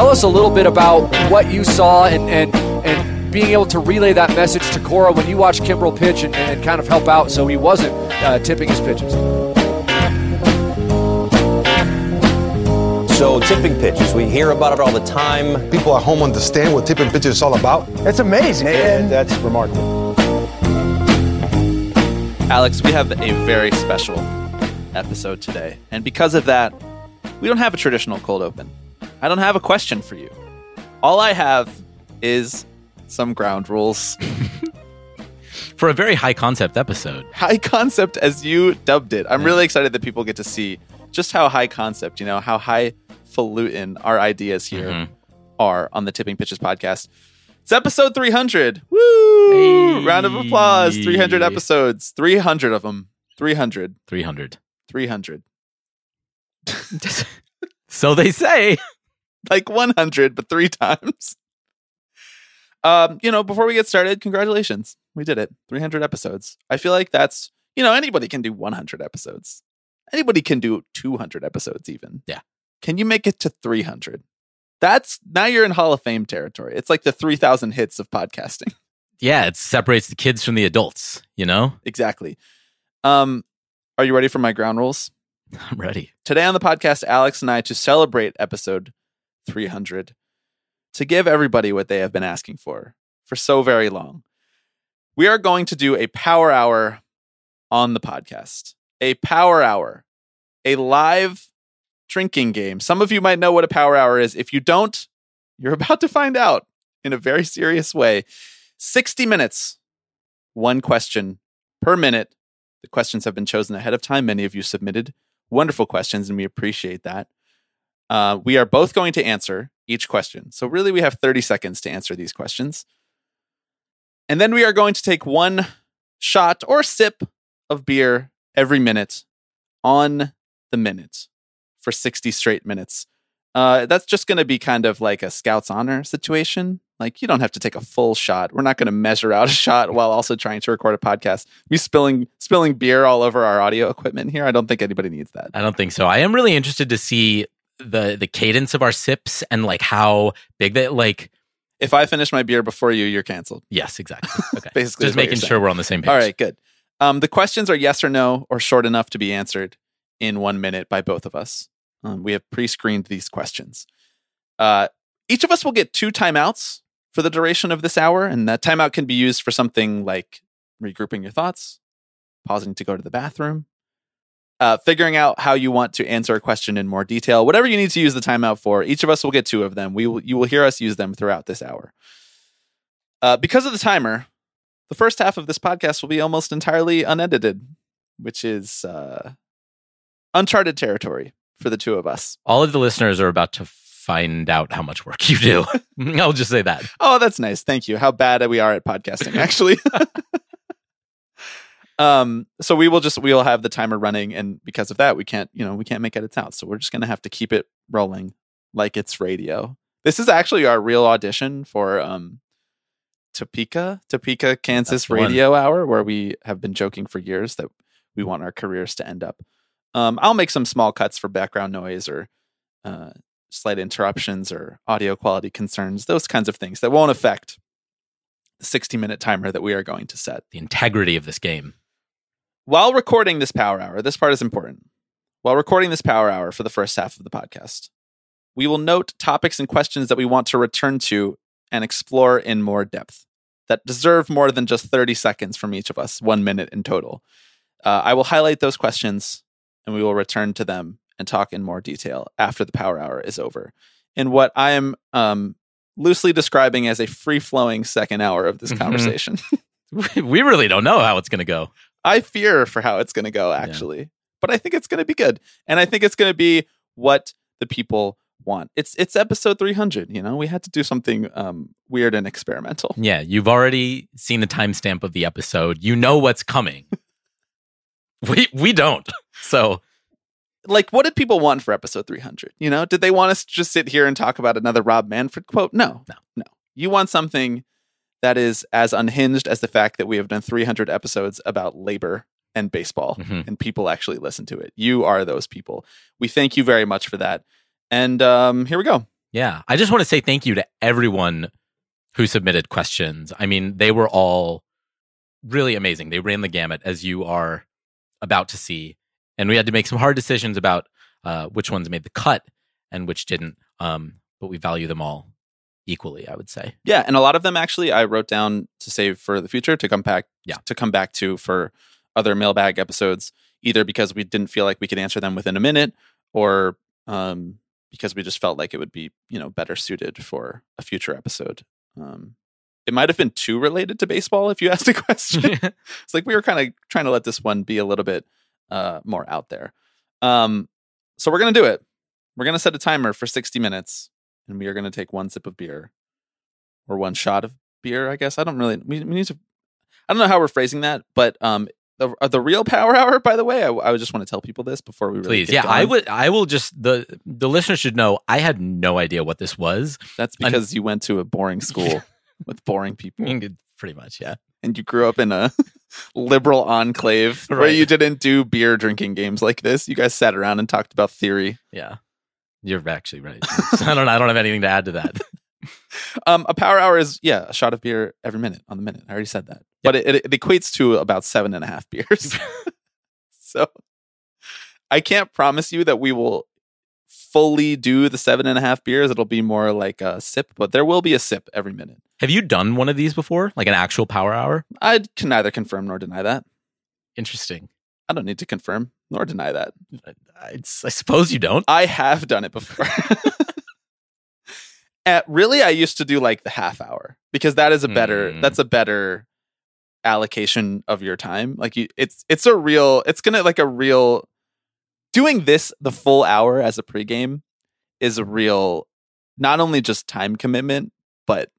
Tell us a little bit about what you saw and being able to relay that message to Cora when you watched Kimbrel pitch and kind of help out so he wasn't tipping his pitches. So tipping pitches, we hear about it all the time. People at home understand what tipping pitches is all about. It's amazing. And that's remarkable. Alex, we have a very special episode today. And because of that, we don't have a traditional cold open. I don't have a question for you. All I have is some ground rules. For a very high concept episode. High concept as you dubbed it. I'm really excited that people get to see just how high concept, you know, how highfalutin our ideas here are on the Tipping Pitches podcast. It's episode 300. Woo! Hey. Round of applause. 300 episodes. 300 of them. 300. 300. 300. So they say. Like 100, but three times. You know, before we get started, congratulations. We did it. 300 episodes. I feel like that's, you know, anybody can do 100 episodes. Anybody can do 200 episodes even. Yeah. Can you make it to 300? That's, now you're in Hall of Fame territory. It's like the 3,000 hits of podcasting. Yeah, it separates the kids from the adults, you know? Exactly. Are you ready for my ground rules? I'm ready. Today on the podcast, Alex and I, to celebrate episode 300, to give everybody what they have been asking for so very long, we are going to do a power hour on the podcast. A power hour, a live drinking game. Some of you might know what a power hour is. If you don't, you're about to find out in a very serious way. 60 minutes, one question per minute. The questions have been chosen ahead of time. Many of you submitted wonderful questions, and we appreciate that. We are both going to answer each question. So really, we have 30 seconds to answer these questions. And then we are going to take one shot or sip of beer every minute on the minute for 60 straight minutes. That's just going to be kind of like a Scout's Honor situation. Like, you don't have to take a full shot. We're not going to measure out a shot while also trying to record a podcast. We spilling beer all over our audio equipment here. I don't think anybody needs that. I don't think so. I am really interested to see the cadence of our sips and like how big that, like, if I finish my beer before you, you're canceled. Yes, exactly. Okay. Basically, just making sure we're on the same page. All right, good. The questions are yes or no, or short enough to be answered in 1 minute by both of us. We have pre-screened these questions. Each of us will get two timeouts for the duration of this hour, and that timeout can be used for something like regrouping your thoughts, pausing to go to the bathroom, figuring out how you want to answer a question in more detail. Whatever you need to use the timeout for, each of us will get two of them. You will hear us use them throughout this hour. Because of the timer, the first half of this podcast will be almost entirely unedited, which is uncharted territory for the two of us. All of the listeners are about to find out how much work you do. I'll just say that. Oh, that's nice. Thank you. How bad we are at podcasting, actually. So we'll have the timer running, and because of that, we can't make edits out. So we're just going to have to keep it rolling like it's radio. This is actually our real audition for Topeka, Kansas Radio Hour, where we have been joking for years that we want our careers to end up. I'll make some small cuts for background noise or slight interruptions or audio quality concerns, those kinds of things that won't affect the 60-minute timer that we are going to set. The integrity of this game. While recording this power hour, this part is important. While recording this power hour for the first half of the podcast, we will note topics and questions that we want to return to and explore in more depth that deserve more than just 30 seconds from each of us, 1 minute in total. I will highlight those questions, and we will return to them and talk in more detail after the power hour is over, in what I am loosely describing as a free-flowing second hour of this conversation. We really don't know how it's going to go. I fear for how it's going to go, actually. Yeah. But I think it's going to be good. And I think it's going to be what the people want. It's episode 300, you know? We had to do something weird and experimental. Yeah, you've already seen the timestamp of the episode. You know what's coming. We don't. So, like, what did people want for episode 300? You know, did they want us to just sit here and talk about another Rob Manfred quote? No. You want something that is as unhinged as the fact that we have done 300 episodes about labor and baseball, and people actually listen to it. You are those people. We thank you very much for that. And here we go. Yeah. I just want to say thank you to everyone who submitted questions. I mean, they were all really amazing. They ran the gamut, as you are about to see. And we had to make some hard decisions about which ones made the cut and which didn't. But we value them all equally, I would say. Yeah. And a lot of them actually I wrote down to save for the future to come back to for other mailbag episodes, either because we didn't feel like we could answer them within a minute or because we just felt like it would be, better suited for a future episode. It might have been too related to baseball if you asked a question. It's like we were kind of trying to let this one be a little bit more out there. So we're going to do it. We're going to set a timer for 60 minutes and we are going to take one sip of beer or one shot of beer, I guess. We need to, I don't know how we're phrasing that, but the real power hour, by the way, I would just want to tell people this before we really please. Yeah, going. The listeners should know I had no idea what this was. That's because you went to a boring school with boring people. I mean, pretty much, yeah. And you grew up in a liberal enclave right. Where you didn't do beer drinking games like this. You guys sat around and talked about theory. Yeah. You're actually right. I don't have anything to add to that. A power hour is, a shot of beer every minute on the minute. I already said that. Yep. But it equates to about 7.5 beers. So I can't promise you that we will fully do the 7.5 beers. It'll be more like a sip, but there will be a sip every minute. Have you done one of these before? Like an actual power hour? I can neither confirm nor deny that. Interesting. I don't need to confirm nor deny that. I suppose you don't. I have done it before. I used to do like the half hour because that is a better allocation of your time. Like doing this the full hour as a pregame is a real, not only just time commitment, but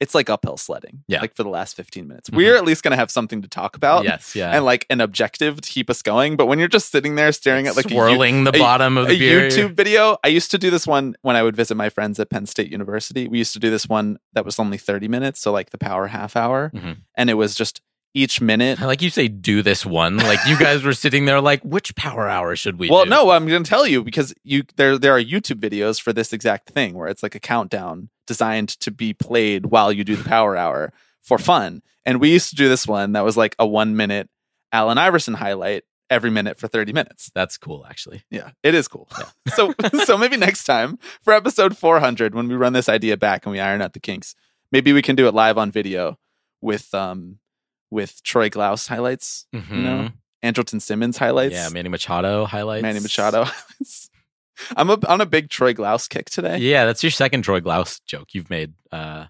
it's like uphill sledding. Yeah. Like for the last 15 minutes, we're at least going to have something to talk about. Yes, yeah. And like an objective to keep us going. But when you're just sitting there staring at like swirling the bottom of a beer. YouTube video, I used to do this one when I would visit my friends at Penn State University. We used to do this one that was only 30 minutes, so like the power half hour, and it was just each minute. I like you say, do this one. Like you guys were sitting there like, which power hour should we do? Well, no, I'm going to tell you because there are YouTube videos for this exact thing where it's like a countdown designed to be played while you do the power hour for fun. And we used to do this one that was like a 1 minute Allen Iverson highlight every minute for 30 minutes. That's cool, actually. Yeah, it is cool. Yeah. So maybe next time for episode 400, when we run this idea back and we iron out the kinks, maybe we can do it live on video with Troy Glaus highlights, Andrelton Simmons highlights. Yeah, Manny Machado highlights. I'm on a big Troy Glaus kick today. Yeah, that's your second Troy Glaus joke you've made. I'm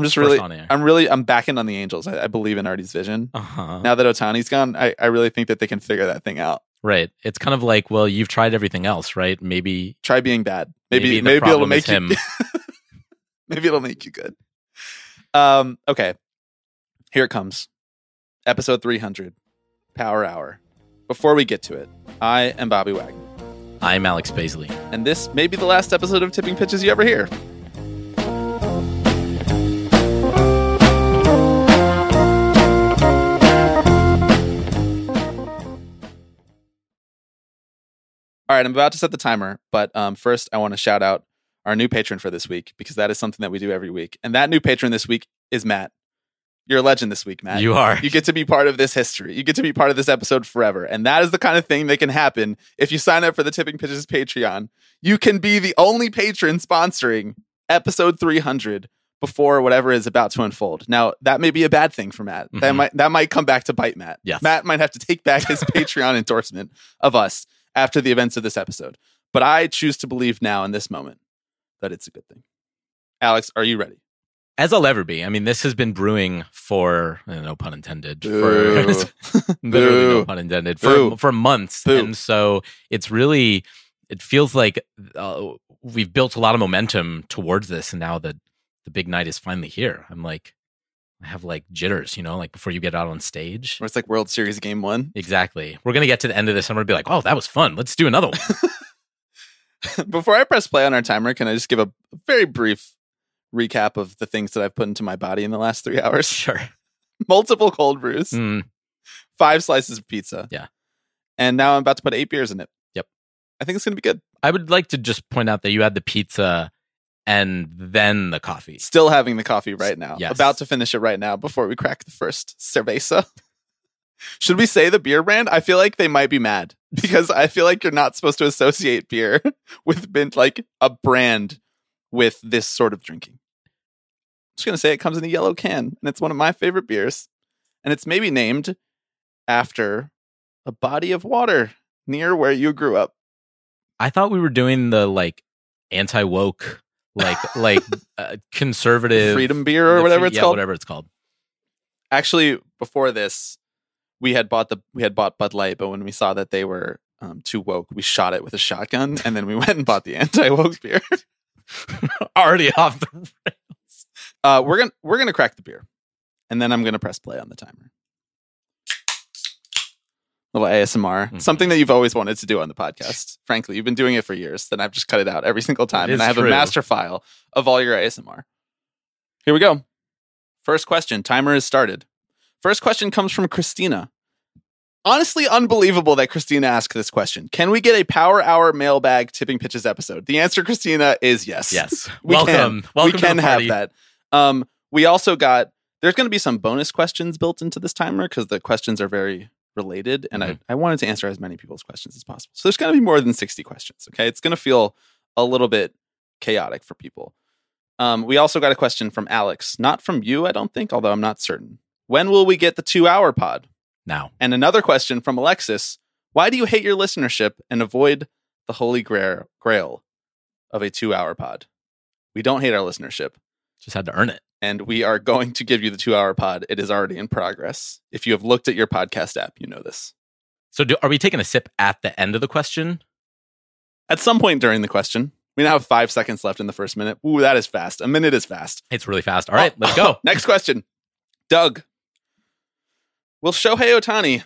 just really on air. I'm back in on the Angels. I believe in Artie's vision. Uh-huh. Now that Otani's gone, I really think that they can figure that thing out. Right. It's kind of like, well, you've tried everything else, right? Maybe try being bad. Maybe it'll make him. Maybe it'll make you good. Okay. Here it comes. Episode 300, Power Hour. Before we get to it, I am Bobby Wagner. I'm Alex Baisley. And this may be the last episode of Tipping Pitches you ever hear. All right, I'm about to set the timer, but first I want to shout out our new patron for this week, because that is something that we do every week. And that new patron this week is Matt. You're a legend this week, Matt. You are. You get to be part of this history. You get to be part of this episode forever. And that is the kind of thing that can happen if you sign up for the Tipping Pitches Patreon. You can be the only patron sponsoring episode 300 before whatever is about to unfold. Now, that may be a bad thing for Matt. Mm-hmm. That might come back to bite Matt. Yes. Matt might have to take back his Patreon endorsement of us after the events of this episode. But I choose to believe now in this moment that it's a good thing. Alex, are you ready? As I'll ever be. I mean, this has been brewing for, no pun intended, literally no pun intended, for months. Boo. And so it feels like we've built a lot of momentum towards this. And now the big night is finally here. I'm like, I have like jitters, like before you get out on stage. Or it's like World Series Game 1. Exactly. We're going to get to the end of this and we're going to be like, oh, that was fun. Let's do another one. Before I press play on our timer, can I just give a very brief recap of the things that I've put into my body in the last 3 hours? Sure. Multiple cold brews, 5 slices of pizza. Yeah. And now I'm about to put 8 beers in it. Yep. I think it's going to be good. I would like to just point out that you had the pizza and then the coffee. Still having the coffee right now. Yes. About to finish it right now before we crack the first cerveza. Should we say the beer brand? I feel like they might be mad because I feel like you're not supposed to associate beer with like a brand with this sort of drinking. I'm just going to say it comes in a yellow can, and it's one of my favorite beers. And it's maybe named after a body of water near where you grew up. I thought we were doing the like anti-woke, like conservative freedom beer or whatever it's called. Whatever it's called. Actually, before this, we had bought Bud Light, but when we saw that they were too woke, we shot it with a shotgun, and then we went and bought the anti-woke beer. Already off the rails. We're gonna crack the beer, and then I'm gonna press play on the timer. Little ASMR, mm-hmm. Something that you've always wanted to do on the podcast. Frankly, you've been doing it for years. Then I've just cut it out every single time, and I have a master file of all your ASMR. Here we go. First question. Timer is started. First question comes from Christina. Honestly, unbelievable that Christina asked this question. Can we get a Power Hour mailbag tipping pitches episode? The answer, Christina, is yes. Yes. We can have that. We also got, there's going to be some bonus questions built into this timer because the questions are very related. And mm-hmm. I wanted to answer as many people's questions as possible. So there's going to be more than 60 questions. Okay. It's going to feel a little bit chaotic for people. We also got a question from Alex, not from you, I don't think, although I'm not certain. When will we get the 2-hour pod? Now. And another question from Alexis. Why do you hate your listenership and avoid the holy grail of a 2-hour pod? We don't hate our listenership. Just had to earn it. And we are going to give you the 2-hour pod. It is already in progress. If you have looked at your podcast app, you know this. So are we taking a sip at the end of the question? At some point during the question. We now have 5 seconds left in the first minute. Ooh, that is fast. A minute is fast. It's really fast. All right, let's go. Next question. Doug. Will Shohei Ohtani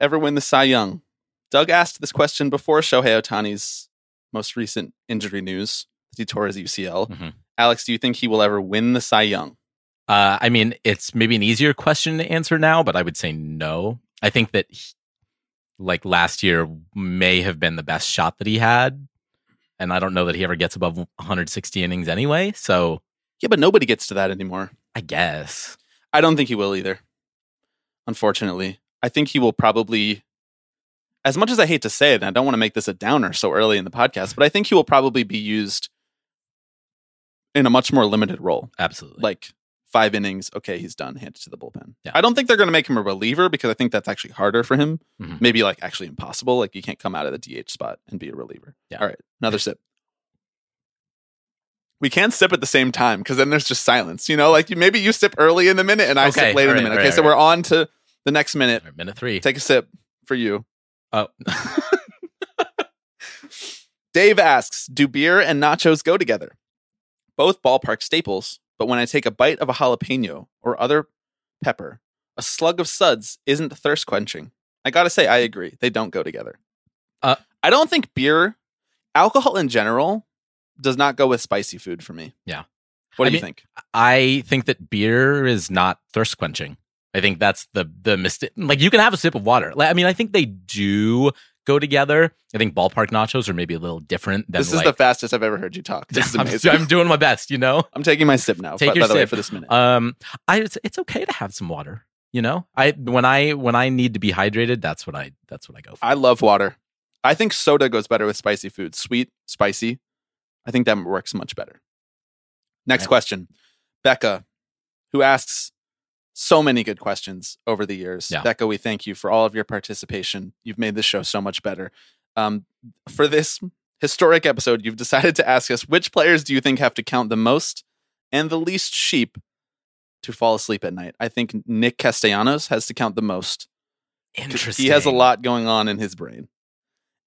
ever win the Cy Young? Doug asked this question before Shohei Ohtani's most recent injury news. He tore his UCL. Mm-hmm. Alex, do you think he will ever win the Cy Young? I mean, it's maybe an easier question to answer now, but I would say no. I think that like last year may have been the best shot that he had. And I don't know that he ever gets above 160 innings anyway. So yeah, but nobody gets to that anymore. I guess. I don't think he will either. Unfortunately, I think he will probably, as much as I hate to say it, and I don't want to make this a downer so early in the podcast, but I think he will probably be used in a much more limited role. Absolutely. Like 5 innings. Okay, he's done. Hand it to the bullpen. Yeah. I don't think they're going to make him a reliever because I think that's actually harder for him. Mm-hmm. Maybe like actually impossible. Like you can't come out of the DH spot and be a reliever. Yeah. All right. Another sip. We can't sip at the same time because then there's just silence. You know, like maybe you sip early in the minute and I sip late in the minute. Okay, so we're on to the next minute. Right, minute 3. Take a sip for you. Oh. Dave asks, do beer and nachos go together? Both ballpark staples, but when I take a bite of a jalapeno or other pepper, a slug of suds isn't thirst quenching. I gotta say, I agree. They don't go together. I don't think beer, alcohol in general, does not go with spicy food for me. Yeah. What do you think? I think that beer is not thirst quenching. I think that's the mistake. Like you can have a sip of water. Like, I mean, I think they do go together. I think ballpark nachos are maybe a little different than this is like, the fastest I've ever heard you talk. This is amazing. I'm doing my best, you know? I'm taking my sip now. Take your sip. By the way, for this minute. It's okay to have some water, you know? When I need to be hydrated, that's what I go for. I love water. I think soda goes better with spicy food. Sweet, spicy. I think that works much better. Next question. Becca, who asks so many good questions over the years. Yeah. Becca, we thank you for all of your participation. You've made this show so much better. For this historic episode, you've decided to ask us, which players do you think have to count the most and the least sheep to fall asleep at night? I think Nick Castellanos has to count the most. Interesting. He has a lot going on in his brain.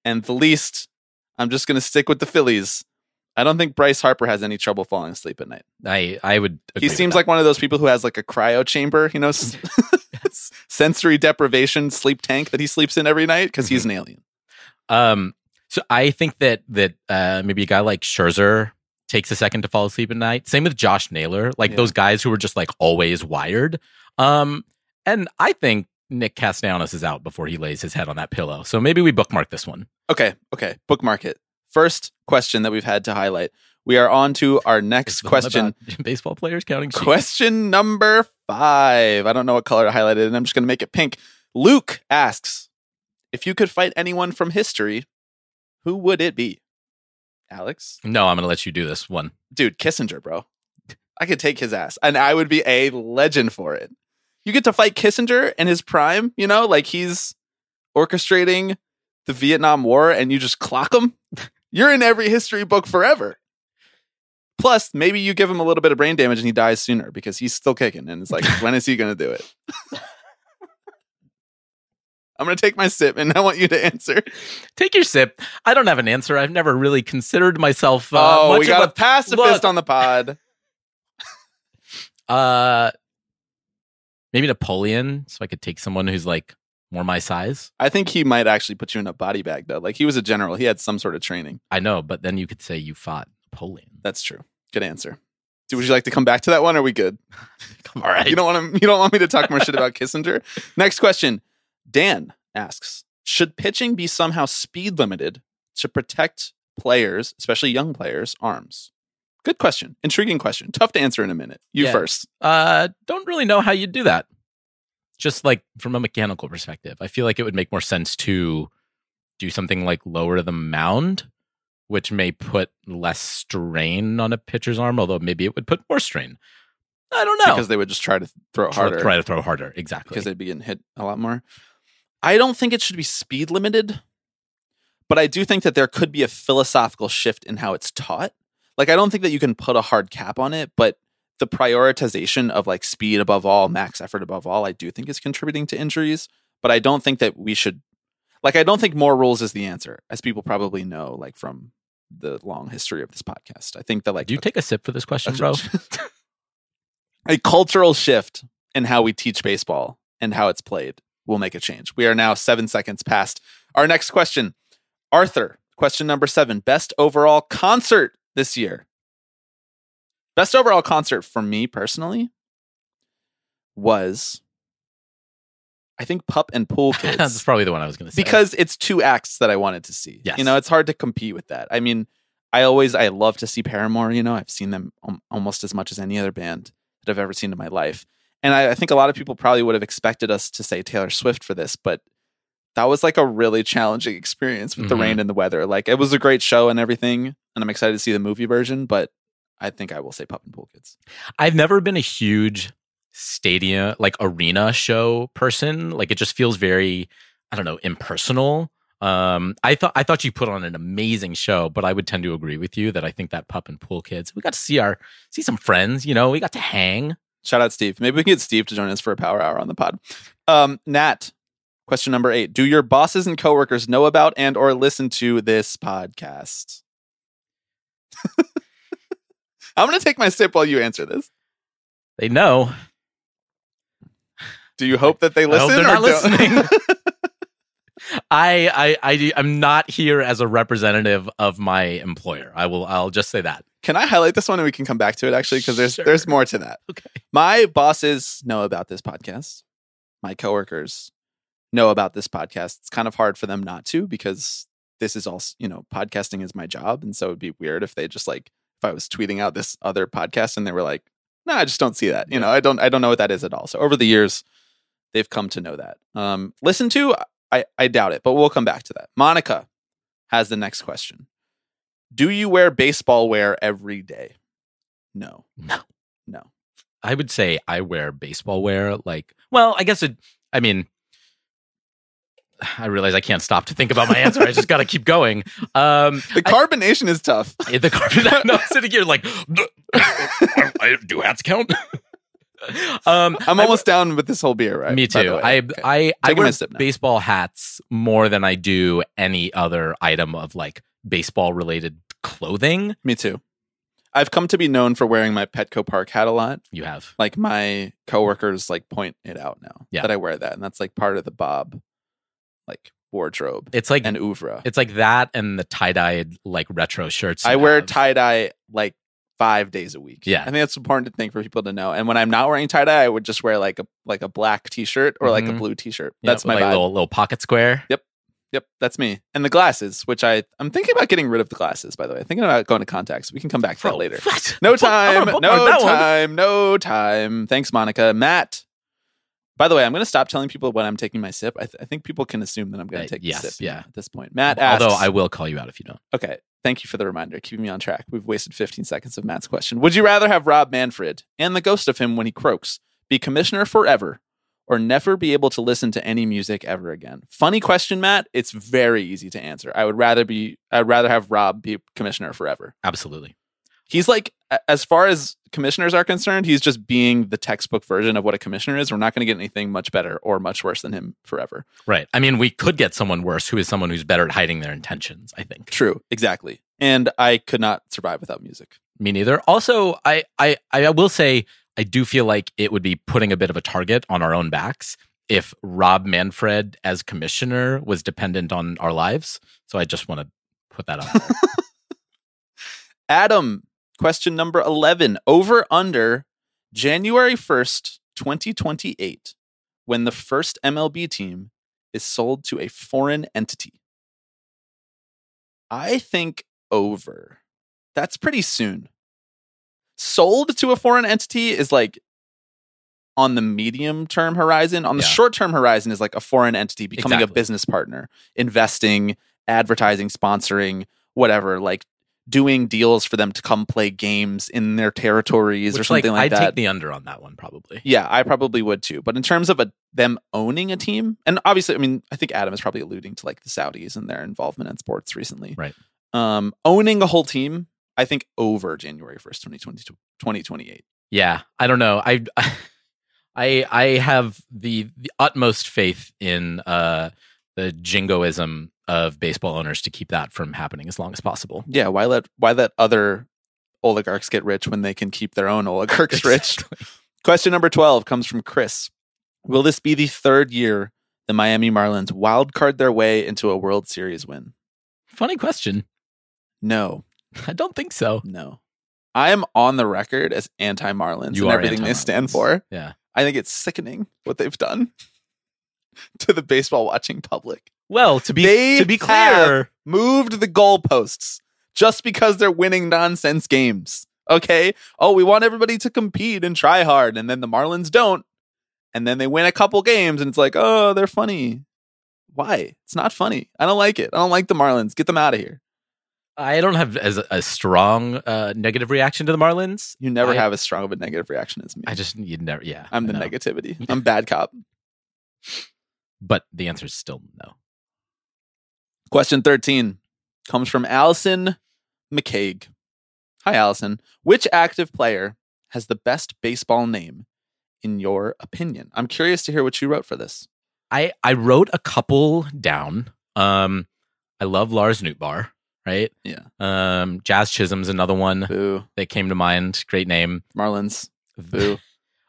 And the least, I'm just going to stick with the Phillies. I don't think Bryce Harper has any trouble falling asleep at night. I would agree. He seems like one of those people who has like a cryo chamber, you know, sensory deprivation sleep tank that he sleeps in every night because he's an alien. So I think that maybe a guy like Scherzer takes a second to fall asleep at night. Same with Josh Naylor, like those guys who are just like always wired. And I think Nick Castellanos is out before he lays his head on that pillow. So maybe we bookmark this one. Okay. Bookmark it. First question that we've had to highlight. We are on to our next question. Baseball players counting sheep. Question number 5. I don't know what color I highlighted, and I'm just going to make it pink. Luke asks, if you could fight anyone from history, who would it be? Alex? No, I'm going to let you do this one. Dude, Kissinger, bro. I could take his ass, and I would be a legend for it. You get to fight Kissinger in his prime, you know, like he's orchestrating the Vietnam War, and you just clock him. You're in every history book forever. Plus, maybe you give him a little bit of brain damage and he dies sooner because he's still kicking. And it's like, when is he going to do it? I'm going to take my sip and I want you to answer. Take your sip. I don't have an answer. I've never really considered myself. Much we got of a pacifist on the pod. Maybe Napoleon. So I could take someone who's like more my size. I think he might actually put you in a body bag, though. Like, he was a general. He had some sort of training. I know, but then you could say you fought Napoleon. That's true. Good answer. Dude, would you like to come back to that one? Or are we good? All right. You don't want me to talk more shit about Kissinger? Next question. Dan asks, should pitching be somehow speed limited to protect players, especially young players' arms? Good question. Intriguing question. Tough to answer in a minute. You first. Don't really know how you'd do that. Just like from a mechanical perspective, I feel like it would make more sense to do something like lower the mound, which may put less strain on a pitcher's arm, although maybe it would put more strain. I don't know. Because they would just try to throw harder, exactly. Because they'd be getting hit a lot more. I don't think it should be speed limited, but I do think that there could be a philosophical shift in how it's taught. Like, I don't think that you can put a hard cap on it, but the prioritization of like speed above all, max effort above all, I do think is contributing to injuries, but I don't think that we should, like, I don't think more rules is the answer, as people probably know, like from the long history of this podcast. I think that like... Do you take a sip for this question, bro? A cultural shift in how we teach baseball and how it's played will make a change. We are now 7 seconds past our next question. Arthur, question number 7, best overall concert this year. Best overall concert for me personally was, I think, Pup and Pool Kids. That's probably the one I was going to say. Because it's 2 acts that I wanted to see. Yes. You know, it's hard to compete with that. I mean, I love to see Paramore, you know. I've seen them almost as much as any other band that I've ever seen in my life. And I think a lot of people probably would have expected us to say Taylor Swift for this, but that was like a really challenging experience with the rain and the weather. Like, it was a great show and everything, and I'm excited to see the movie version, but I think I will say Pup and Pool Kids. I've never been a huge stadium, like arena show person. Like, it just feels very, I don't know, impersonal. I thought you put on an amazing show, but I would tend to agree with you that I think that Pup and Pool Kids, we got to see some friends, you know, we got to hang. Shout out Steve. Maybe we can get Steve to join us for a power hour on the pod. Nat, question number 8. Do your bosses and coworkers know about and or listen to this podcast? I'm going to take my sip while you answer this. They know. Do you hope that they listen? I hope they're not listening. I'm not here as a representative of my employer. I'll just say that. Can I highlight this one and we can come back to it, actually? Because there's more to that. Okay. My bosses know about this podcast. My coworkers know about this podcast. It's kind of hard for them not to, because this is also, you know, podcasting is my job. And so it'd be weird if they just like, I was tweeting out this other podcast and they were like, no, I just don't see that. You know, I don't know what that is at all. So over the years, they've come to know that. Listen to, I doubt it, but we'll come back to that. Monica has the next question. Do you wear baseball wear every day? No. I would say I wear baseball wear I realize I can't stop to think about my answer. I just got to keep going. The carbonation is tough. The carbonation. No, I'm sitting here like, do hats count? I'm almost down with this whole beer, right? Me too. I wear baseball hats more than I do any other item of like baseball related clothing. Me too. I've come to be known for wearing my Petco Park hat a lot. You have. Like, my coworkers like point it out now that I wear that, and that's like part of the Bob like wardrobe. It's like an oeuvre. It's like that and the tie-dyed like retro shirts. I wear tie-dye like 5 days a week. Yeah. I think that's an important thing for people to know. And when I'm not wearing tie-dye, I would just wear like a black t-shirt or like a blue t-shirt. That's my vibe. Little pocket square. Yep. Yep, that's me. And the glasses, which I'm thinking about getting rid of the glasses, by the way. I'm thinking about going to contacts. We can come back to that later. What? No time. Thanks, Monica. Matt. By the way, I'm going to stop telling people when I'm taking my sip. I think people can assume that I'm going to take a sip at this point. Matt asks... Although I will call you out if you don't. Okay. Thank you for the reminder. Keeping me on track. We've wasted 15 seconds of Matt's question. Would you rather have Rob Manfred and the ghost of him when he croaks be commissioner forever or never be able to listen to any music ever again? Funny question, Matt. It's very easy to answer. I'd rather have Rob be commissioner forever. Absolutely. He's like, as far as commissioners are concerned, he's just being the textbook version of what a commissioner is. We're not going to get anything much better or much worse than him forever. Right. I mean, we could get someone worse who is someone who's better at hiding their intentions, I think. True. Exactly. And I could not survive without music. Me neither. Also, I will say, I do feel like it would be putting a bit of a target on our own backs if Rob Manfred as commissioner was dependent on our lives. So I just want to put that out there. Adam. Question number 11, over under January 1st, 2028, when the first MLB team is sold to a foreign entity. I think over. That's pretty soon. Sold to a foreign entity is like on the medium term horizon. On the short term horizon is like a foreign entity becoming a business partner, investing, advertising, sponsoring, whatever, like doing deals for them to come play games in their territories. Which, or something like that. I'd take the under on that one, probably. Yeah, I probably would too. But in terms of them owning a team, and obviously, I mean, I think Adam is probably alluding to like the Saudis and their involvement in sports recently. Right. Owning a whole team, I think over January 1st, 2028. Yeah, I don't know. I have the utmost faith in the jingoism of baseball owners to keep that from happening as long as possible. Yeah, why let other oligarchs get rich when they can keep their own oligarchs rich? Question number 12 comes from Chris. Will this be the third year the Miami Marlins wildcard their way into a World Series win? Funny question. No. I don't think so. No. I am on the record as anti-Marlins and everything they stand for. Yeah. I think it's sickening what they've done to the baseball watching public. Well, to be clear, moved the goalposts just because they're winning nonsense games. Okay. Oh, we want everybody to compete and try hard, and then the Marlins don't, and then they win a couple games, and it's like, oh, they're funny. Why? It's not funny. I don't like it. I don't like the Marlins. Get them out of here. I don't have as a strong negative reaction to the Marlins. You never have as strong of a negative reaction as me. Yeah. I'm the negativity. I'm bad cop. But the answer is still no. Question 13 comes from Allison McCaig. Hi, Allison. Which active player has the best baseball name, in your opinion? I'm curious to hear what you wrote for this. I wrote a couple down. I love Lars Nootbaar, right? Yeah. Jazz Chisholm's another one. Boo. That came to mind. Great name. Marlins. Boo.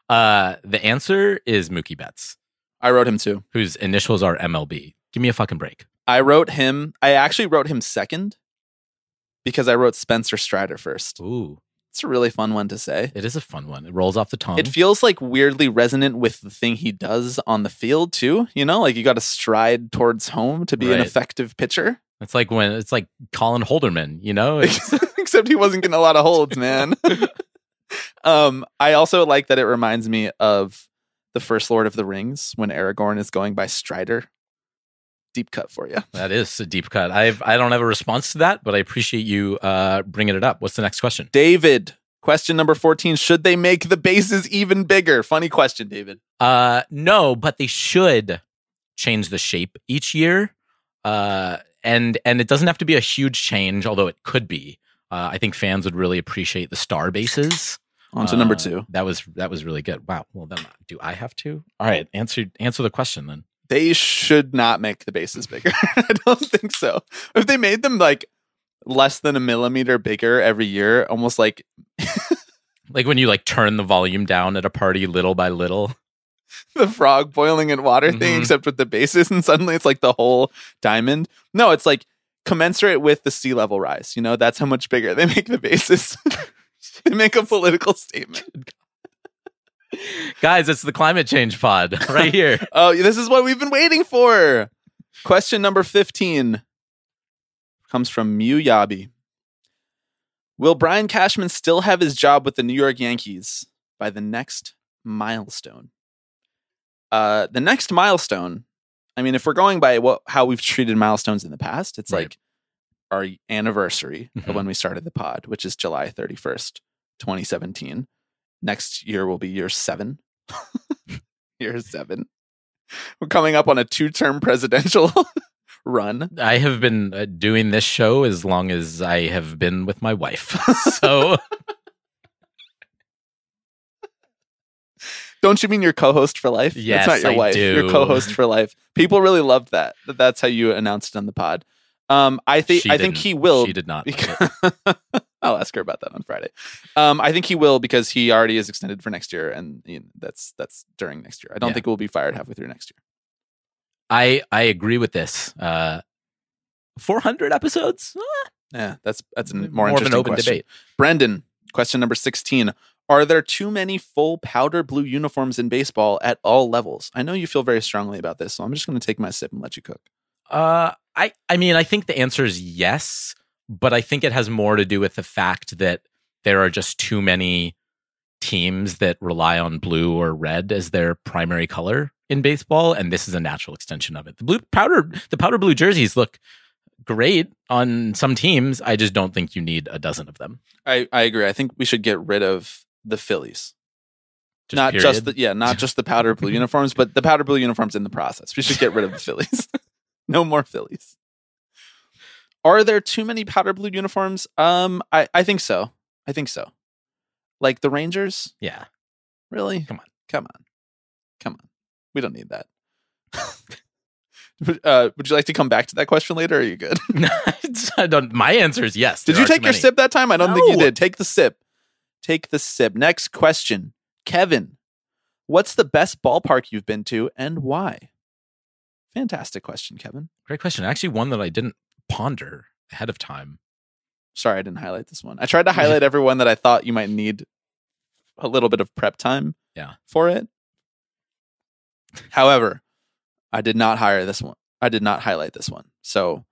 The answer is Mookie Betts. I wrote him too. Whose initials are MLB. Give me a fucking break. I wrote him. I actually wrote him second because I wrote Spencer Strider first. Ooh. It's a really fun one to say. It is a fun one. It rolls off the tongue. It feels like weirdly resonant with the thing he does on the field too. You know, like you got to stride towards home to be an effective pitcher. It's like when it's like Colin Holderman, you know? Except he wasn't getting a lot of holds, man. I also like that it reminds me of the First Lord of the Rings when Aragorn is going by Strider. Deep cut for you. That is a deep cut. I don't have a response to that, but I appreciate you bringing it up. What's the next question? David, question number 14. Should they make the bases even bigger? Funny question, David. No, but they should change the shape each year. And it doesn't have to be a huge change, although it could be. I think fans would really appreciate the star bases. On to number two. That was really good. Wow. Well, then do I have to? All right. Answer the question then. They should not make the bases bigger. I don't think so. If they made them like less than a millimeter bigger every year, almost like like when you like turn the volume down at a party little by little. The frog boiling in water thing, except with the bases, and suddenly it's like the whole diamond. No, it's like commensurate with the sea level rise. You know, that's how much bigger they make the bases. They make a political statement. Guys, it's the climate change pod right here. Oh, this is what we've been waiting for. Question number 15 comes from Mew Yabi. Will Brian Cashman still have his job with the New York Yankees by the next milestone? The next milestone, I mean, if we're going by how we've treated milestones in the past, it's like our anniversary of when we started the pod, which is July 31st, 2017. Next year will be year 7. Year 7. We're coming up on a 2-term presidential run. I have been doing this show as long as I have been with my wife. So don't you mean your co-host for life? Yes, that's not your wife. Do. Your co-host for life. People really loved that. That's how you announced it on the pod. I think he will. She did not. Because I'll ask her about that on Friday. I think he will because he already is extended for next year, and you know, that's during next year. I don't think we'll be fired halfway through next year. I agree with this. 400 episodes. Yeah, that's more interesting of an open question. Debate. Brendan, question number 16: Are there too many full powder blue uniforms in baseball at all levels? I know you feel very strongly about this, so I'm just going to take my sip and let you cook. I mean, I think the answer is yes, but I think it has more to do with the fact that there are just too many teams that rely on blue or red as their primary color in baseball, and this is a natural extension of it. The powder blue jerseys look great on some teams. I just don't think you need a dozen of them. I agree. I think we should get rid of the Phillies. Not just the powder blue uniforms, but the powder blue uniforms in the process. We should get rid of the Phillies. No more Phillies. Are there too many powder blue uniforms? I think so. Like the Rangers? Yeah. Really? Come on. We don't need that. Would you like to come back to that question later? Or are you good? My answer is yes. Did you take your sip that time? I don't think you did. Take the sip. Next question. Kevin, what's the best ballpark you've been to and why? Fantastic question, Kevin. Great question. Actually, one that I didn't ponder ahead of time. Sorry, I didn't highlight this one. I tried to highlight everyone that I thought you might need a little bit of prep time for it. However, I did not highlight this one. So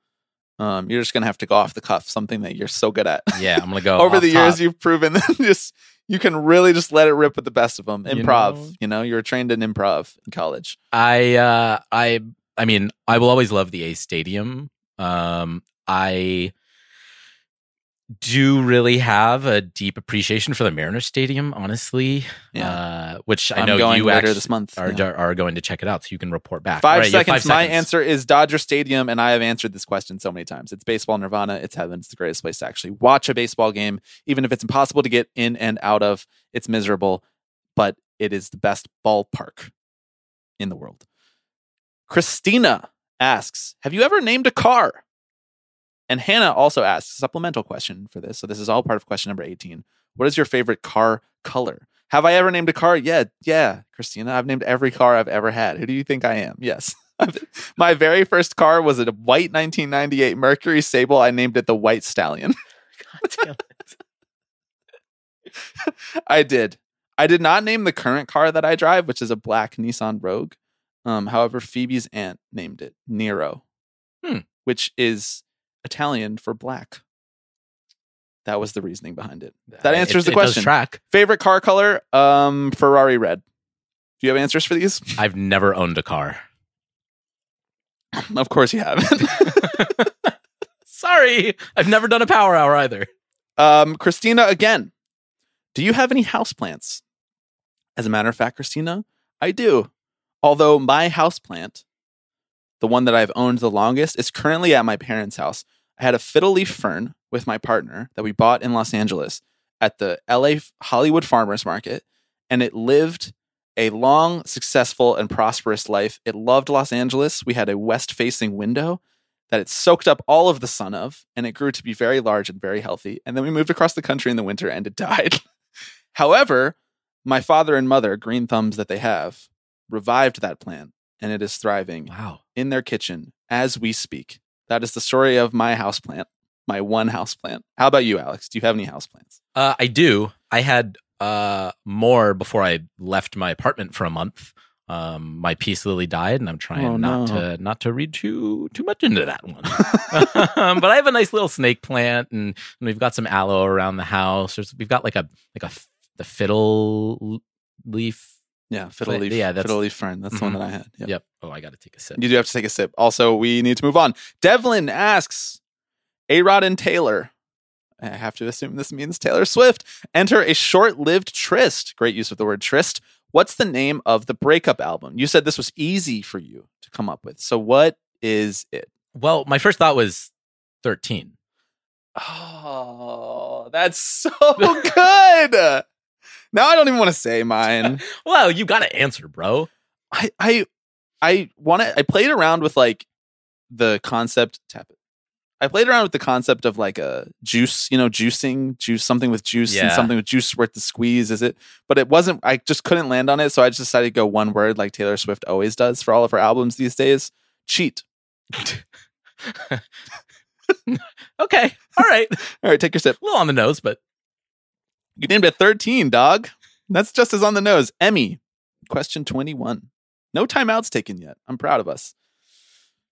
you're just going to have to go off the cuff, something that you're so good at. Yeah, I'm going to go over the years you've proven that you can really just let it rip with the best of them. Improv. You were trained in improv in college. I mean, I will always love the A's Stadium. I do really have a deep appreciation for the Mariners Stadium, honestly. Yeah. Which I know you later this month are going to check it out, so you can report back. My answer is Dodger Stadium, and I have answered this question so many times. It's baseball nirvana. It's heaven. It's the greatest place to actually watch a baseball game, even if it's impossible to get in and out of. It's miserable, but it is the best ballpark in the world. Christina asks, have you ever named a car? And Hannah also asks, supplemental question for this. So this is all part of question number 18. What is your favorite car color? Have I ever named a car? Yeah, Christina. I've named every car I've ever had. Who do you think I am? Yes. My very first car was a white 1998 Mercury Sable. I named it the White Stallion. God damn it. I did. I did not name the current car that I drive, which is a black Nissan Rogue. However, Phoebe's aunt named it Nero, which is Italian for black. That was the reasoning behind it. That answers the question. Favorite car color? Ferrari red. Do you have answers for these? I've never owned a car. Of course you haven't. Sorry. I've never done a power hour either. Christina, again, do you have any houseplants? As a matter of fact, Christina, I do. Although my houseplant, the one that I've owned the longest, is currently at my parents' house. I had a fiddle leaf fern with my partner that we bought in Los Angeles at the LA Hollywood Farmers Market, and it lived a long, successful, and prosperous life. It loved Los Angeles. We had a west-facing window that it soaked up all of the sun of, and it grew to be very large and very healthy. And then we moved across the country in the winter, and it died. However, my father and mother, green thumbs that they have, revived that plant, and it is thriving in their kitchen as we speak. That is the story of my houseplant, my one houseplant. How about you, Alex? Do you have any houseplants? I do. I had more before I left my apartment for a month. My peace lily died, and I'm trying not to read too much into that one. But I have a nice little snake plant, and we've got some aloe around the house. We've got the fiddle leaf. Yeah, fiddle leaf. Yeah, fiddle leaf fern. That's the one that I had. Yep. Oh, I got to take a sip. You do have to take a sip. Also, we need to move on. Devlin asks, A-Rod and Taylor. I have to assume this means Taylor Swift. Enter a short-lived tryst. Great use of the word tryst. What's the name of the breakup album? You said this was easy for you to come up with. So what is it? Well, my first thought was 13. Oh, that's so good. Now I don't even want to say mine. Well, you got to answer, bro. I played around with the concept. Tap it. I played around with the concept of a juice, something with juice and something with juice worth the squeeze, is it? But it wasn't, I just couldn't land on it. So I just decided to go one word like Taylor Swift always does for all of her albums these days. Cheat. Okay. All right. All right. Take your sip. A little on the nose, but. You named it 13, dog. That's just as on the nose. Emmy, question 21. No timeouts taken yet. I'm proud of us.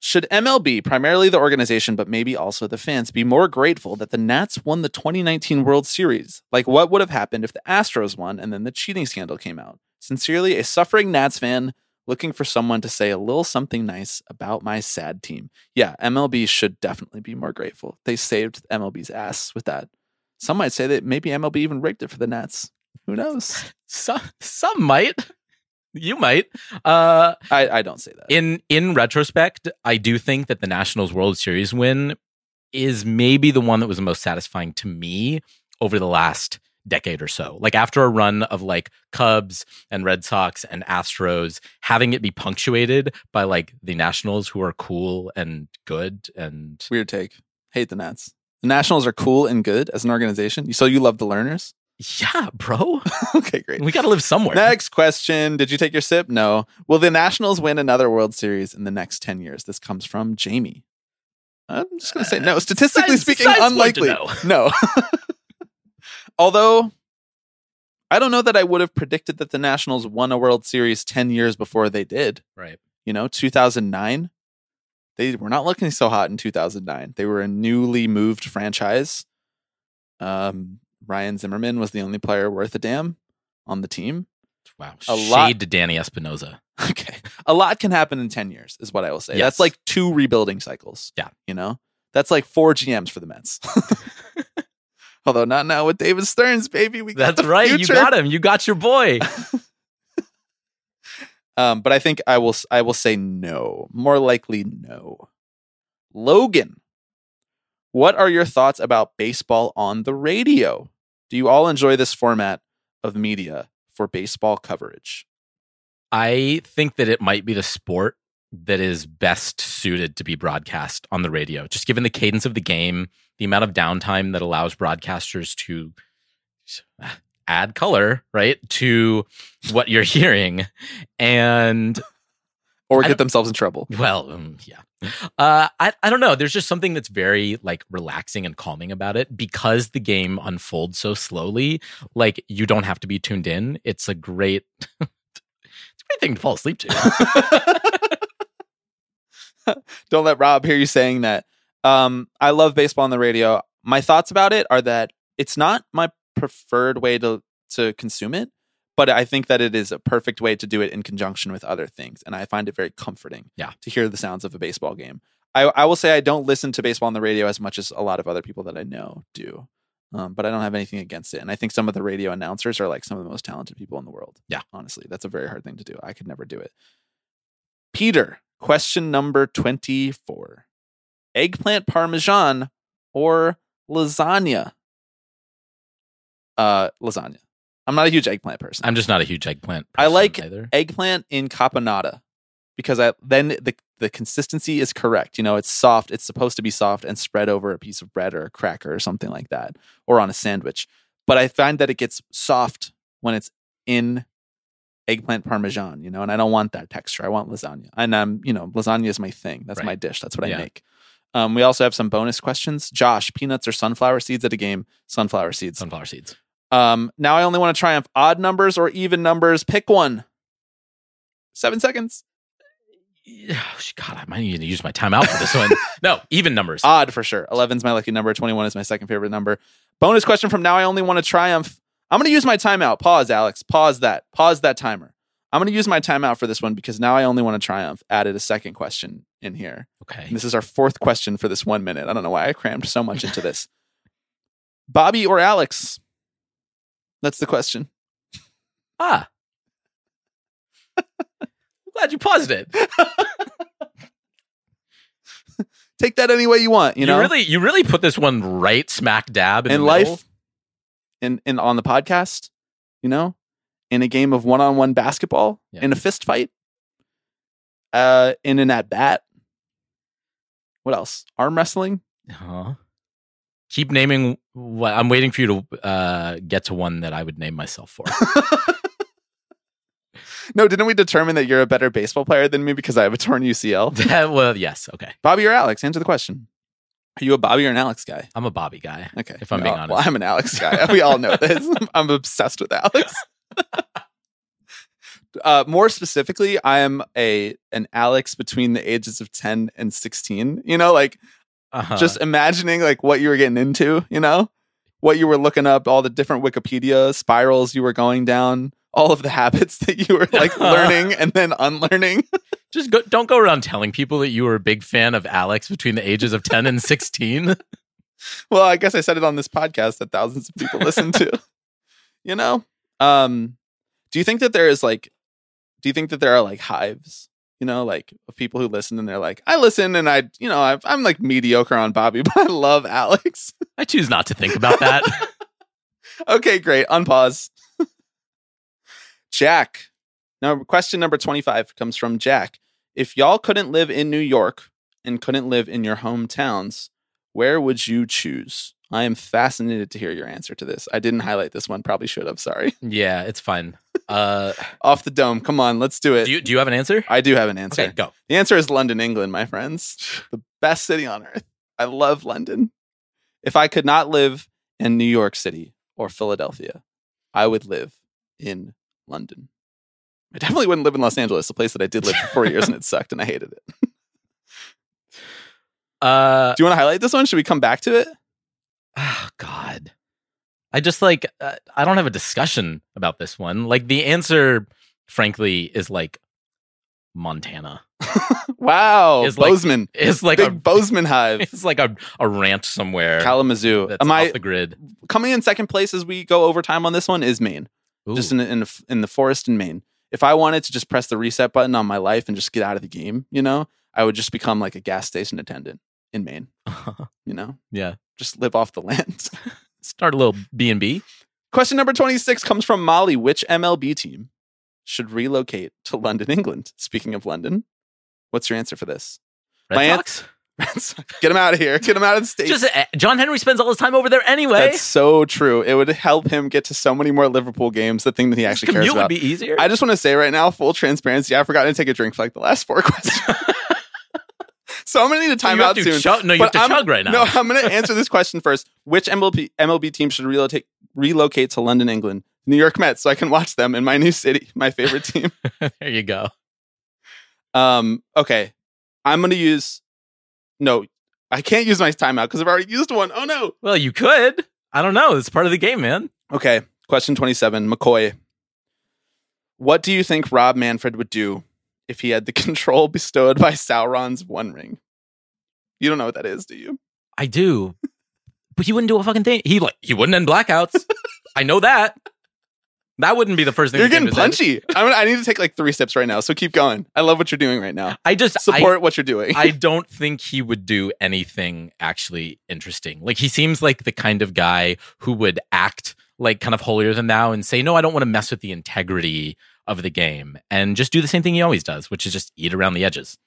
Should MLB, primarily the organization, but maybe also the fans, be more grateful that the Nats won the 2019 World Series? What would have happened if the Astros won and then the cheating scandal came out? Sincerely, a suffering Nats fan looking for someone to say a little something nice about my sad team. Yeah, MLB should definitely be more grateful. They saved MLB's ass with that. Some might say that maybe MLB even rigged it for the Nats. Who knows? Some might. You might. I don't say that. In retrospect, I do think that the Nationals World Series win is maybe the one that was the most satisfying to me over the last decade or so. After a run of Cubs and Red Sox and Astros, having it be punctuated by the Nationals, who are cool and good and weird take. Hate the Nats. The Nationals are cool and good as an organization. So you love the learners? Yeah, bro. Okay, great. We got to live somewhere. Next question. Did you take your sip? No. Will the Nationals win another World Series in the next 10 years? This comes from Jamie. I'm just going to say no. Statistically speaking, unlikely. No. Although, I don't know that I would have predicted that the Nationals won a World Series 10 years before they did. Right. 2009. They were not looking so hot in 2009. They were a newly moved franchise. Ryan Zimmerman was the only player worth a damn on the team. Wow. Shade to Danny Espinosa. Okay. A lot can happen in 10 years is what I will say. Yes. That's 2 rebuilding cycles. Yeah. That's 4 GMs for the Mets. Although not now with David Stearns, baby. That's right. Future. You got him. You got your boy. But I think I will say no. More likely no. Logan, what are your thoughts about baseball on the radio? Do you all enjoy this format of media for baseball coverage? I think that it might be the sport that is best suited to be broadcast on the radio. Just given the cadence of the game, the amount of downtime that allows broadcasters to add color, right, to what you're hearing, and or get themselves in trouble. Well, yeah. I don't know. There's just something that's very relaxing and calming about it because the game unfolds so slowly. You don't have to be tuned in. It's a great, thing to fall asleep to. Don't let Rob hear you saying that. I love baseball on the radio. My thoughts about it are that it's not my preferred way to consume it, but I think that it is a perfect way to do it in conjunction with other things, and I find it very comforting to hear the sounds of a baseball game. I will say I don't listen to baseball on the radio as much as a lot of other people that I know do, but I don't have anything against it, and I think some of the radio announcers are some of the most talented people in the world. Honestly, that's a very hard thing to do. I could never do it. Peter, question number 24. Eggplant parmesan or lasagna? Lasagna. I'm not a huge eggplant person. I'm just not a huge eggplant person. I like either. Eggplant in caponata because the consistency is correct. It's soft. It's supposed to be soft and spread over a piece of bread or a cracker or something like that, or on a sandwich. But I find that it gets soft when it's in eggplant parmesan, and I don't want that texture. I want lasagna. And lasagna is my thing. That's my dish. That's what I make. We also have some bonus questions. Josh, peanuts or sunflower seeds at a game? Sunflower seeds. Sunflower seeds. Now I only want to triumph odd numbers or even numbers. Pick one. 7 seconds. God, I might need to use my timeout for this one. No, even numbers. Odd for sure. 11's my lucky number. 21 is my second favorite number. Bonus question from Now I Only Want to Triumph. I'm going to use my timeout. Pause, Alex. Pause that. Pause that timer. I'm going to use my timeout for this one because Now I Only Want to Triumph added a second question in here. Okay. And this is our fourth question for this 1 minute. I don't know why I crammed so much into this. Bobby or Alex? That's the question. Ah. Glad you paused it. Take that any way you want, you know. You really put this one right smack dab in life, in on the podcast, you know, in a game of one-on-one basketball, yeah. In a fist fight, in an at bat. What else? Arm wrestling. Uh-huh. Keep naming. What I'm waiting for you to get to one that I would name myself for. No, didn't we determine that you're a better baseball player than me because I have a torn UCL? Well, yes. Okay. Bobby or Alex? Answer the question. Are you a Bobby or an Alex guy? I'm a Bobby guy. Okay. If I'm being honest. Well, I'm an Alex guy. We all know this. I'm obsessed with Alex. More specifically, I am an Alex between the ages of 10 and 16. You know, like just imagining like what you were getting into, you know, what you were looking up, all the different Wikipedia spirals you were going down. All of the habits that you were like learning and then unlearning. Just don't go around telling people that you were a big fan of Alex between the ages of 10 and 16. Well, I guess I said it on this podcast that thousands of people listen to. You know, do you think that there is like, do you think that there are like hives? You know, like people who listen and they're like, I listen and I, you know, I'm like mediocre on Bobby, but I love Alex. I choose not to think about that. Okay, great. Unpause. Jack. Now, question number 25 comes from Jack. If y'all couldn't live in New York and couldn't live in your hometowns, where would you choose? I am fascinated to hear your answer to this. I didn't highlight this one. Probably should have. Sorry. Yeah, it's fine. Off the dome. Come on. Let's do it. Do you have an answer? I do have an answer. Okay, go. The answer is London, England, my friends. The best city on earth. I love London. If I could not live in New York City or Philadelphia, I would live in London. I definitely wouldn't live in Los Angeles, a place that I did live for 4 years and it sucked and I hated it. Do you want to highlight this one? Should we come back to it? Oh, God. I just like, I don't have a discussion about this one. Like the answer, frankly, is like Montana. Wow. Is Bozeman. It's like big Bozeman hive. It's like a ranch somewhere. Kalamazoo. That's off the grid. Coming in second place as we go overtime on this one is Maine. Ooh. Just in the forest in Maine. If I wanted to just press the reset button on my life and just get out of the game, you know, I would just become like a gas station attendant in Maine. You know? Yeah. Just live off the land. Start a little B&B. Question number 26 comes from Molly. Which MLB team should relocate to London, England? Speaking of London, what's your answer for this? Red Sox? Red Sox. Get him out of here. Get him out of the state. Just, John Henry spends all his time over there anyway. That's so true. It would help him get to so many more Liverpool games, the thing that he actually cares about. Commute would be easier. I just want to say right now, full transparency, I forgot to take a drink for like the last four questions. So I'm going to need a timeout soon. You have to chug right now. No, I'm going to answer this question first. Which MLB team should relocate to London, England? New York Mets, so I can watch them in my new city, my favorite team. There you go. Okay. I'm going to use... No, I can't use my timeout because I've already used one. Oh, no. Well, you could. I don't know. It's part of the game, man. Okay. Question 27. McCoy. What do you think Rob Manfred would do if he had the control bestowed by Sauron's One Ring? You don't know what that is, do you? I do. But he wouldn't do a fucking thing. He wouldn't end blackouts. I know that. That wouldn't be the first thing. You're getting punchy. I need to take like 3 sips right now. So keep going. I love what you're doing right now. I just support what you're doing. I don't think he would do anything actually interesting. Like he seems like the kind of guy who would act like kind of holier than thou and say, no, I don't want to mess with the integrity of the game and just do the same thing he always does, which is just eat around the edges.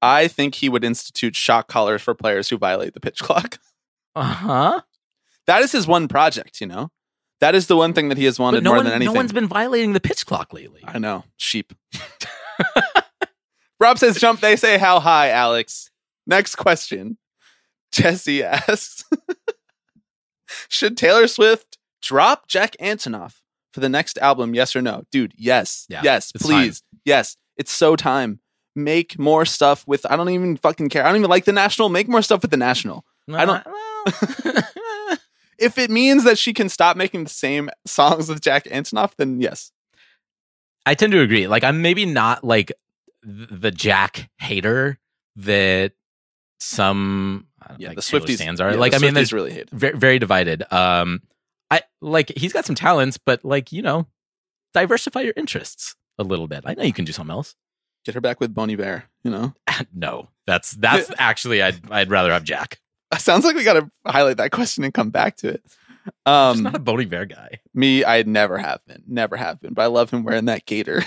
I think he would institute shock collars for players who violate the pitch clock. Uh-huh. That is his one project, you know? That is the one thing that he has wanted more than anything. No one's been violating the pitch clock lately. I know. Sheep. Rob says jump. They say how high, Alex. Next question. Jesse asks, should Taylor Swift drop Jack Antonoff for the next album? Yes or no? Dude, yes. Yeah, yes, please. Time. Yes. It's so time. Make more stuff with, I don't even fucking care. I don't even like the National. Make more stuff with the National. No, I don't. No. If it means that she can stop making the same songs with Jack Antonoff, then yes. I tend to agree. Like, I'm maybe not like the Jack hater that some the Swifties fans are. Like, I mean, there's really hate. Very, very divided. I like, he's got some talents, but like, you know, diversify your interests a little bit. I know you can do something else. Get her back with Bon Iver, you know? No, that's actually, I'd rather have Jack. Sounds like we got to highlight that question and come back to it. I'm just not a Bon Iver guy. Me, I never have been, but I love him wearing that gaiter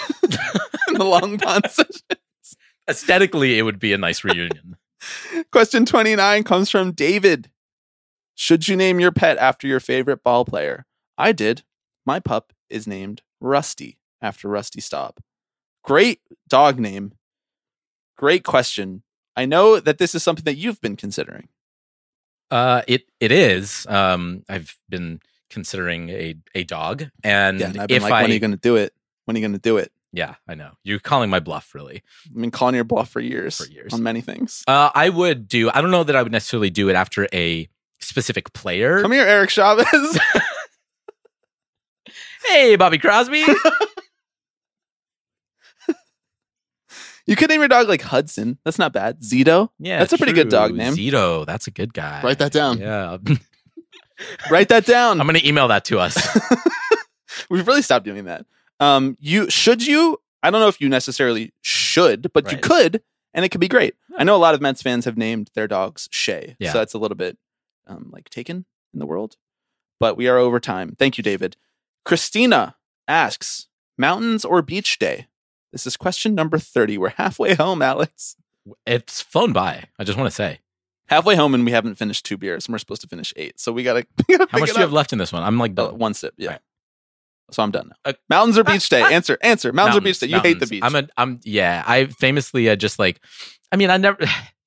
in the Long Pond sessions. Aesthetically, it would be a nice reunion. Question 29 comes from David. Should you name your pet after your favorite ball player? I did. My pup is named Rusty after Rusty Staub. Great dog name. Great question. I know that this is something that you've been considering. It is. I've been considering a dog, and I've been when are you going to do it? Yeah, I know. You're calling my bluff, really. I've been calling your bluff for years. On many things. I don't know that I would necessarily do it after a specific player. Come here, Eric Chavez. Hey, Bobby Crosby. You could name your dog like Hudson. That's not bad. Zito. Yeah, that's a pretty good dog name. Zito. That's a good guy. Write that down. Yeah. Write that down. I'm going to email that to us. We've really stopped doing that. I don't know if you necessarily should, but you could, and it could be great. I know a lot of Mets fans have named their dogs Shea. Yeah. So that's a little bit taken in the world. But we are over time. Thank you, David. Christina asks, mountains or beach day? This is question number 30. We're halfway home, Alex. It's flown by. I just want to say. Halfway home, and we haven't finished 2 beers, and we're supposed to finish 8. So we got to. How much do you have left in this one? I'm like done. One sip, yeah. Right. So I'm done now. Mountains or beach day? Answer. Mountains or beach day? You hate the beach. I famously just like, I mean, I never,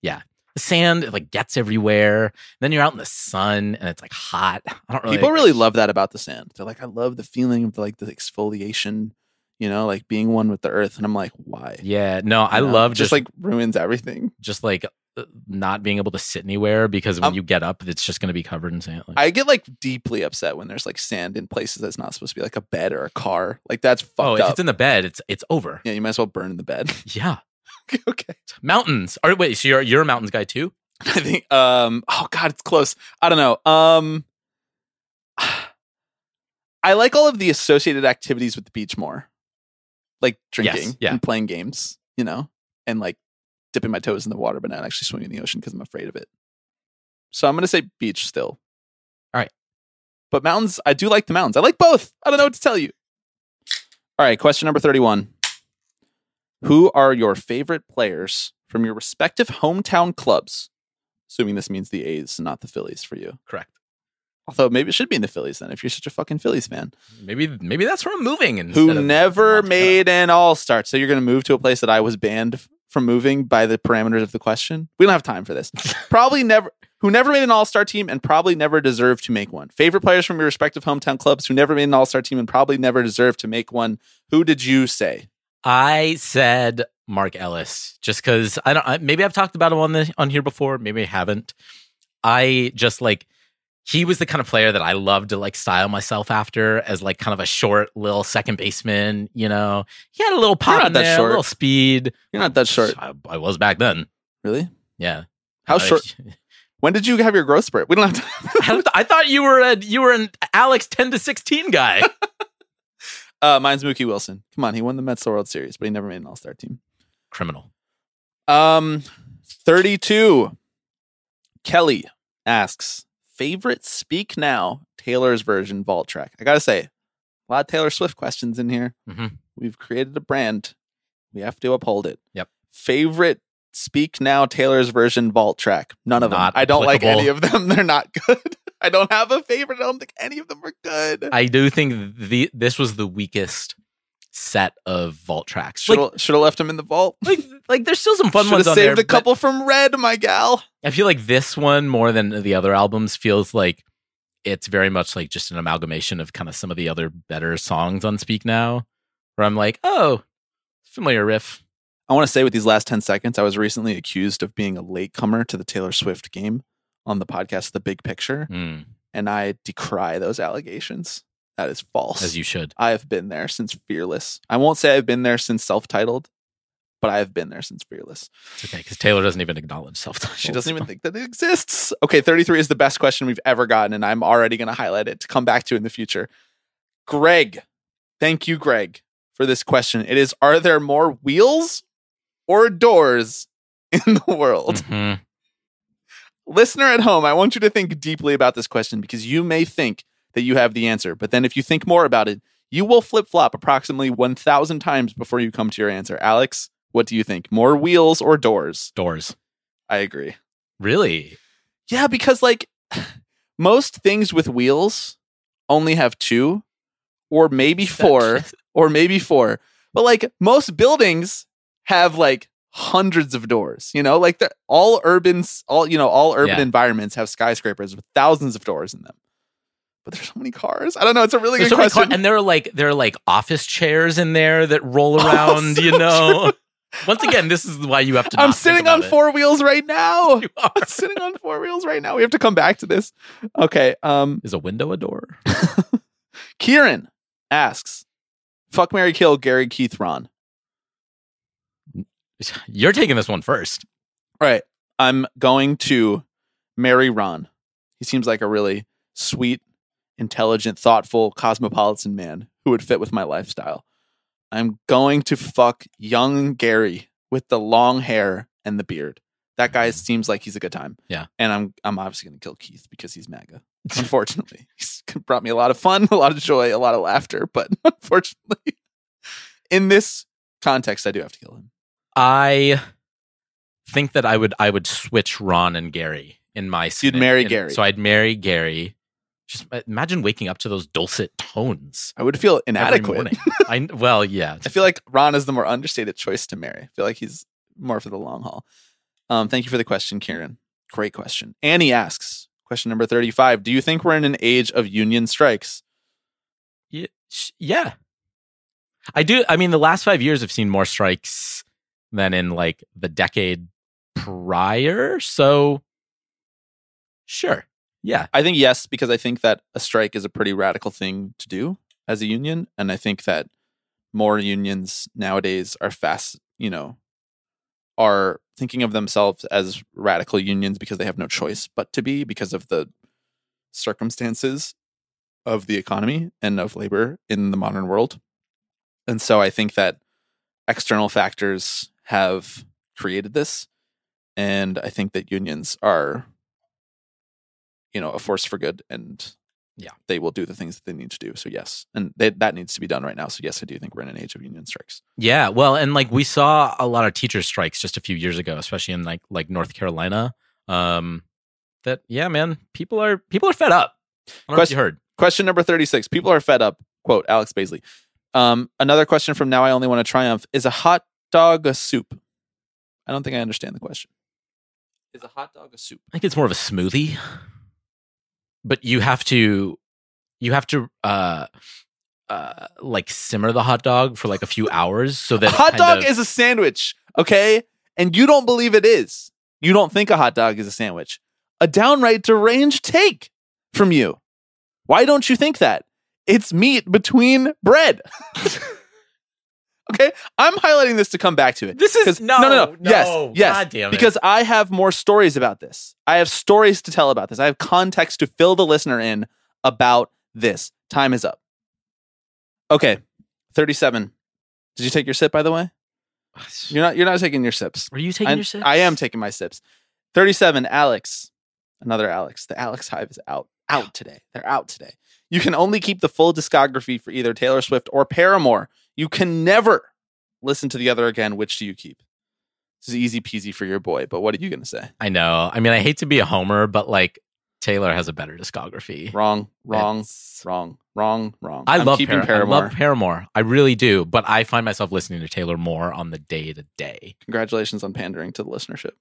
yeah. The sand, it like gets everywhere. And then you're out in the sun, and it's like hot. I don't really. People really love that about the sand. They're like, I love the feeling of like the exfoliation. You know, like being one with the earth. And I'm like, why? Yeah, no, I love just like ruins everything. Just like not being able to sit anywhere because when you get up, it's just going to be covered in sand. Like, I get like deeply upset when there's like sand in places that's not supposed to be, like a bed or a car. Like that's fucked up. Oh, if it's in the bed, it's over. Yeah, you might as well burn in the bed. Yeah. Okay. Mountains. All right, wait, so you're a mountains guy too? I think, oh God, it's close. I don't know. I like all of the associated activities with the beach more. Like drinking and playing games, you know, and like dipping my toes in the water, but not actually swimming in the ocean because I'm afraid of it. So I'm going to say beach still. All right. But mountains, I do like the mountains. I like both. I don't know what to tell you. All right. Question number 31. Who are your favorite players from your respective hometown clubs? Assuming this means the A's, not the Phillies for you. Correct. Although maybe it should be in the Phillies then, if you're such a fucking Phillies fan. Maybe that's where I'm moving. Who never made an All-Star. So you're going to move to a place that I was banned from moving by the parameters of the question? We don't have time for this. Who never made an All-Star team and probably never deserved to make one. Favorite players from your respective hometown clubs who never made an All-Star team and probably never deserved to make one. Who did you say? I said Mark Ellis, just because maybe I've talked about him on here before. Maybe I haven't. I just like... He was the kind of player that I loved to like style myself after as like kind of a short little second baseman, you know. He had a little pop in there, a little speed. You're not that short. I was back then. Really? Yeah. How short? When did you have your growth spurt? We don't have to. I thought you were an Alex 10-16 guy. Mine's Mookie Wilson. Come on, he won the Mets World Series, but he never made an All-Star team. Criminal. 32. Kelly asks, favorite Speak Now Taylor's version vault track. I gotta say, a lot of Taylor Swift questions in here. Mm-hmm. We've created a brand. We have to uphold it. Yep. Favorite Speak Now Taylor's version vault track. None of them. I don't like any of them. They're not good. I don't have a favorite. I don't think any of them are good. I do think this was the weakest set of vault tracks. Should have left them in the vault. Like there's still some fun ones on there. Should have saved a couple from Red, my gal. I feel like this one more than the other albums feels like it's very much like just an amalgamation of kind of some of the other better songs on Speak Now, where I'm like, oh, familiar riff. I want to say with these last 10 seconds, I was recently accused of being a latecomer to the Taylor Swift game on the podcast, The Big Picture. Mm. And I decry those allegations. That is false. As you should. I have been there since Fearless. I won't say I've been there since Self-Titled, but I have been there since Fearless. It's okay, because Taylor doesn't even acknowledge Self-Titled. She doesn't even think that it exists. Okay, 33 is the best question we've ever gotten, and I'm already going to highlight it to come back to in the future. Greg. Thank you, Greg, for this question. It is, are there more wheels or doors in the world? Mm-hmm. Listener at home, I want you to think deeply about this question, because you may think that you have the answer. But then if you think more about it, you will flip-flop approximately 1,000 times before you come to your answer. Alex, what do you think? More wheels or doors? Doors. I agree. Really? Yeah, because like most things with wheels only have two or maybe four or maybe four. But like most buildings have like hundreds of doors, you know, like they're all urban environments have skyscrapers with thousands of doors in them. But there's so many cars. I don't know. It's a really good question. And there are like office chairs in there that roll around, you know. True. Once again, this is why you have to. I'm sitting on four wheels right now. You are. I'm sitting on four wheels right now. We have to come back to this. Okay. Is a window a door? Kieran asks, fuck, marry, kill, Gary, Keith, Ron. You're taking this one first. All right. I'm going to marry Ron. He seems like a really sweet, intelligent, thoughtful, cosmopolitan man who would fit with my lifestyle. I'm going to fuck young Gary with the long hair and the beard. That guy seems like he's a good time. Yeah. And I'm obviously going to kill Keith because he's MAGA. Unfortunately, he's brought me a lot of fun, a lot of joy, a lot of laughter. But unfortunately, in this context, I do have to kill him. I think that I would switch Ron and Gary in my scenario. You'd marry Gary. So I'd marry Gary. Just imagine waking up to those dulcet tones. I would feel inadequate. Well, yeah. I feel like Ron is the more understated choice to marry. I feel like he's more for the long haul. Thank you for the question, Kieran. Great question. Annie asks, question number 35, do you think we're in an age of union strikes? Yeah. I do. I mean, the last 5 years I've seen more strikes than in like the decade prior. So sure. Yeah, I think yes, because I think that a strike is a pretty radical thing to do as a union. And I think that more unions nowadays are are thinking of themselves as radical unions because they have no choice but to be, because of the circumstances of the economy and of labor in the modern world. And so I think that external factors have created this. And I think that unions are, you know, a force for good, and yeah, they will do the things that they need to do. So yes, and that needs to be done right now. So yes, I do think we're in an age of union strikes. Yeah, well, and like we saw a lot of teacher strikes just a few years ago, especially in like North Carolina. That yeah, man, people are fed up. I don't know if you heard. Question number 36: people are fed up. Quote Alex Baisley. Another question from Now I Only Want to Triumph: is a hot dog a soup? I don't think I understand the question. Is a hot dog a soup? I think it's more of a smoothie. But you have to like simmer the hot dog for like a few hours so that a hot dog is a sandwich, okay? And you don't believe it is. You don't think a hot dog is a sandwich. A downright deranged take from you. Why don't you think that? It's meat between bread. Okay, I'm highlighting this to come back to it. This is no. Yes, God damn it. Because I have more stories about this. I have stories to tell about this. I have context to fill the listener in about this. Time is up. Okay, 37. Did you take your sip? By the way, you're not taking your sips. Are you taking your sips? I am taking my sips. 37. Alex, another Alex. The Alex Hive is out today. They're out today. You can only keep the full discography for either Taylor Swift or Paramore. You can never listen to the other again. Which do you keep? This is easy peasy for your boy, but what are you going to say? I know. I mean, I hate to be a homer, but like Taylor has a better discography. Wrong. I'm keeping Paramore. I love Paramore. I really do, but I find myself listening to Taylor more on the day to day. Congratulations on pandering to the listenership.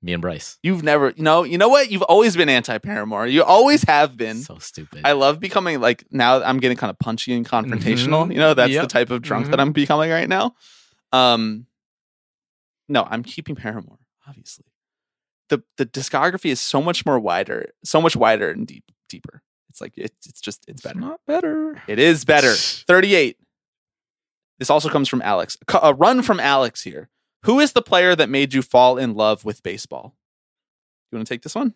Me and Bryce. You've never, no, you know what? You've always been anti-Paramore. You always have been. So stupid. I love becoming, like, now I'm getting kind of punchy and confrontational. Mm-hmm. You know, that's the type of drunk that I'm becoming right now. No, I'm keeping Paramore, obviously. The discography is so much more wider, so much wider and deeper. It's like, it's better. It's not better. It is better. 38. This also comes from Alex. A run from Alex here. Who is the player that made you fall in love with baseball? You want to take this one?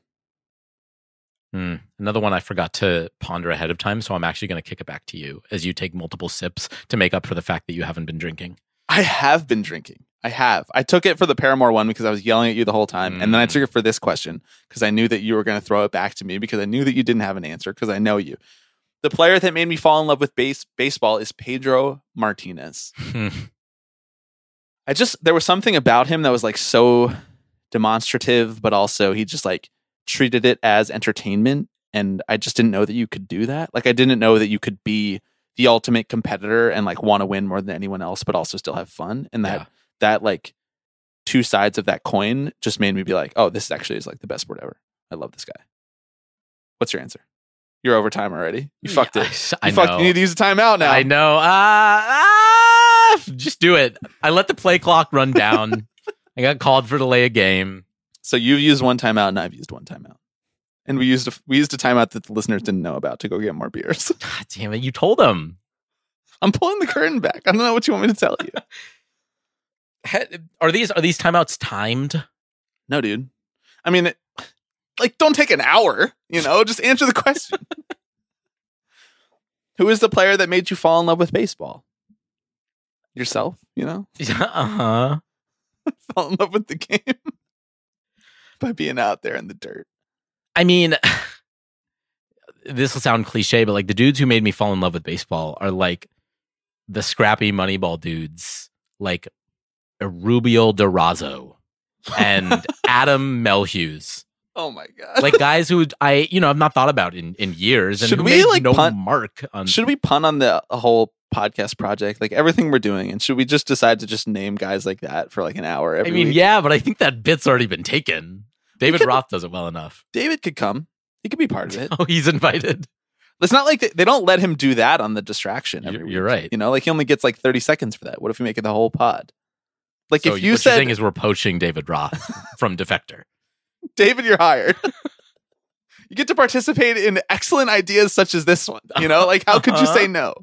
Another one I forgot to ponder ahead of time, so I'm actually going to kick it back to you as you take multiple sips to make up for the fact that you haven't been drinking. I have been drinking. I have. I took it for the Paramore one because I was yelling at you the whole time. And then I took it for this question because I knew that you were going to throw it back to me because I knew that you didn't have an answer because I know you. The player that made me fall in love with baseball is Pedro Martinez. There was something about him that was like so demonstrative, but also he just like treated it as entertainment. And I just didn't know that you could do that. Like, I didn't know that you could be the ultimate competitor and like want to win more than anyone else, but also still have fun. And that like two sides of that coin just made me be like, oh, this actually is like the best sport ever. I love this guy. What's your answer? You're over time already. You fucked it. I know. You need to use a timeout now. I know. Just do it. I let the play clock run down. I got called for delay a game. So you've used one timeout and I've used one timeout. And we used a timeout that the listeners didn't know about to go get more beers. God damn it. You told them. I'm pulling the curtain back. I don't know what you want me to tell you. Are these timeouts timed? No, dude. I mean, don't take an hour, you know, just answer the question. Who is the player that made you fall in love with baseball? Yourself, you know? Yeah, Fall in love with the game by being out there in the dirt. I mean, this will sound cliche, but like the dudes who made me fall in love with baseball are like the scrappy Moneyball dudes, like Rubio Durazo and Adam Melhues. Oh my God. Like guys who I've not thought about in years. And should we like no punt, mark on. Should we punt on the whole podcast project, like everything we're doing, and should we just decide to just name guys like that for like an hour every week? Yeah, but I think that bit's already been taken. David Roth does it well enough. David could come. He could be part of it. Oh, he's invited. It's not like they don't let him do that on the distraction every week. You're right. You know, like he only gets like 30 seconds for that. What if we make it the whole pod? Like so if you said... the thing is we're poaching David Roth from Defector. David, you're hired. You get to participate in excellent ideas such as this one. You know, like how could you say no?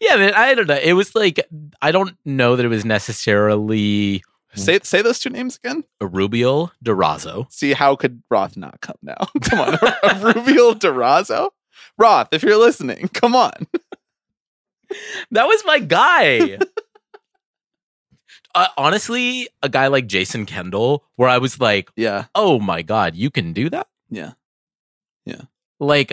Yeah, man, I don't know. It was like, I don't know that it was necessarily... Say those two names again. Rubio Durazo. See, how could Roth not come now? Come on, Rubio Durazo? Roth, if you're listening, come on. That was my guy. Honestly, a guy like Jason Kendall, where I was like, yeah. Oh my God, you can do that? Yeah. Yeah. Like,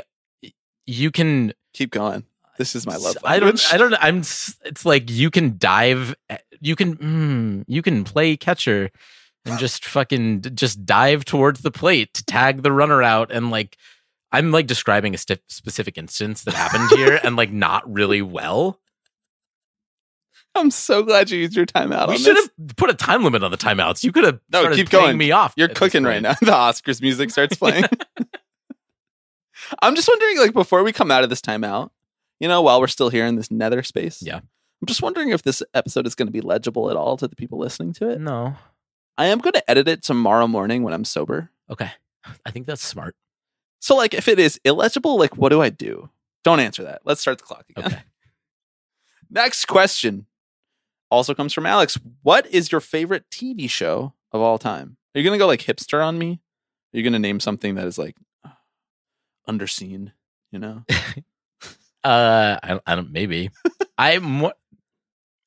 you can... Keep going. This is my love language. It's like you can dive. You can play catcher and just fucking just dive towards the plate to tag the runner out. And like, I'm like describing a specific instance that happened here and like not really well. I'm so glad you used your timeout. We should have put a time limit on the timeouts. You could have keep going. Me off. You're cooking right now. The Oscars music starts playing. I'm just wondering, like, before we come out of this timeout. You know, while we're still here in this nether space. Yeah. I'm just wondering if this episode is going to be legible at all to the people listening to it. No. I am going to edit it tomorrow morning when I'm sober. Okay. I think that's smart. So, like, if it is illegible, like, what do I do? Don't answer that. Let's start the clock again. Okay. Next question also comes from Alex. What is your favorite TV show of all time? Are you going to go, like, hipster on me? Are you going to name something that is, like, underseen, you know? I don't. Maybe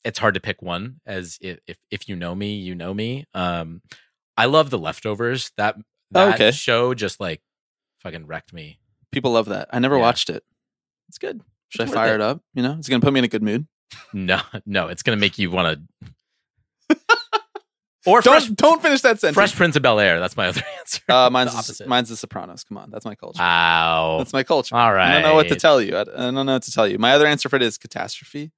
it's hard to pick one. As if you know me, you know me. I love The Leftovers. That okay. Show just like fucking wrecked me. People love that. I never watched it. It's good. Should I fire it up? You know, it's gonna put me in a good mood. No, it's gonna make you want to. Or don't finish that sentence. Fresh Prince of Bel-Air. That's my other answer. Mine's The Sopranos. Come on. That's my culture. Wow. That's my culture. All right. I don't know what to tell you. My other answer for it is Catastrophe.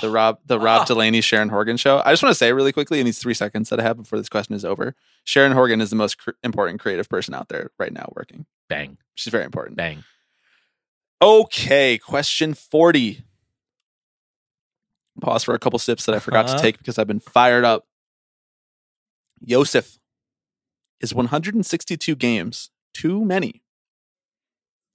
The Rob Delaney, Sharon Horgan show. I just want to say really quickly in these 3 seconds that I have before this question is over, Sharon Horgan is the most important creative person out there right now working. Bang. She's very important. Bang. Okay. Question 40. Pause for a couple sips that I forgot to take because I've been fired up. Yosef, is 162 games too many?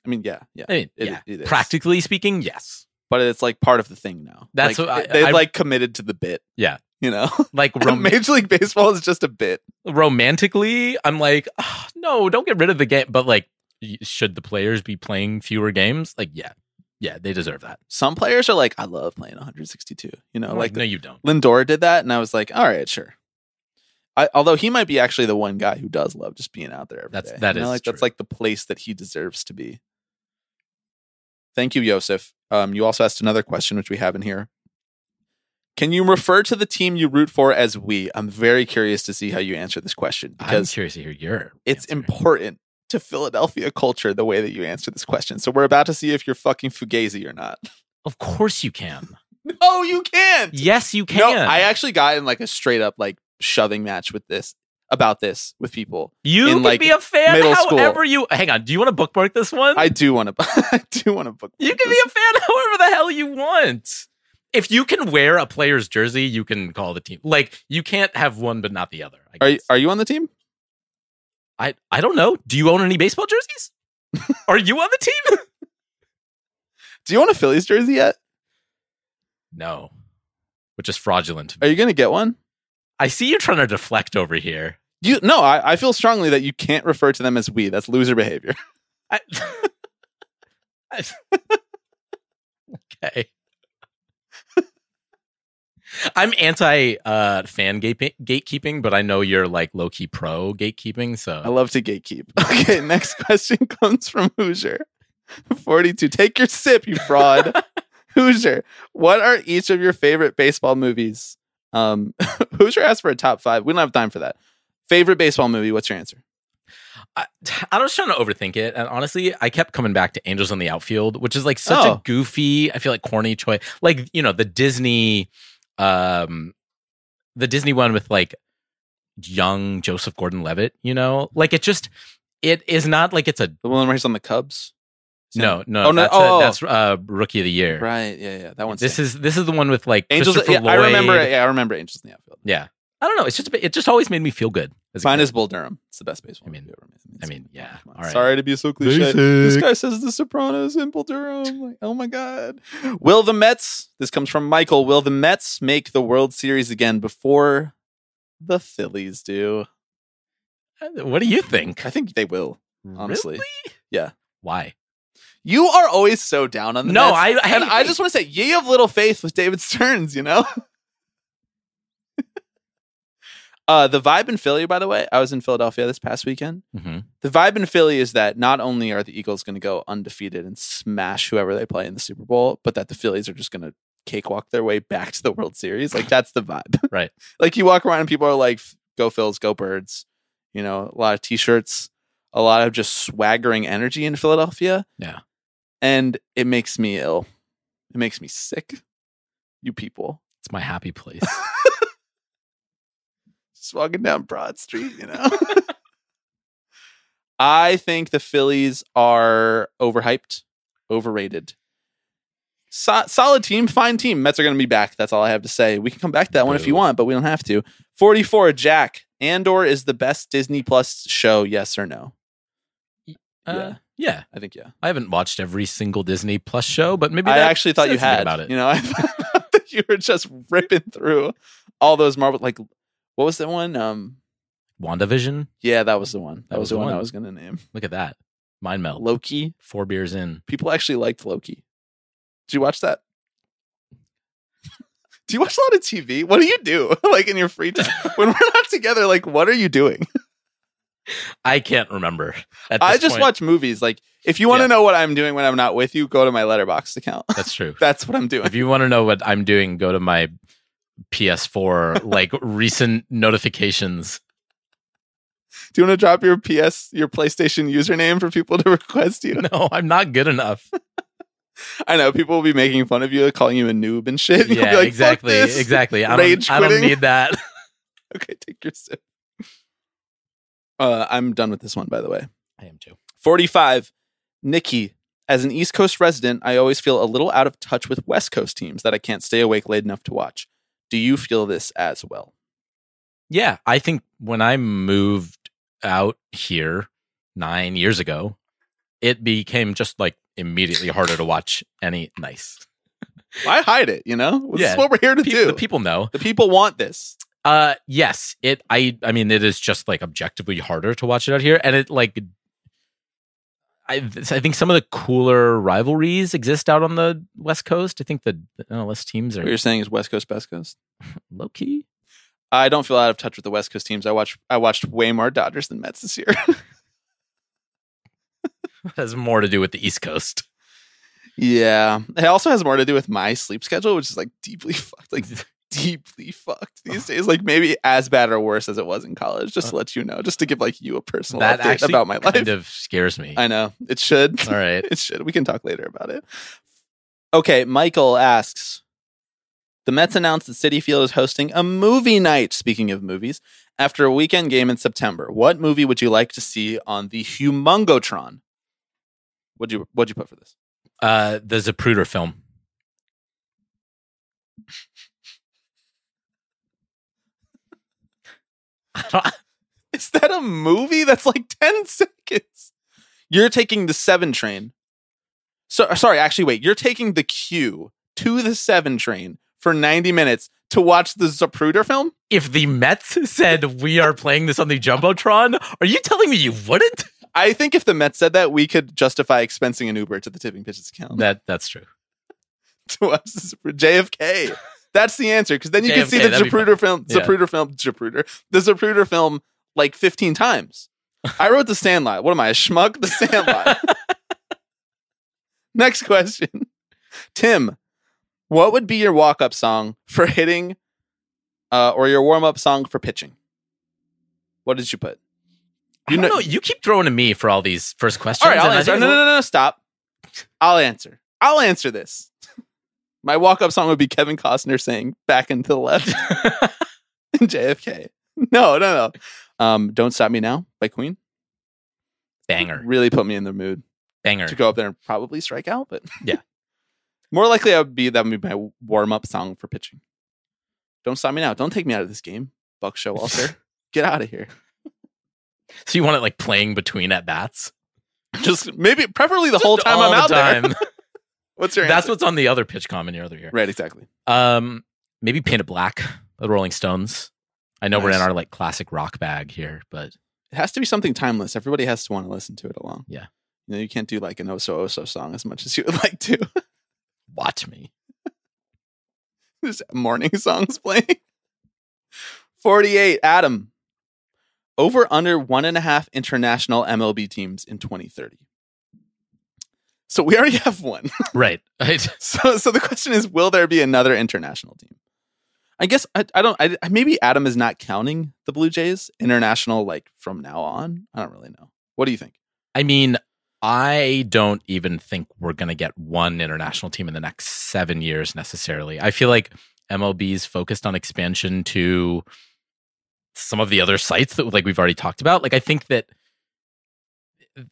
I mean, yeah. I mean, it is. Practically speaking, yes. But it's like part of the thing now. That's like, what they've like committed to the bit. Yeah. You know, like Major League Baseball is just a bit. Romantically, I'm like, oh, no, don't get rid of the game. But like, should the players be playing fewer games? Like, yeah, they deserve that. Some players are like, I love playing 162. You know, like no, you don't. Lindor did that, and I was like, all right, sure. Although he might be actually the one guy who does love just being out there every day. That is like true. That's like the place that he deserves to be. Thank you, Yosef. You also asked another question, which we have in here. Can you refer to the team you root for as we? I'm very curious to see how you answer this question. I'm curious to hear your answer. It's important to Philadelphia culture the way that you answer this question. So we're about to see if you're fucking Fugazi or not. Of course you can. No, you can't. Yes, you can. No, I actually got in like a straight up like shoving match with this. About this with people. You can like be a fan however you... Hang on. Do you want to bookmark this one? I do want to bookmark this. You can be a fan however the hell you want. If you can wear a player's jersey, you can call the team. Like, you can't have one but not the other. Are you on the team? I don't know. Do you own any baseball jerseys? Are you on the team? Do you own a Phillies jersey yet? No. Which is fraudulent. Are you going to get one? I see you trying to deflect over here. I feel strongly that you can't refer to them as we. That's loser behavior. Okay. I'm anti fan gatekeeping, but I know you're like low key pro gatekeeping. So I love to gatekeep. Okay, next question comes from Hoosier 42. Take your sip, you fraud. Hoosier, what are each of your favorite baseball movies? Who's your ask for a top five? We don't have time for that. Favorite baseball movie? What's your answer? I was trying to overthink it, and honestly, I kept coming back to Angels in the Outfield, which is like such a goofy, I feel like corny choice. Like, you know, the Disney one with like young Joseph Gordon-Levitt. You know, like it is not like it's the one where he's on the Cubs. No. That's Rookie of the Year. Right, yeah. That one's this is the one with like Angels. Yeah, Lloyd. I remember Angels in the Outfield. Yeah. I don't know. It's just it always made me feel good. Mine is Bull Durham. It's the best baseball movie ever made. Yeah. All right. Sorry to be so cliche. Basic. This guy says The Sopranos and Bull Durham. Like, oh my God. Will the Mets? This comes from Michael. Will the Mets make the World Series again before the Phillies do? What do you think? I think they will. Honestly, really? Yeah. Why? You are always so down on the Mets. I just want to say, ye of little faith with David Stearns, you know? The vibe in Philly, by the way, I was in Philadelphia this past weekend. Mm-hmm. The vibe in Philly is that not only are the Eagles going to go undefeated and smash whoever they play in the Super Bowl, but that the Phillies are just going to cakewalk their way back to the World Series. Like, that's the vibe. Right. Like, you walk around and people are like, go Phils, go Birds. You know, a lot of T-shirts, a lot of just swaggering energy in Philadelphia. Yeah. And it makes me ill. It makes me sick. You people. It's my happy place. Just walking down Broad Street, you know. I think the Phillies are overhyped, overrated. Solid team, fine team. Mets are going to be back. That's all I have to say. We can come back to that one if you want, but we don't have to. 44, Jack. Andor is the best Disney Plus show, yes or no? Yeah, I think I haven't watched every single Disney Plus show, but maybe I actually thought you had about it. You know, I thought that you were just ripping through all those Marvel. Like, what was that one? WandaVision. Yeah, that was the one. That was the one I was going to name. Look at that, mind meld. Loki. 4 beers in. People actually liked Loki. Did you watch that? Do you watch a lot of TV? What do you do, like, in your free time when we're not together? Like, what are you doing? I can't remember. I just watch movies. Like, if you want to know what I'm doing when I'm not with you, go to my Letterboxd account. That's true. That's what I'm doing. If you want to know what I'm doing, go to my PS4 like recent notifications. Do you want to drop your your PlayStation username for people to request you? No, I'm not good enough. I know people will be making fun of you, calling you a noob and shit. And yeah, you'll be like, exactly. Fuck this. Exactly. I don't need that. Okay, take your sip. I'm done with this one, by the way. I am too. 45. Nikki. As an East Coast resident, I always feel a little out of touch with West Coast teams that I can't stay awake late enough to watch. Do you feel this as well? Yeah, I think when I moved out here 9 years ago, it became just like immediately harder to watch any nice. Why hide it? You know, this is what we're here to do. The people know. The people want this. Yes. I mean, it is just like objectively harder to watch it out here, and it like. I think some of the cooler rivalries exist out on the West Coast. I think the NLS teams are... What you're saying is West Coast, best coast? Low-key? I don't feel out of touch with the West Coast teams. I watched way more Dodgers than Mets this year. It has more to do with the East Coast. Yeah. It also has more to do with my sleep schedule, which is like deeply fucked. Like deeply fucked these days. Like maybe as bad or worse as it was in college, just to let you know, just to give like you a personal update about my life. That kind of scares me. I know. It should. All right. It should. We can talk later about it. Okay. Michael asks, the Mets announced that Citi Field is hosting a movie night. Speaking of movies, after a weekend game in September, what movie would you like to see on the Humongotron? What'd you put for this? The Zapruder film. Is that a movie? That's like 10 seconds. You're taking the 7 train. So, sorry, actually, wait. You're taking the queue to the 7 train for 90 minutes to watch the Zapruder film? If the Mets said we are playing this on the Jumbotron, are you telling me you wouldn't? I think if the Mets said that, we could justify expensing an Uber to the Tipping Pitches account. That's true. To watch the JFK. That's the answer, because then you can see the Zapruder film like 15 times. I wrote The Sandlot. What am I, a schmuck? The Sandlot. Next question. Tim, what would be your walk-up song for hitting or your warm-up song for pitching? What did you put? I don't know. You keep throwing to me for all these first questions. All right, I'll answer. No, stop. I'll answer this. My walk-up song would be Kevin Costner saying "Back and to the Left" in JFK. No. "Don't Stop Me Now" by Queen. Banger. Really put me in the mood. Banger. To go up there and probably strike out, but yeah. More likely, that would be my warm-up song for pitching. Don't stop me now. Don't take me out of this game, Buck Showalter. Get out of here. So you want it like playing between at bats? Just maybe, preferably the whole time I'm out there. What's your answer? That's what's on the other pitch comm in your other ear. Right, exactly. Maybe Paint It Black, the Rolling Stones. I know We're in our like classic rock bag here, but it has to be something timeless. Everybody has to want to listen to it along. Yeah. You know, you can't do like an Oso Oso song as much as you would like to. Watch me. There's morning songs playing. 48, Adam. Over under 1.5 international MLB teams in 2030. So we already have one. Right. So the question is, will there be another international team? I guess maybe Adam is not counting the Blue Jays international like from now on. I don't really know. What do you think? I mean, I don't even think we're going to get one international team in the next 7 years necessarily. I feel like MLB is focused on expansion to some of the other sites that like we've already talked about. Like I think that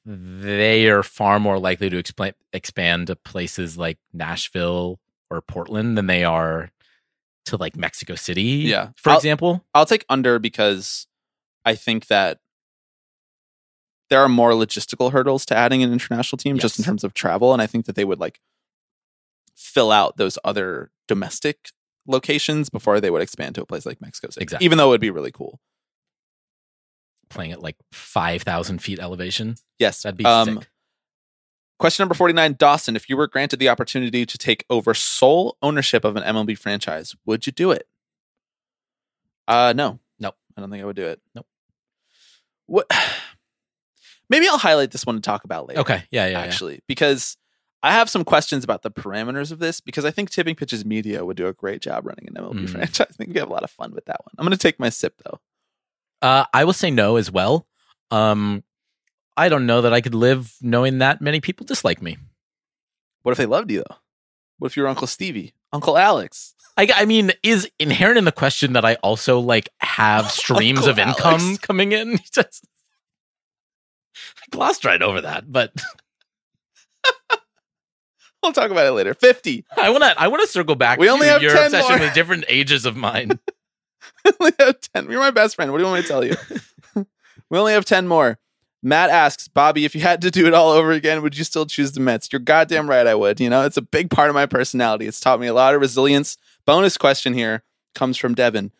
they are far more likely to expand to places like Nashville or Portland than they are to like Mexico City, for example. I'll take under because I think that there are more logistical hurdles to adding an international team just in terms of travel. And I think that they would like fill out those other domestic locations before they would expand to a place like Mexico City. Exactly. Even though it would be really cool. Playing at like 5,000 feet elevation. Yes. That'd be sick. Question number 49, Dawson. If you were granted the opportunity to take over sole ownership of an MLB franchise, would you do it? No. Nope. I don't think I would do it. Nope. What? Maybe I'll highlight this one to talk about later. Okay. Yeah. Actually, because I have some questions about the parameters of this because I think Tipping Pitches Media would do a great job running an MLB franchise. I think we have a lot of fun with that one. I'm going to take my sip though. I will say no as well. I don't know that I could live knowing that many people dislike me. What if they loved you, though? What if you were Uncle Stevie? Uncle Alex? I mean, is inherent in the question that I also, like, have streams of income coming in? Just, I glossed right over that, but... We'll talk about it later. 50. I want to circle back to your obsession more. With different ages of mine. We only have 10. You're my best friend. What do you want me to tell you? We only have 10 more. Matt asks, Bobby, if you had to do it all over again, would you still choose the Mets? You're goddamn right I would. You know, it's a big part of my personality. It's taught me a lot of resilience. Bonus question here comes from Devin.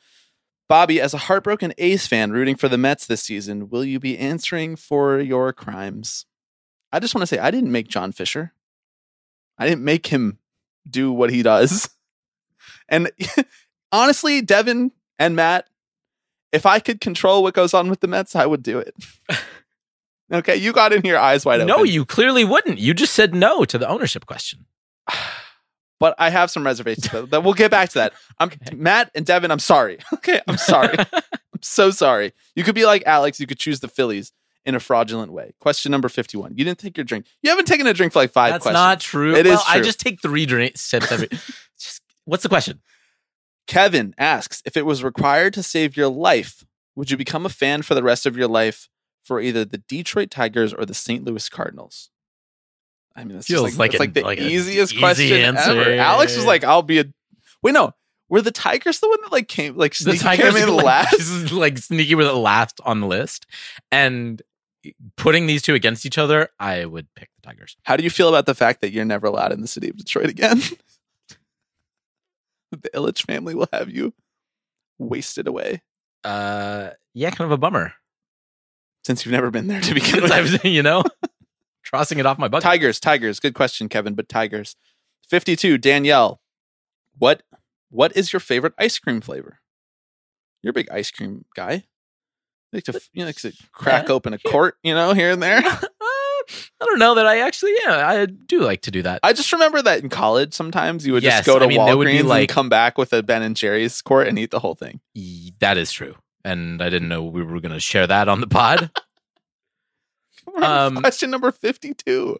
Bobby, as a heartbroken A's fan rooting for the Mets this season, will you be answering for your crimes? I just want to say, I didn't make John Fisher. I didn't make him do what he does. And honestly, Devin and Matt, if I could control what goes on with the Mets, I would do it. Okay, you got in here eyes wide open. No, you clearly wouldn't. You just said no to the ownership question. But I have some reservations. That we'll get back to that. Okay. Matt and Devin, I'm sorry. Okay, I'm sorry. I'm so sorry. You could be like Alex. You could choose the Phillies in a fraudulent way. Question number 51. You didn't take your drink. You haven't taken a drink for like 5 That's questions. That's not true. It is true. I just take 3 drinks. What's the question? Kevin asks, if it was required to save your life, would you become a fan for the rest of your life for either the Detroit Tigers or the St. Louis Cardinals? I mean, that's feels just like the easiest question answer. Ever. Alex was like, I'll be a... Wait, no. Were the Tigers the one that like came... like sneaky the Tigers came in last? Like sneaky were the last on the list. And... putting these two against each other, I would pick the Tigers. How do you feel about the fact that you're never allowed in the city of Detroit again? The Ilitch family will have you wasted away. Yeah, kind of a bummer. Since you've never been there to begin with. You know? Crossing it off my bucket. Tigers. Good question, Kevin, but Tigers. 52, Danielle. What is your favorite ice cream flavor? You're a big ice cream guy. Like to, you know, like to crack open a quart, you know, here and there. I don't know that I actually, I do like to do that. I just remember that in college, sometimes you would just go to Walgreens and come back with a Ben & Jerry's quart and eat the whole thing. That is true. And I didn't know we were going to share that on the pod. Question number 52.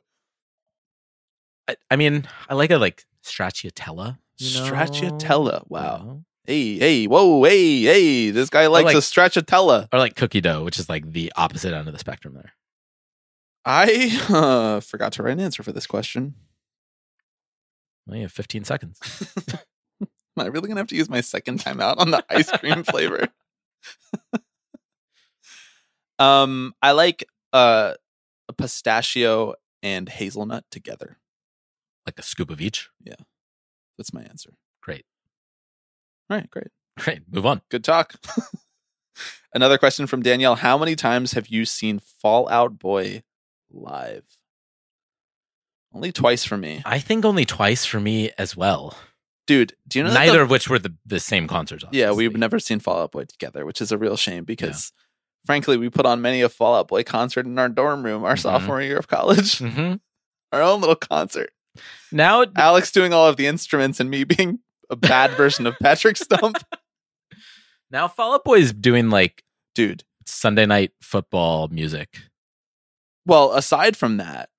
I mean, I like a stracciatella. You know? Stracciatella. Wow. Yeah. Hey, this guy likes a stracciatella. Or like cookie dough, which is like the opposite end of the spectrum there. I forgot to write an answer for this question. Well, you have 15 seconds. Am I really going to have to use my second time out on the ice cream flavor? I like a pistachio and hazelnut together. Like a scoop of each? Yeah. That's my answer. Great. All right, great. Move on. Good talk. Another question from Danielle. How many times have you seen Fall Out Boy live? Only twice for me. I think only twice for me as well. Dude, do you know neither of which were the same concerts? Obviously. Yeah, we've never seen Fall Out Boy together, which is a real shame because, frankly, we put on many a Fall Out Boy concert in our dorm room our sophomore year of college. Mm-hmm. Our own little concert. Now, Alex doing all of the instruments and me being a bad version of Patrick Stump. Now Fall Out Boy is doing Sunday night football music. Well, aside from that,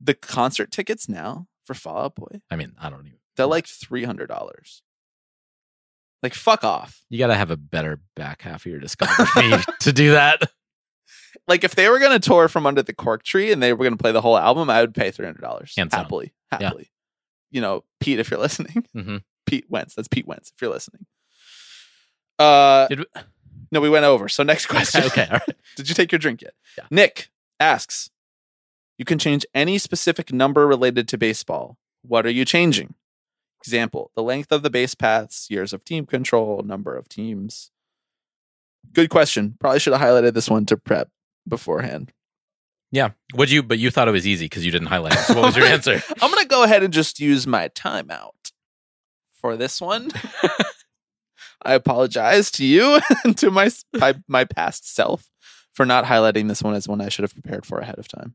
the concert tickets now for Fall Out Boy. I mean, I don't even. They're like $300. Like, fuck off. You got to have a better back half of your discography to do that. Like, if they were going to tour from under the cork tree and they were going to play the whole album, I would pay $300 happily. Yeah. You know, Pete, if you're listening. Mm-hmm. Pete Wentz. That's Pete Wentz, if you're listening. No, we went over. So next question. Okay, all right. Did you take your drink yet? Yeah. Nick asks, you can change any specific number related to baseball. What are you changing? Example, the length of the base paths, years of team control, number of teams. Good question. Probably should have highlighted this one to prep beforehand. Yeah. Would you? But you thought it was easy because you didn't highlight it. So what was your answer? I'm going to go ahead and just use my timeout for this one. I apologize to you and to my past self for not highlighting this one as one I should have prepared for ahead of time.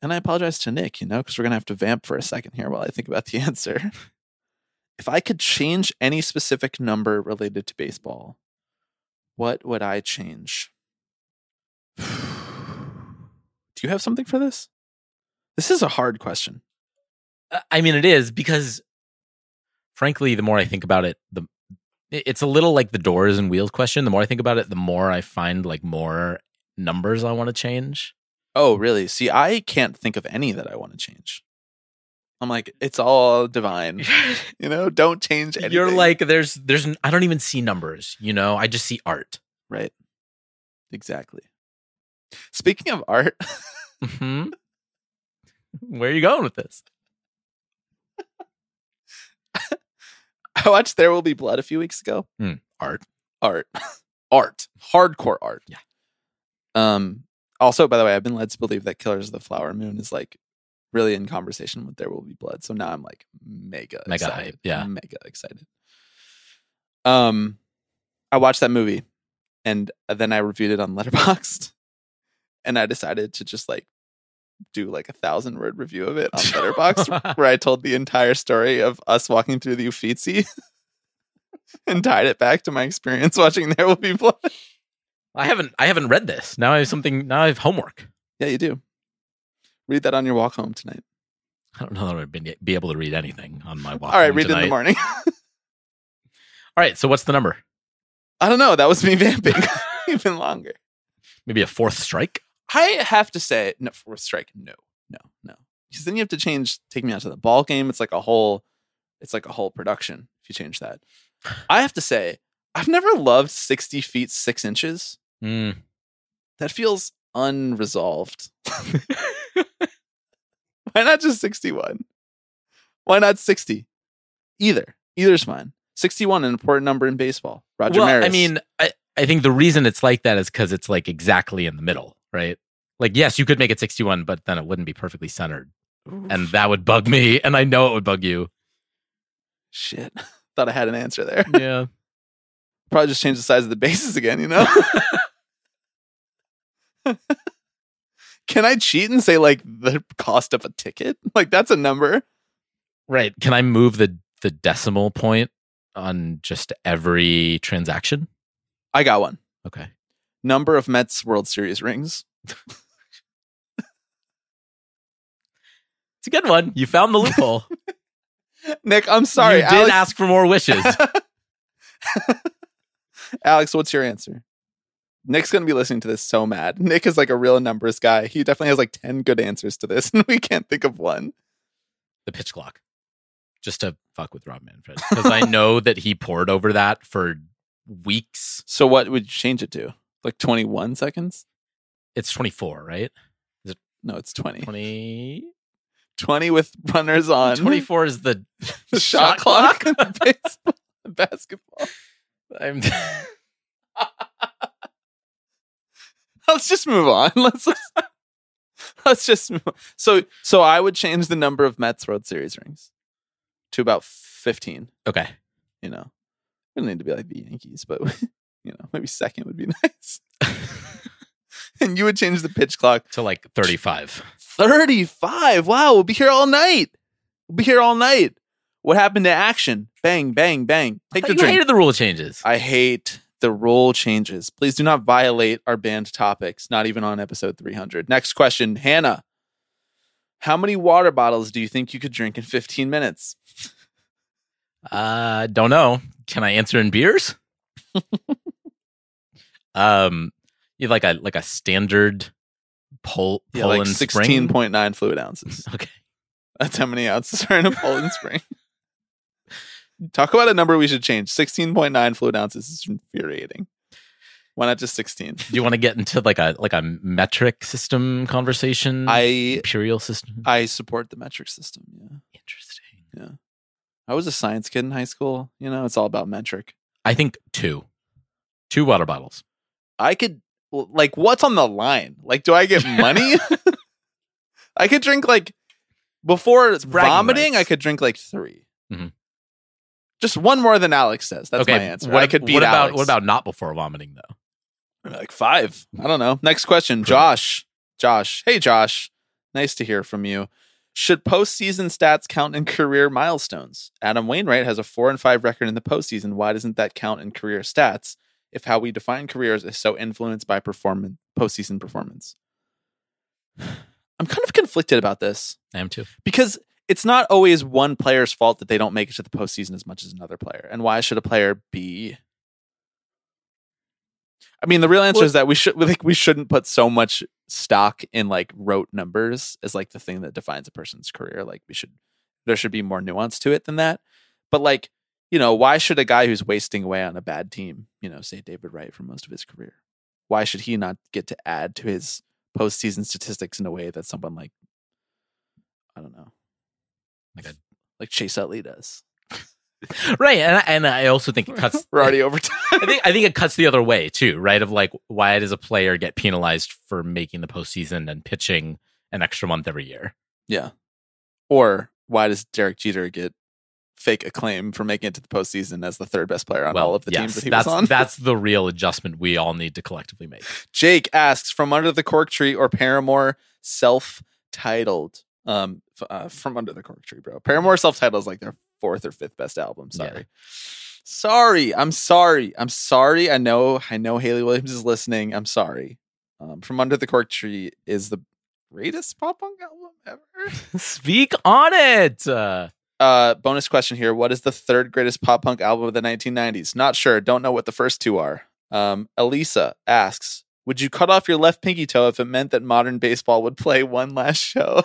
And I apologize to Nick, because we're going to have to vamp for a second here while I think about the answer. If I could change any specific number related to baseball, what would I change? Do you have something for this? This is a hard question. I mean, it is, because frankly, the more I think about it, it's a little like the Doors and Wheels question. The more I think about it, the more I find like more numbers I want to change. Oh, really? See, I can't think of any that I want to change. I'm like, it's all divine, you know, don't change anything. You're like, there's, I don't even see numbers, you know, I just see art. Right. Exactly. Speaking of art. Mm-hmm. Where are you going with this? I watched There Will Be Blood a few weeks ago. Art. Hardcore art. Yeah. Also, by the way, I've been led to believe that Killers of the Flower Moon is like really in conversation with There Will Be Blood. So now I'm like mega excited. Hype. Yeah. Mega excited. I watched that movie and then I reviewed it on Letterboxd, and I decided to just like do like 1,000-word review of it on Letterboxd where I told the entire story of us walking through the Uffizi and tied it back to my experience watching There Will Be Blood. I haven't read this. Now I have homework. Yeah, you do. Read that on your walk home tonight. I don't know that I've been be able to read anything on my walk home. All right, read it in the morning. All right, so what's the number? I don't know. That was me vamping even longer. Maybe a fourth strike? I have to say, no, fourth strike, no. Because then you have to change Take Me Out to the Ball Game. It's like a whole production if you change that. I have to say, I've never loved 60 feet, 6 inches. Mm. That feels unresolved. Why not just 61? Why not 60? Either's fine. 61, an important number in baseball. Roger Maris. I mean, I think the reason it's like that is because it's like exactly in the middle, right? Like, yes, you could make it 61, but then it wouldn't be perfectly centered. Oof. And that would bug me, and I know it would bug you. Shit. Thought I had an answer there. Yeah. Probably just change the size of the bases again, you know? Can I cheat and say, like, the cost of a ticket? Like, that's a number. Right. Can I move the decimal point on just every transaction? I got one. Okay. Number of Mets World Series rings. It's a good one. You found the loophole. Nick, I'm sorry. You did ask for more wishes. Alex, what's your answer? Nick's going to be listening to this so mad. Nick is like a real numbers guy. He definitely has like 10 good answers to this, and we can't think of one. The pitch clock. Just to fuck with Rob Manfred. Because I know that he poured over that for weeks. So what would you change it to? Like 21 seconds? It's 24, right? Is it? No, it's 20. 20 with runners on. 24 is the shot clock? Baseball, basketball. Let's just move on. Let's just move on. So I would change the number of Mets World Series rings to about 15. Okay. You know, we don't need to be like the Yankees, but you know, maybe second would be nice. And you would change the pitch clock to like 35. 35. Wow, we'll be here all night. What happened to action? Bang, bang, bang. Take the drink. I hated the rule changes. I hate the rule changes. Please do not violate our banned topics, not even on episode 300. Next question, Hannah. How many water bottles do you think you could drink in 15 minutes? Don't know. Can I answer in beers? You like a standard Poland like 16.9 fluid ounces. Okay. That's how many ounces are in a Poland spring. Talk about a number we should change. 16.9 fluid ounces is infuriating. Why not just 16? Do you want to get into like a metric system conversation? Imperial system? I support the metric system. Yeah. Interesting. Yeah. I was a science kid in high school. You know, it's all about metric. I think two water bottles. I could, like, what's on the line? Like, do I get money? I could drink like, before vomiting, I could drink like 3. Mm-hmm. Just one more than Alex says. That's okay, my answer. I could beat Alex. What about not before vomiting, though? Like 5. I don't know. Next question. Josh. Hey, Josh. Nice to hear from you. Should postseason stats count in career milestones? Adam Wainwright has a 4-5 record in the postseason. Why doesn't that count in career stats if how we define careers is so influenced by postseason performance? I'm kind of conflicted about this. I am too. Because it's not always one player's fault that they don't make it to the postseason as much as another player. And why should a player be? I mean, the real answer is that we shouldn't put so much stock in like rote numbers as like the thing that defines a person's career. Like there should be more nuance to it than that. But like, you know, why should a guy who's wasting away on a bad team, you know, say David Wright for most of his career, why should he not get to add to his postseason statistics in a way that someone like, I don't know, like Chase Utley does? Right, and I also think it cuts. We're already over time. I think it cuts the other way too, right? Of like, why does a player get penalized for making the postseason and pitching an extra month every year? Yeah, or why does Derek Jeter get fake acclaim for making it to the postseason as the third best player on all of the teams that he was on? That's the real adjustment we all need to collectively make. Jake asks, from under the cork tree or Paramore self-titled? From under the cork tree, bro. Paramore self-titled is like their fourth or fifth best album. I'm sorry. I know Haley Williams is listening. I'm sorry. From Under the Cork Tree is the greatest pop punk album ever. Speak on it. Bonus question here. What is the third greatest pop punk album of the 1990s? Not sure. Don't know what the first two are. Elisa asks, would you cut off your left pinky toe if it meant that modern baseball would play one last show?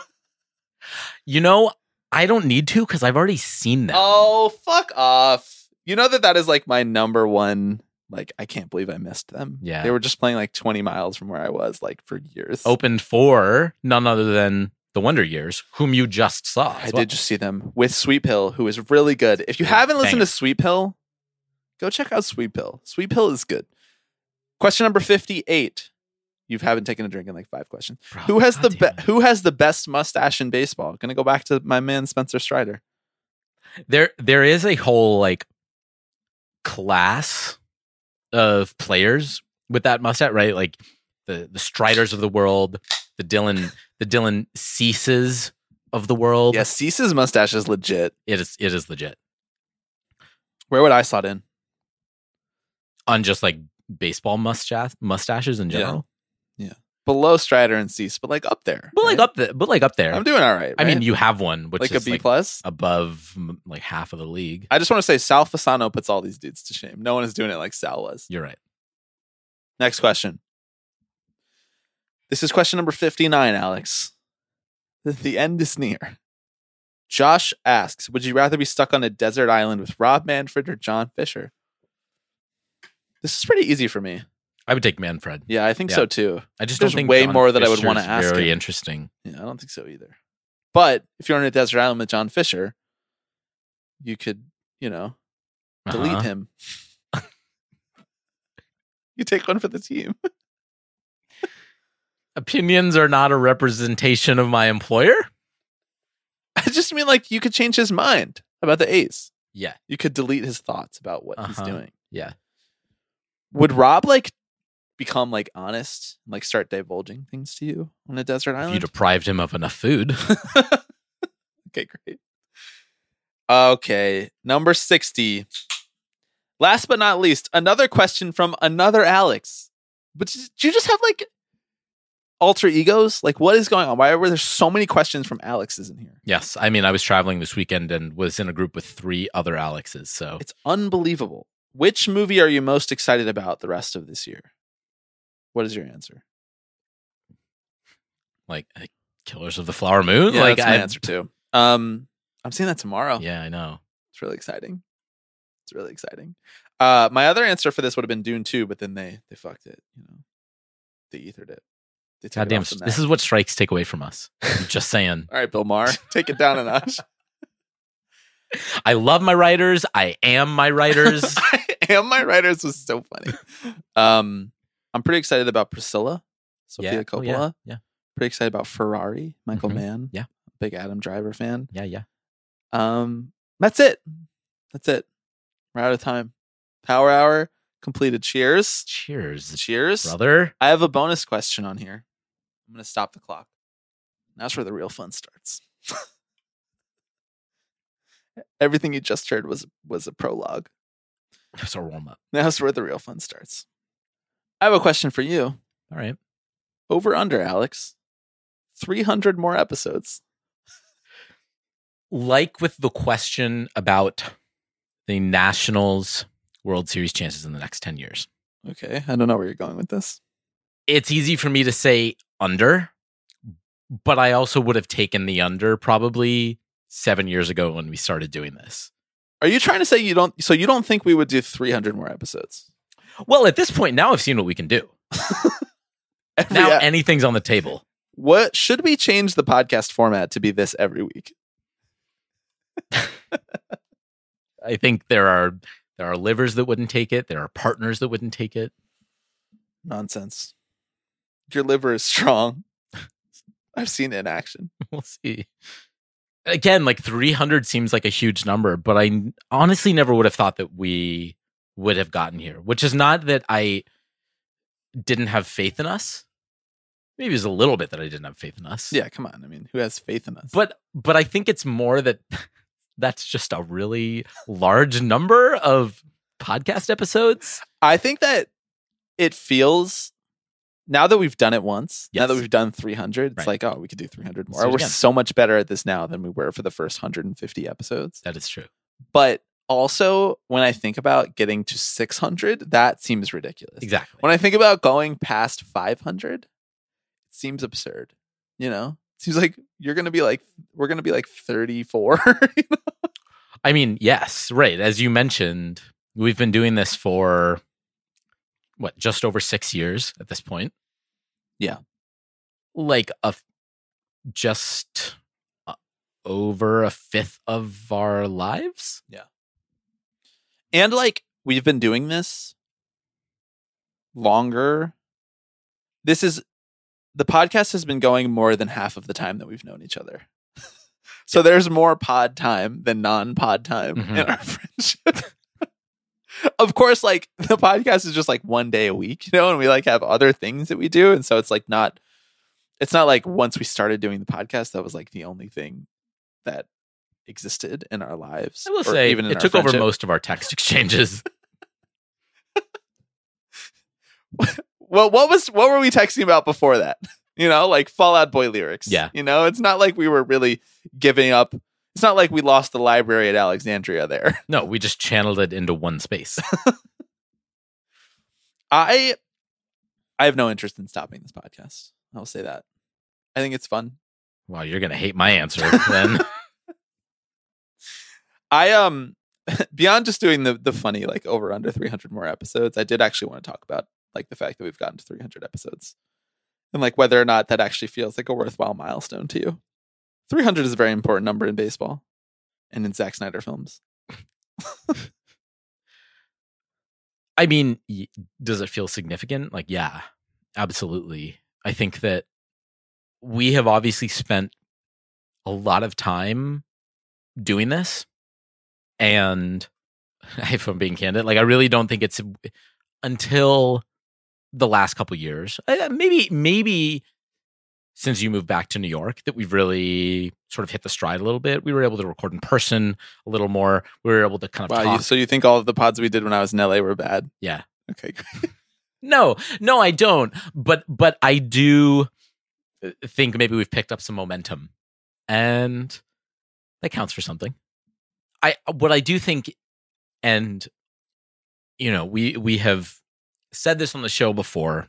You know, I don't need to because I've already seen them. Oh, fuck off. You know that is like my number one, like, I can't believe I missed them. Yeah. They were just playing like 20 miles from where I was like for years. Opened for none other than The Wonder Years, whom you just saw. I did just see them with Sweet Pill, who is really good. If you haven't listened to Sweet Pill, go check out Sweet Pill. Sweet Pill is good. Question number 58. You haven't taken a drink in like five questions. Bro, who has the best mustache in baseball? Going to go back to my man Spencer Strider. There is a whole like class of players with that mustache, right? Like the Striders of the world, the Dylan Ceases of the world. Yeah, Ceases' mustache is legit. It is legit. Where would I slot in? On just like baseball mustaches in general. Yeah. Below Strider and Cease, but like up there. But like up there. I'm doing all right. I mean, you have one, which like is a B like plus above like half of the league. I just want to say Sal Fasano puts all these dudes to shame. No one is doing it like Sal was. You're right. Next question. This is question number 59, Alex. The end is near. Josh asks, would you rather be stuck on a desert island with Rob Manfred or John Fisher? This is pretty easy for me. I would take Manfred. Yeah, I think so too. I just don't think way John more Fisher's that I would want to ask. Very him. Interesting. Yeah, I don't think so either. But if you're on a desert island with John Fisher, you could, you know, delete him. You take one for the team. Opinions are not a representation of my employer. I just mean like you could change his mind about the A's. Yeah, you could delete his thoughts about what he's doing. Yeah. Would Rob like become like honest, like start divulging things to you on a desert island? If you deprived him of enough food. Okay, great. Okay, number 60. Last but not least, another question from another Alex. But do you just have like alter egos? Like, what is going on? Why were there so many questions from Alexes in here? Yes, I mean, I was traveling this weekend and was in a group with three other Alexes, so it's unbelievable. Which movie are you most excited about the rest of this year? What is your answer? Like Killers of the Flower Moon? Yeah, like that's my answer too. I'm seeing that tomorrow. Yeah, I know. It's really exciting. My other answer for this would have been Dune 2, but then they fucked it. You know, they ethered it. Goddamn! This is what strikes take away from us. I'm just saying. All right, Bill Maher, take it down a notch. I love my writers. I am my writers. I am my writers was so funny. I'm pretty excited about Priscilla, Sofia Coppola. Yeah. Pretty excited about Ferrari, Michael Mann. Yeah. Big Adam Driver fan. Yeah. That's it. We're out of time. Power Hour completed. Cheers. Brother. I have a bonus question on here. I'm going to stop the clock. That's where the real fun starts. Everything you just heard was a prologue. That's our warm up. That's where the real fun starts. I have a question for you. All right. Over under, Alex. 300 more episodes. like with the question about the Nationals World Series chances in the next 10 years. Okay. I don't know where you're going with this. It's easy for me to say under, but I also would have taken the under probably 7 years ago when we started doing this. Are you trying to say you don't think we would do 300 more episodes? Well, at this point, now I've seen what we can do. Now anything's on the table. What should we change the podcast format to be this every week? I think there are livers that wouldn't take it. There are partners that wouldn't take it. Nonsense. Your liver is strong. I've seen it in action. We'll see. Again, like 300 seems like a huge number, but I honestly never would have thought that we would have gotten here, which is not that I didn't have faith in us. Maybe it was a little bit that I didn't have faith in us. Yeah, come on. I mean, who has faith in us? But I think it's more that that's just a really large number of podcast episodes. I think that it feels, now that we've done it once, yes. Now that we've done 300, it's like, oh, we could do 300 more. We're so much better at this now than we were for the first 150 episodes. That is true. But also, when I think about getting to 600, that seems ridiculous. Exactly. When I think about going past 500, it seems absurd. You know, it seems like we're going to be like 34. You know? I mean, yes, right. As you mentioned, we've been doing this for what, just over 6 years at this point. Yeah. Like over a fifth of our lives. Yeah. And like, we've been doing this longer. The podcast has been going more than half of the time that we've known each other. So yeah. There's more pod time than non-pod time in our friendship. Of course, like the podcast is just like one day a week, you know, and we like have other things that we do. And so it's like it's not like once we started doing the podcast, that was like the only thing that existed in our lives. I will say, even it took over most of our text exchanges. Well, what were we texting about before that? You know, like Fall Out Boy lyrics. Yeah. You know, it's not like we were really giving up. It's not like we lost the library at Alexandria there. No, we just channeled it into one space. I have no interest in stopping this podcast. I'll say that. I think it's fun. Well, you're going to hate my answer then. I beyond just doing the funny like over under 300 more episodes, I did actually want to talk about like the fact that we've gotten to 300 episodes and like whether or not that actually feels like a worthwhile milestone to you. 300 is a very important number in baseball and in Zack Snyder films. I mean, does it feel significant? Like, yeah, absolutely. I think that we have obviously spent a lot of time doing this. And if I'm being candid, like I really don't think it's until the last couple years, maybe since you moved back to New York, that we've really sort of hit the stride a little bit. We were able to record in person a little more. We were able to kind of talk. So you think all of the pods we did when I was in LA were bad? Yeah. Okay. No, I don't. But I do think maybe we've picked up some momentum, and that counts for something. What I do think, and you know, we have said this on the show before,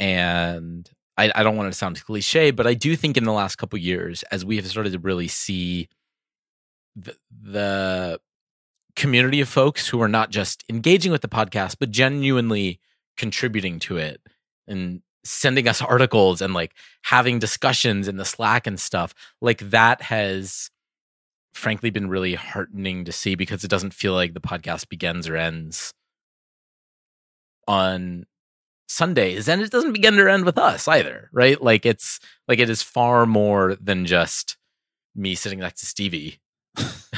and I don't want it to sound cliche, but I do think in the last couple of years, as we have started to really see the community of folks who are not just engaging with the podcast, but genuinely contributing to it and sending us articles and like having discussions in the Slack and stuff, like that has frankly been really heartening to see, because it doesn't feel like the podcast begins or ends on Sundays, and it doesn't begin or end with us either, right? Like it's like it is far more than just me sitting next to Stevie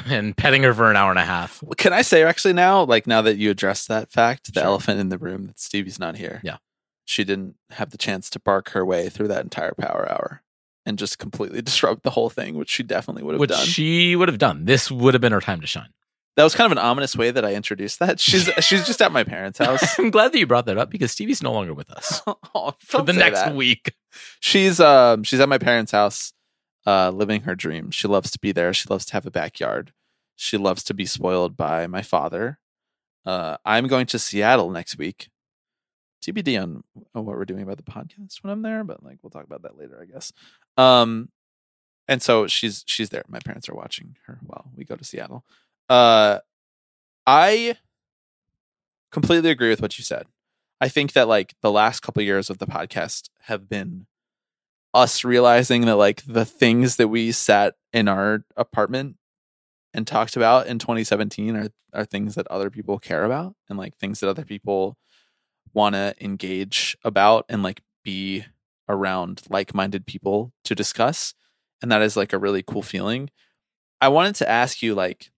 and petting her for an hour and a half. Well, can I say actually now, like now that you addressed that fact, the elephant in the room that Stevie's not here. Yeah. She didn't have the chance to bark her way through that entire power hour and just completely disrupt the whole thing, which she definitely would have done. This would have been her time to shine. That was kind of an ominous way that I introduced that. She's just at my parents' house. I'm glad that you brought that up, because Stevie's no longer with us for the next week. She's at my parents' house living her dream. She loves to be there. She loves to have a backyard. She loves to be spoiled by my father. I'm going to Seattle next week. TBD on what we're doing about the podcast when I'm there, but like we'll talk about that later, I guess. And so she's there. My parents are watching her while we go to Seattle. I completely agree with what you said. I think that like the last couple of years of the podcast have been us realizing that like the things that we sat in our apartment and talked about in 2017 are things that other people care about and like things that other people want to engage about and like be around like-minded people to discuss. And that is like a really cool feeling. I wanted to ask you like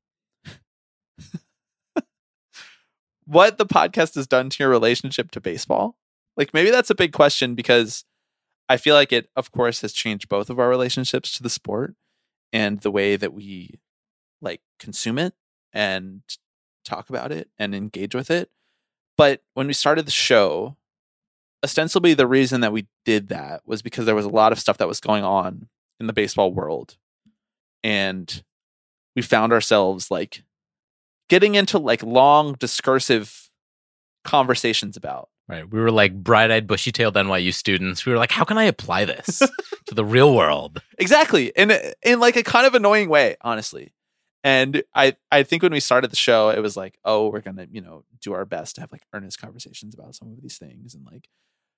what the podcast has done to your relationship to baseball. Like maybe that's a big question because I feel like it of course has changed both of our relationships to the sport and the way that we like consume it and talk about it and engage with it. But when we started the show, ostensibly the reason that we did that was because there was a lot of stuff that was going on in the baseball world. And we found ourselves like getting into like long discursive conversations about. Right. We were like bright-eyed, bushy-tailed NYU students. We were like, how can I apply this to the real world? Exactly. In like a kind of annoying way, honestly. And I think when we started the show, it was like, oh, we're going to, you know, do our best to have like earnest conversations about some of these things and like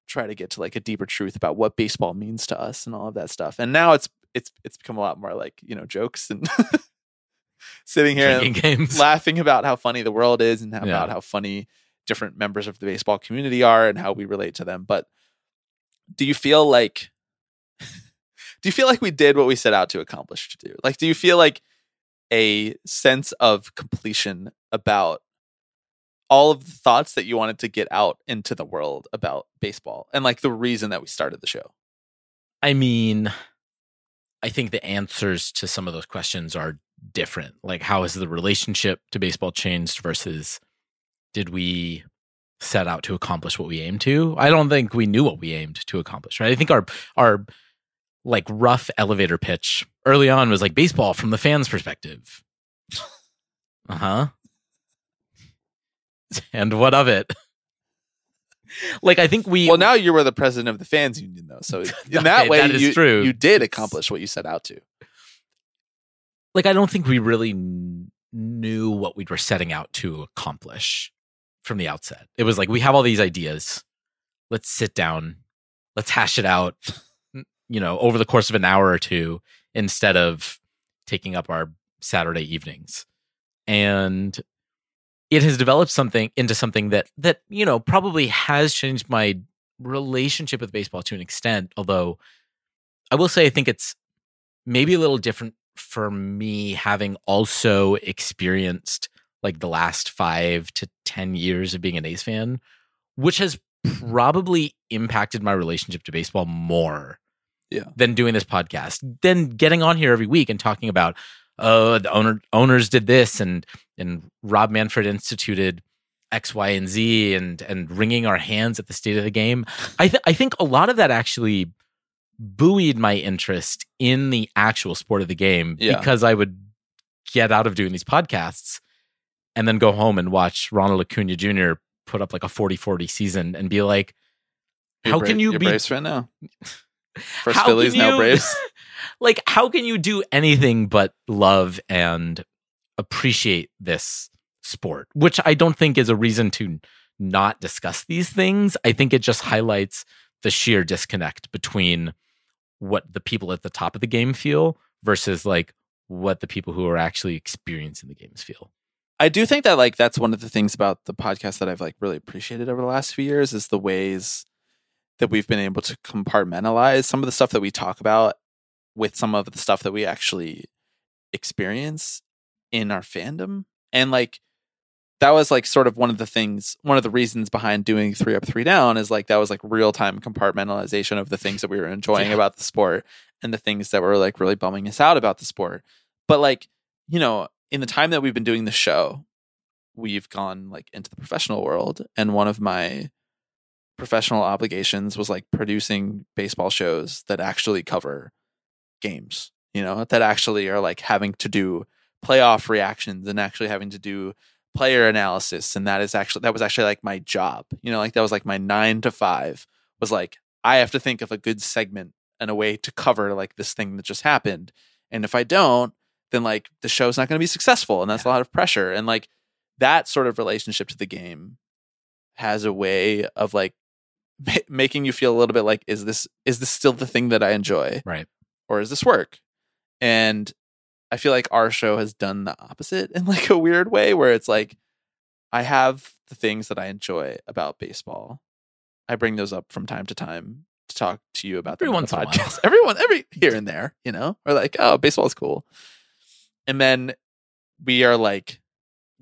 try to get to like a deeper truth about what baseball means to us and all of that stuff. And now it's become a lot more like, you know, jokes and sitting here and laughing about how funny the world is and about how funny different members of the baseball community are and how we relate to them. But do you feel like we did what we set out to accomplish to do? Like, do you feel like a sense of completion about all of the thoughts that you wanted to get out into the world about baseball and like the reason that we started the show? I mean, I think the answers to some of those questions are different. Like, how has the relationship to baseball changed versus did we set out to accomplish what we aimed to? I don't think we knew what we aimed to accomplish, right? I think our like rough elevator pitch early on was like baseball from the fans' perspective. Uh-huh. And what of it? Like, I think we... Well, now you were the president of the fans union, though. So in that way, that is true. You did accomplish what you set out to. Like, I don't think we really knew what we were setting out to accomplish from the outset. It was like, we have all these ideas. Let's sit down. Let's hash it out, you know, over the course of an hour or two instead of taking up our Saturday evenings. And it has developed something into something that, you know, probably has changed my relationship with baseball to an extent. Although I will say, I think it's maybe a little different for me having also experienced like the last 5 to 10 years of being an A's fan, which has probably impacted my relationship to baseball more than doing this podcast, than getting on here every week and talking about, oh, the owners did this, and Rob Manfred instituted X, Y, and Z, and wringing our hands at the state of the game. I think a lot of that actually buoyed my interest in the actual sport of the game because I would get out of doing these podcasts and then go home and watch Ronald Acuna Jr. put up like a 40-40 season and be like, how can you be Braves right now? First how Phillies, now Braves. Like, how can you do anything but love and appreciate this sport? Which I don't think is a reason to not discuss these things. I think it just highlights the sheer disconnect between what the people at the top of the game feel versus like what the people who are actually experiencing the games feel. I do think that like that's one of the things about the podcast that I've like really appreciated over the last few years is the ways that we've been able to compartmentalize some of the stuff that we talk about with some of the stuff that we actually experience in our fandom. And like, that was like sort of one of the reasons behind doing 3 Up, 3 Down is like, that was like real time compartmentalization of the things that we were enjoying about the sport and the things that were like really bumming us out about the sport. But like, you know, in the time that we've been doing the show, we've gone like into the professional world. And one of my professional obligations was like producing baseball shows that actually cover games you know, that actually are like having to do playoff reactions and actually having to do player analysis. And that was actually like my job, you know, like that was like my 9 to 5 was like, I have to think of a good segment and a way to cover like this thing that just happened. And if I don't, then like the show's not going to be successful. And that's a lot of pressure. And like that sort of relationship to the game has a way of like making you feel a little bit like, is this still the thing that I enjoy? Right. Or is this work? And I feel like our show has done the opposite in like a weird way where it's like, I have the things that I enjoy about baseball. I bring those up from time to time to talk to you about them on the podcast. Every here and there, you know, or like, oh, baseball is cool. And then we are like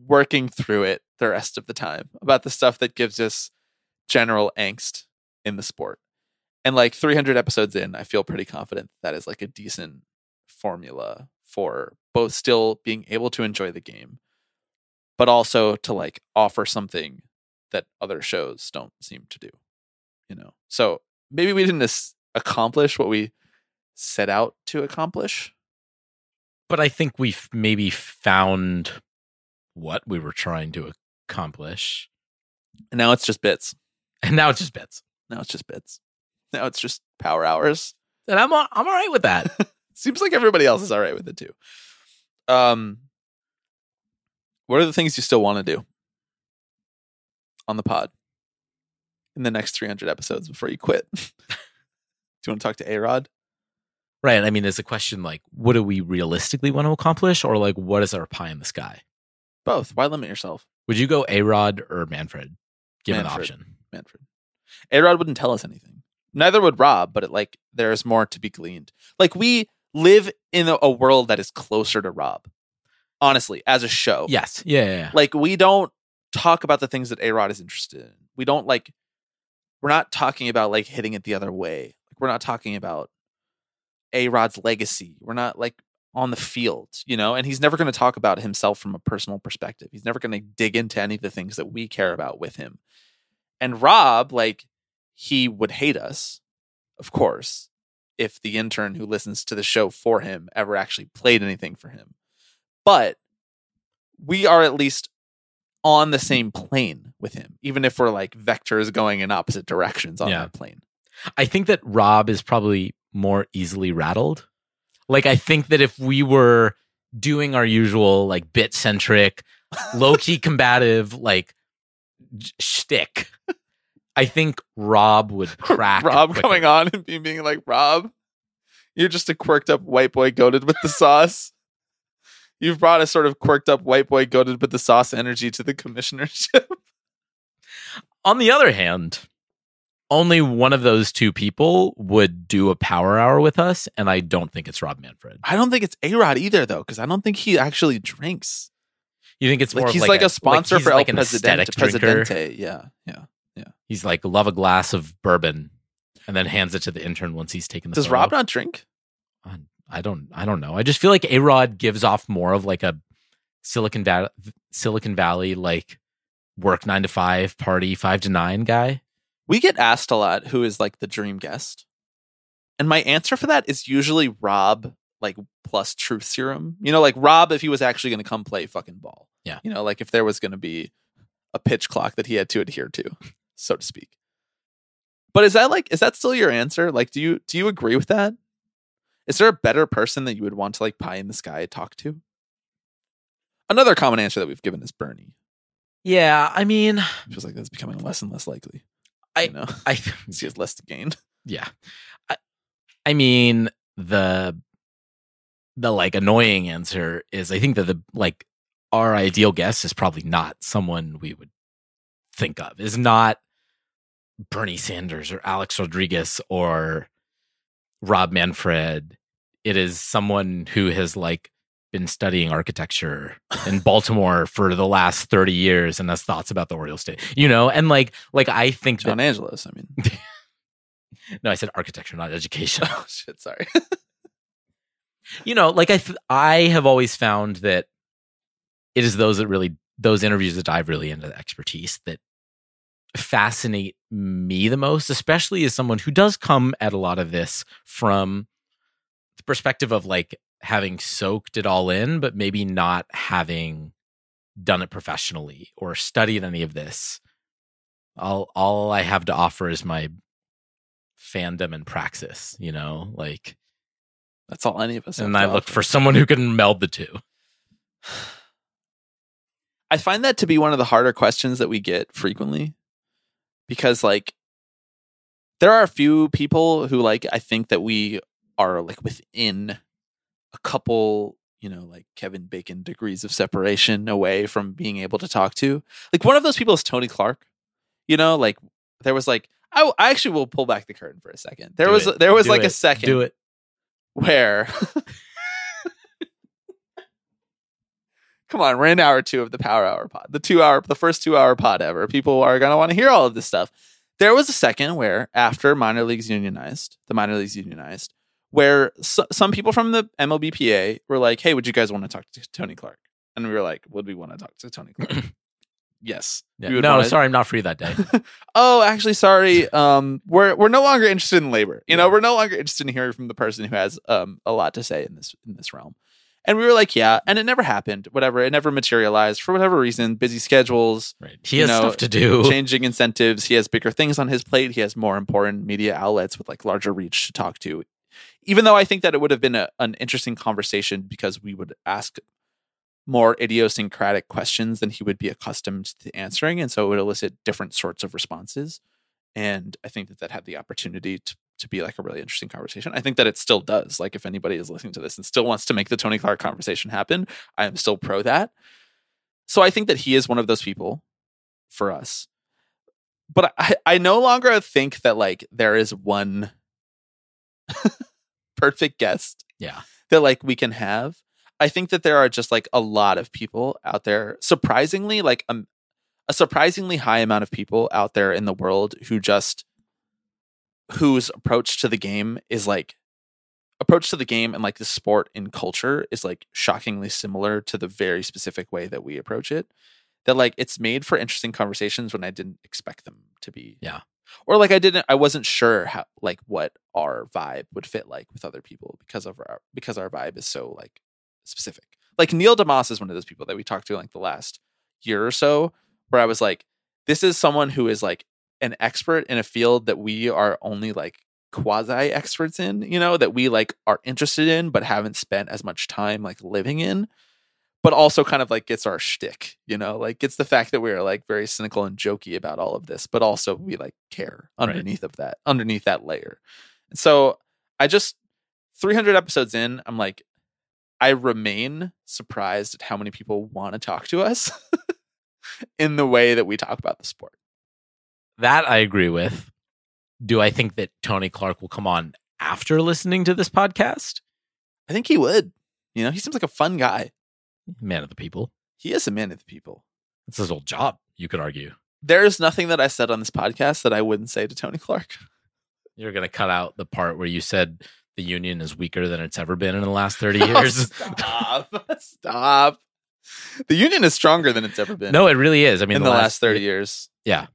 working through it the rest of the time about the stuff that gives us general angst in the sport. And like 300 episodes in, I feel pretty confident that is like a decent formula for both still being able to enjoy the game, but also to like offer something that other shows don't seem to do, you know? So maybe we didn't accomplish what we set out to accomplish. But I think we've maybe found what we were trying to accomplish. And now it's just bits. Now it's just power hours. And I'm all right with that. Seems like everybody else is all right with it too. What are the things you still want to do on the pod in the next 300 episodes before you quit? Do you want to talk to A-Rod? Right. I mean, there's a question like, what do we realistically want to accomplish? Or like, what is our pie in the sky? Both. Why limit yourself? Would you go A-Rod or Manfred? Give an option. Manfred. A-Rod wouldn't tell us anything. Neither would Rob, but there is more to be gleaned. Like, we live in a world that is closer to Rob, honestly, as a show. Yes. Yeah. Like, we don't talk about the things that A-Rod is interested in. We don't like, we're not talking about like hitting it the other way. Like, we're not talking about A-Rod's legacy. We're not like on the field, you know, and he's never going to talk about himself from a personal perspective. He's never going to dig into any of the things that we care about with him. And Rob, like, he would hate us, of course, if the intern who listens to the show for him ever actually played anything for him. But we are at least on the same plane with him, even if we're like vectors going in opposite directions on that plane. I think that Rob is probably more easily rattled. Like, I think that if we were doing our usual, like, bit-centric, low-key combative, like, shtick, I think Rob would crack. Rob coming on and being like, Rob, you're just a quirked up white boy goated with the sauce. You've brought a sort of quirked up white boy goated with the sauce energy to the commissionership. On the other hand, only one of those two people would do a power hour with us, and I don't think it's Rob Manfred. I don't think it's A-Rod either, though, because I don't think he actually drinks. You think it's more like he's like a sponsor like for like El Presidente? Yeah. He's like, love a glass of bourbon, and then hands it to the intern once he's taken the. Does Rob not drink? I don't know. I just feel like A-Rod gives off more of like a Silicon Valley like work 9 to 5, party 5 to 9 guy. We get asked a lot who is like the dream guest. And my answer for that is usually Rob, like plus truth serum, you know, like Rob, if he was actually going to come play fucking ball. Yeah. You know, like if there was going to be a pitch clock that he had to adhere to, so to speak. But is that still your answer? Like, do you agree with that? Is there a better person that you would want to like pie in the sky talk to? Another common answer that we've given is Bernie. Yeah. I mean, I feel like that's becoming less and less likely. I see it's less to gain. Yeah. I mean, the like annoying answer is I think that the like our ideal guest is probably not someone we would think of. Is not Bernie Sanders or Alex Rodriguez or Rob Manfred. It is someone who has like been studying architecture in Baltimore for the last 30 years and has thoughts about the Oriole State, you know? And like I think John Angelos, I mean. No, I said architecture, not education. Oh shit, sorry. You know, like I have always found that it is those interviews that dive really into the expertise that fascinate me the most, especially as someone who does come at a lot of this from the perspective of like having soaked it all in, but maybe not having done it professionally or studied any of this. All I have to offer is my fandom and praxis, you know, like that's all any of us. And I looked for someone who can meld the two. I find that to be one of the harder questions that we get frequently, because like there are a few people who like, I think that we are like within a couple, you know, like Kevin Bacon degrees of separation away from being able to talk to. Like one of those people is Tony Clark. You know, like there was like I actually will pull back the curtain for a second. There was a second where come on, we're in hour two of the Power Hour pod, the first 2 hour pod ever. People are gonna want to hear all of this stuff. There was a second where after the minor leagues unionized, where some people from the MLBPA were like, "Hey, would you guys want to talk to Tony Clark?" And we were like, "Would we want to talk to Tony Clark?" Yes. Yeah. Sorry, I'm not free that day. Oh, actually, sorry. We're no longer interested in labor. You know, we're no longer interested in hearing from the person who has a lot to say in this realm. And we were like, yeah, and it never happened. Whatever, it never materialized for whatever reason. Busy schedules. Right. He has stuff to do. Changing incentives. He has bigger things on his plate. He has more important media outlets with like larger reach to talk to. Even though I think that it would have been an interesting conversation because we would ask more idiosyncratic questions than he would be accustomed to answering, and so it would elicit different sorts of responses. And I think that had the opportunity to be like a really interesting conversation. I think that it still does. Like if anybody is listening to this and still wants to make the Tony Clark conversation happen, I am still pro that. So I think that he is one of those people for us. But I no longer think that like there is one perfect guest. Yeah, that like we can have. I think that there are just like a lot of people out there, surprisingly, like a surprisingly high amount of people out there in the world whose approach to the game is like and like the sport and culture is like shockingly similar to the very specific way that we approach it. That like it's made for interesting conversations when I didn't expect them to be. Yeah. Or like I wasn't sure how like what our vibe would fit like with other people because our vibe is so like specific. Like Neil DeMoss is one of those people that we talked to like the last year or so where I was like, this is someone who is like an expert in a field that we are only like quasi experts in, you know, that we like are interested in but haven't spent as much time like living in, but also kind of like gets our shtick, you know, like gets the fact that we are like very cynical and jokey about all of this, but also we like care underneath of that, underneath that layer. And so I just 300 episodes in, I'm like, I remain surprised at how many people want to talk to us in the way that we talk about the sport. That I agree with. Do I think that Tony Clark will come on after listening to this podcast? I think he would. You know, he seems like a fun guy. Man of the people. He is a man of the people. It's his old job, you could argue. There is nothing that I said on this podcast that I wouldn't say to Tony Clark. You're going to cut out the part where you said the union is weaker than it's ever been in the last 30 years. Stop. The union is stronger than it's ever been. No, it really is. I mean, in the last 30 years. Yeah.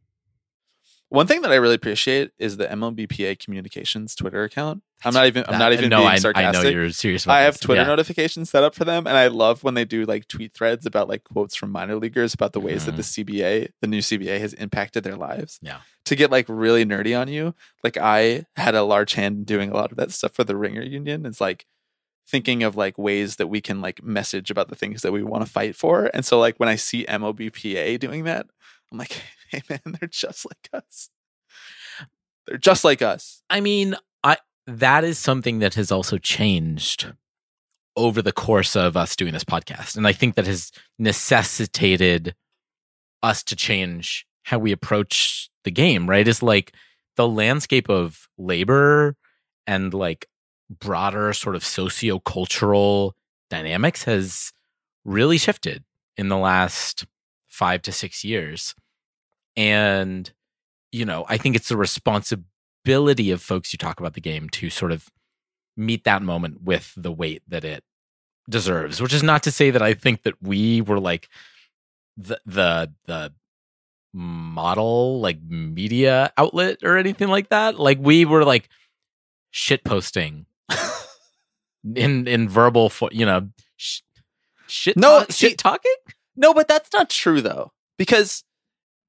One thing that I really appreciate is the MLBPA communications Twitter account. I'm not even being sarcastic. I know you're serious about this. I have Twitter notifications set up for them, and I love when they do like tweet threads about like quotes from minor leaguers about the ways that the new CBA has impacted their lives. Yeah. To get like really nerdy on you, like I had a large hand in doing a lot of that stuff for the Ringer Union. It's like thinking of like ways that we can like message about the things that we want to fight for. And so like when I see MLBPA doing that, I'm like, hey man, they're just like us. They're just like us. I mean, that is something that has also changed over the course of us doing this podcast. And I think that has necessitated us to change how we approach the game, right? It's like the landscape of labor and like broader sort of socio-cultural dynamics has really shifted in the last 5 to 6 years. And, you know, I think it's the responsibility of folks who talk about the game to sort of meet that moment with the weight that it deserves, which is not to say that I think that we were like the model, like media outlet or anything like that. Like we were like shitposting in verbal, you know, shit talking. No, but that's not true though, because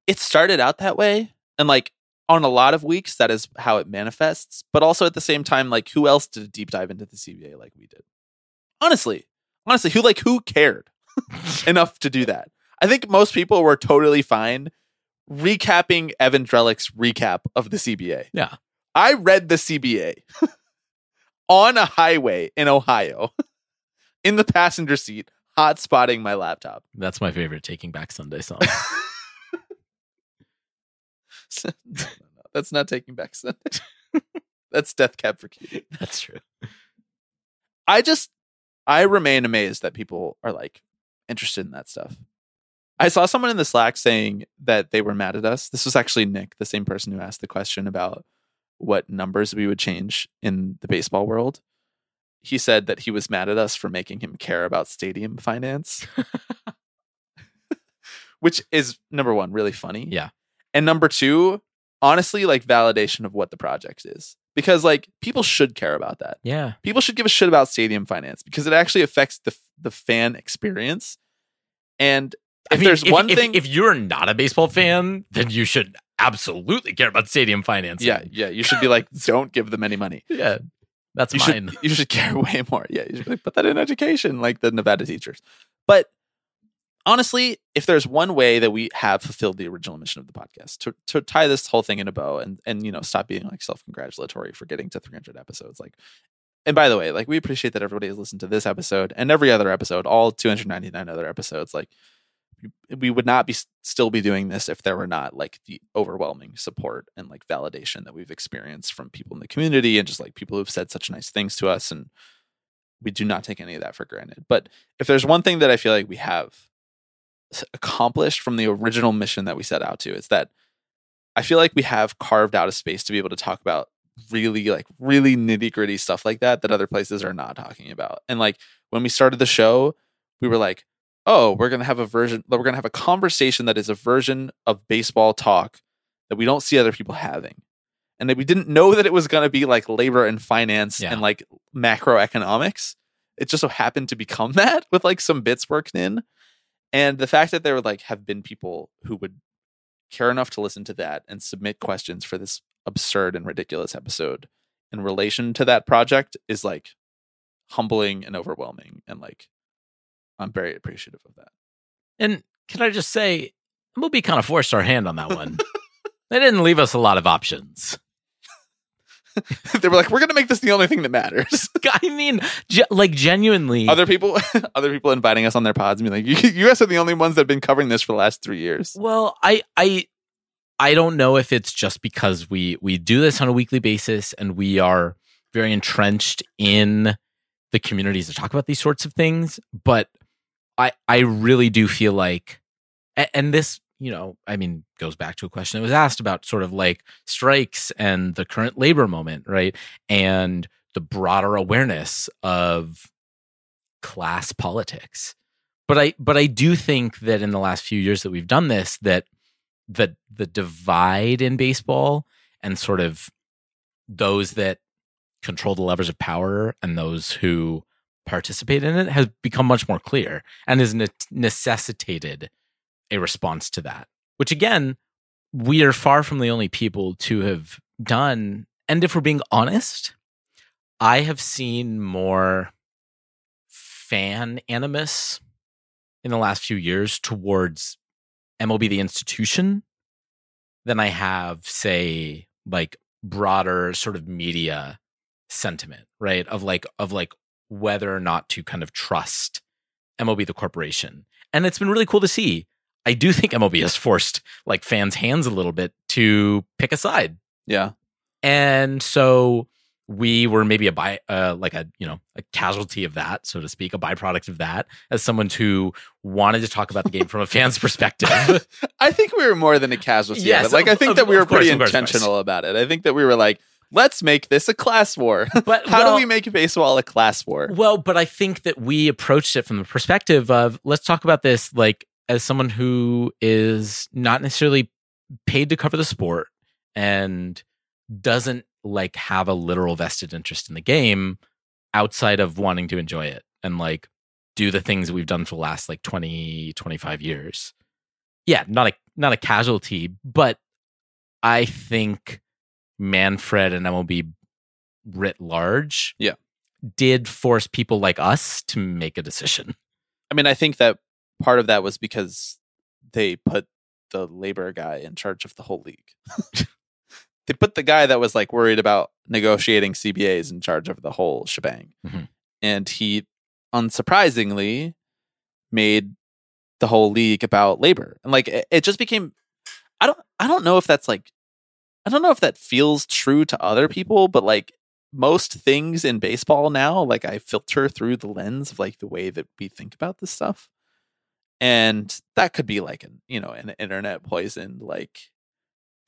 it started out that way, and like on a lot of weeks, that is how it manifests. But also at the same time, like who else did a deep dive into the CBA like we did? Honestly, who cared enough to do that? I think most people were totally fine recapping Evan Drellick's recap of the CBA. Yeah. I read the CBA on a highway in Ohio in the passenger seat, hot spotting my laptop. That's my favorite Taking Back Sunday song. No, that's not Taking Back Sunday. That's Death Cab for Cutie. That's true. I remain amazed that people are like interested in that stuff. I saw someone in the Slack saying that they were mad at us. This was actually Nick, the same person who asked the question about what numbers we would change in the baseball world. He said that he was mad at us for making him care about stadium finance, which is, number one, really funny. Yeah. And number two, honestly, like validation of what the project is, because like people should care about that. Yeah. People should give a shit about stadium finance because it actually affects the fan experience. And if you're not a baseball fan, then you should absolutely care about stadium finance. Yeah. You should be like, don't give them any money. Yeah. That's mine. You should care way more. Yeah. You should be like, put that in education, like the Nevada teachers. But honestly, if there's one way that we have fulfilled the original mission of the podcast, to tie this whole thing in a bow and you know, stop being like self-congratulatory for getting to 300 episodes. Like, and by the way, like we appreciate that everybody has listened to this episode and every other episode, all 299 other episodes. Like, we would not still be doing this if there were not like the overwhelming support and like validation that we've experienced from people in the community and just like people who've said such nice things to us. And we do not take any of that for granted. But if there's one thing that I feel like we have accomplished from the original mission that we set out to, it's that I feel like we have carved out a space to be able to talk about really nitty gritty stuff like that other places are not talking about. And like when we started the show, we were like, oh, we're going to have a conversation that is a version of baseball talk that we don't see other people having. And that we didn't know that it was going to be like labor and finance and like macroeconomics. It just so happened to become that with like some bits worked in. And the fact that there would like have been people who would care enough to listen to that and submit questions for this absurd and ridiculous episode in relation to that project is like humbling and overwhelming, and like I'm very appreciative of that. And can I just say, MLB kind of forced our hand on that one. They didn't leave us a lot of options. They were like, we're going to make this the only thing that matters. I mean, genuinely. Other people inviting us on their pods and being like, you guys are the only ones that have been covering this for the last 3 years. Well, I don't know if it's just because we do this on a weekly basis and we are very entrenched in the communities that talk about these sorts of things, but I really do feel like, and this, you know, I mean, goes back to a question that was asked about sort of like strikes and the current labor moment, right? And the broader awareness of class politics. But I do think that in the last few years that we've done this, that the divide in baseball and sort of those that control the levers of power and those who participate in it has become much more clear and has necessitated a response to that, which again, we are far from the only people to have done. And if we're being honest, I have seen more fan animus in the last few years towards MLB, the institution, than I have, say, like broader sort of media sentiment, right? Of like whether or not to kind of trust MLB, the corporation. And it's been really cool to see. I do think MLB has forced like fans' hands a little bit to pick a side. Yeah. And so we were maybe a casualty of that, so to speak, a byproduct of that, as someone who wanted to talk about the game from a fan's perspective. I think we were more than a casualty. Yes, of it. Like, I think that we were pretty intentional about it. I think that we were like, let's make this a class war. But how do we make baseball a class war? Well, but I think that we approached it from the perspective of, let's talk about this like as someone who is not necessarily paid to cover the sport and doesn't like have a literal vested interest in the game, outside of wanting to enjoy it and like do the things that we've done for the last like 20, 25 years. Yeah, not a casualty, but I think Manfred and MLB writ large did force people like us to make a decision. I mean, I think that part of that was because they put the labor guy in charge of the whole league. They put the guy that was like worried about negotiating CBAs in charge of the whole shebang. Mm-hmm. And he, unsurprisingly, made the whole league about labor. And like it just became, I don't know if that's like, I don't know if that feels true to other people, but like most things in baseball now, like I filter through the lens of like the way that we think about this stuff. And that could be like an, you know, an internet poisoned, like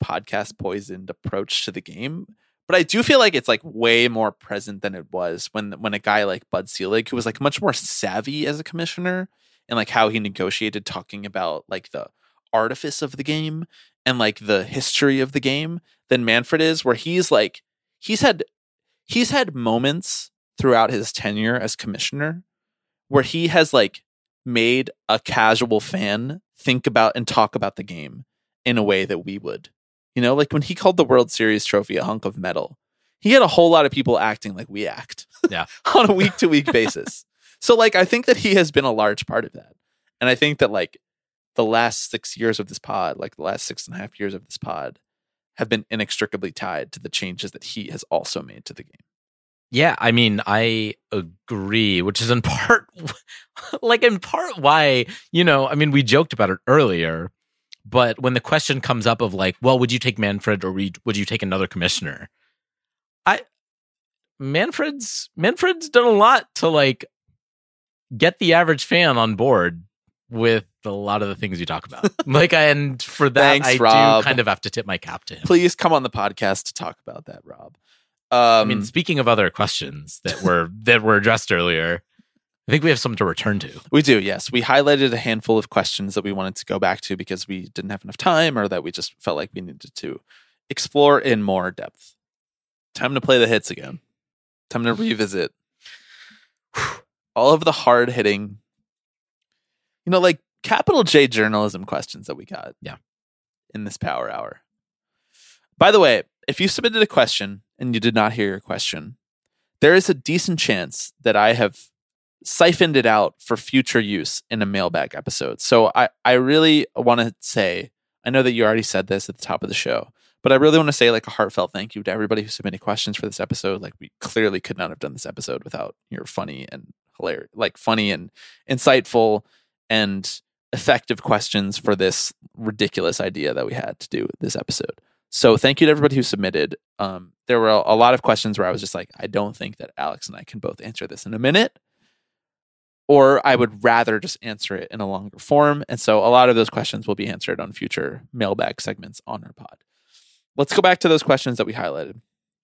podcast poisoned approach to the game. But I do feel like it's like way more present than it was when a guy like Bud Selig, who was like much more savvy as a commissioner and like how he negotiated, talking about like the artifice of the game and like the history of the game than Manfred is, where he's like he's had moments throughout his tenure as commissioner where he has like made a casual fan think about and talk about the game in a way that we would. You know, like when he called the World Series trophy a hunk of metal, he had a whole lot of people acting like we act on a week-to-week basis. So like I think that he has been a large part of that. And I think that like the last 6 years of this pod, like the last 6.5 years of this pod have been inextricably tied to the changes that he has also made to the game. Yeah, I mean, I agree, which is in part, like in part why, you know, I mean, we joked about it earlier, but when the question comes up of like, well, would you take Manfred or would you take another commissioner? Manfred's done a lot to like get the average fan on board with a lot of the things you talk about. Like, and for that, thanks, Rob. Do kind of have to tip my cap to him. Please come on the podcast to talk about that, Rob. I mean, speaking of other questions that were addressed earlier, I think we have some to return to. We do, yes. We highlighted a handful of questions that we wanted to go back to because we didn't have enough time or that we just felt like we needed to explore in more depth. Time to play the hits again. Time to revisit all of the hard-hitting, you know, like capital J journalism questions that we got in this power hour. By the way, if you submitted a question and you did not hear your question, there is a decent chance that I have siphoned it out for future use in a mailbag episode. So I really want to say, I know that you already said this at the top of the show, but I really want to say like a heartfelt thank you to everybody who submitted questions for this episode. Like we clearly could not have done this episode without your funny and hilarious, like funny and insightful and effective questions for this ridiculous idea that we had to do this episode. So thank you to everybody who submitted. There were a lot of questions where I was just like, I don't think that Alex and I can both answer this in a minute, or I would rather just answer it in a longer form. And so a lot of those questions will be answered on future mailbag segments on our pod. Let's go back to those questions that we highlighted.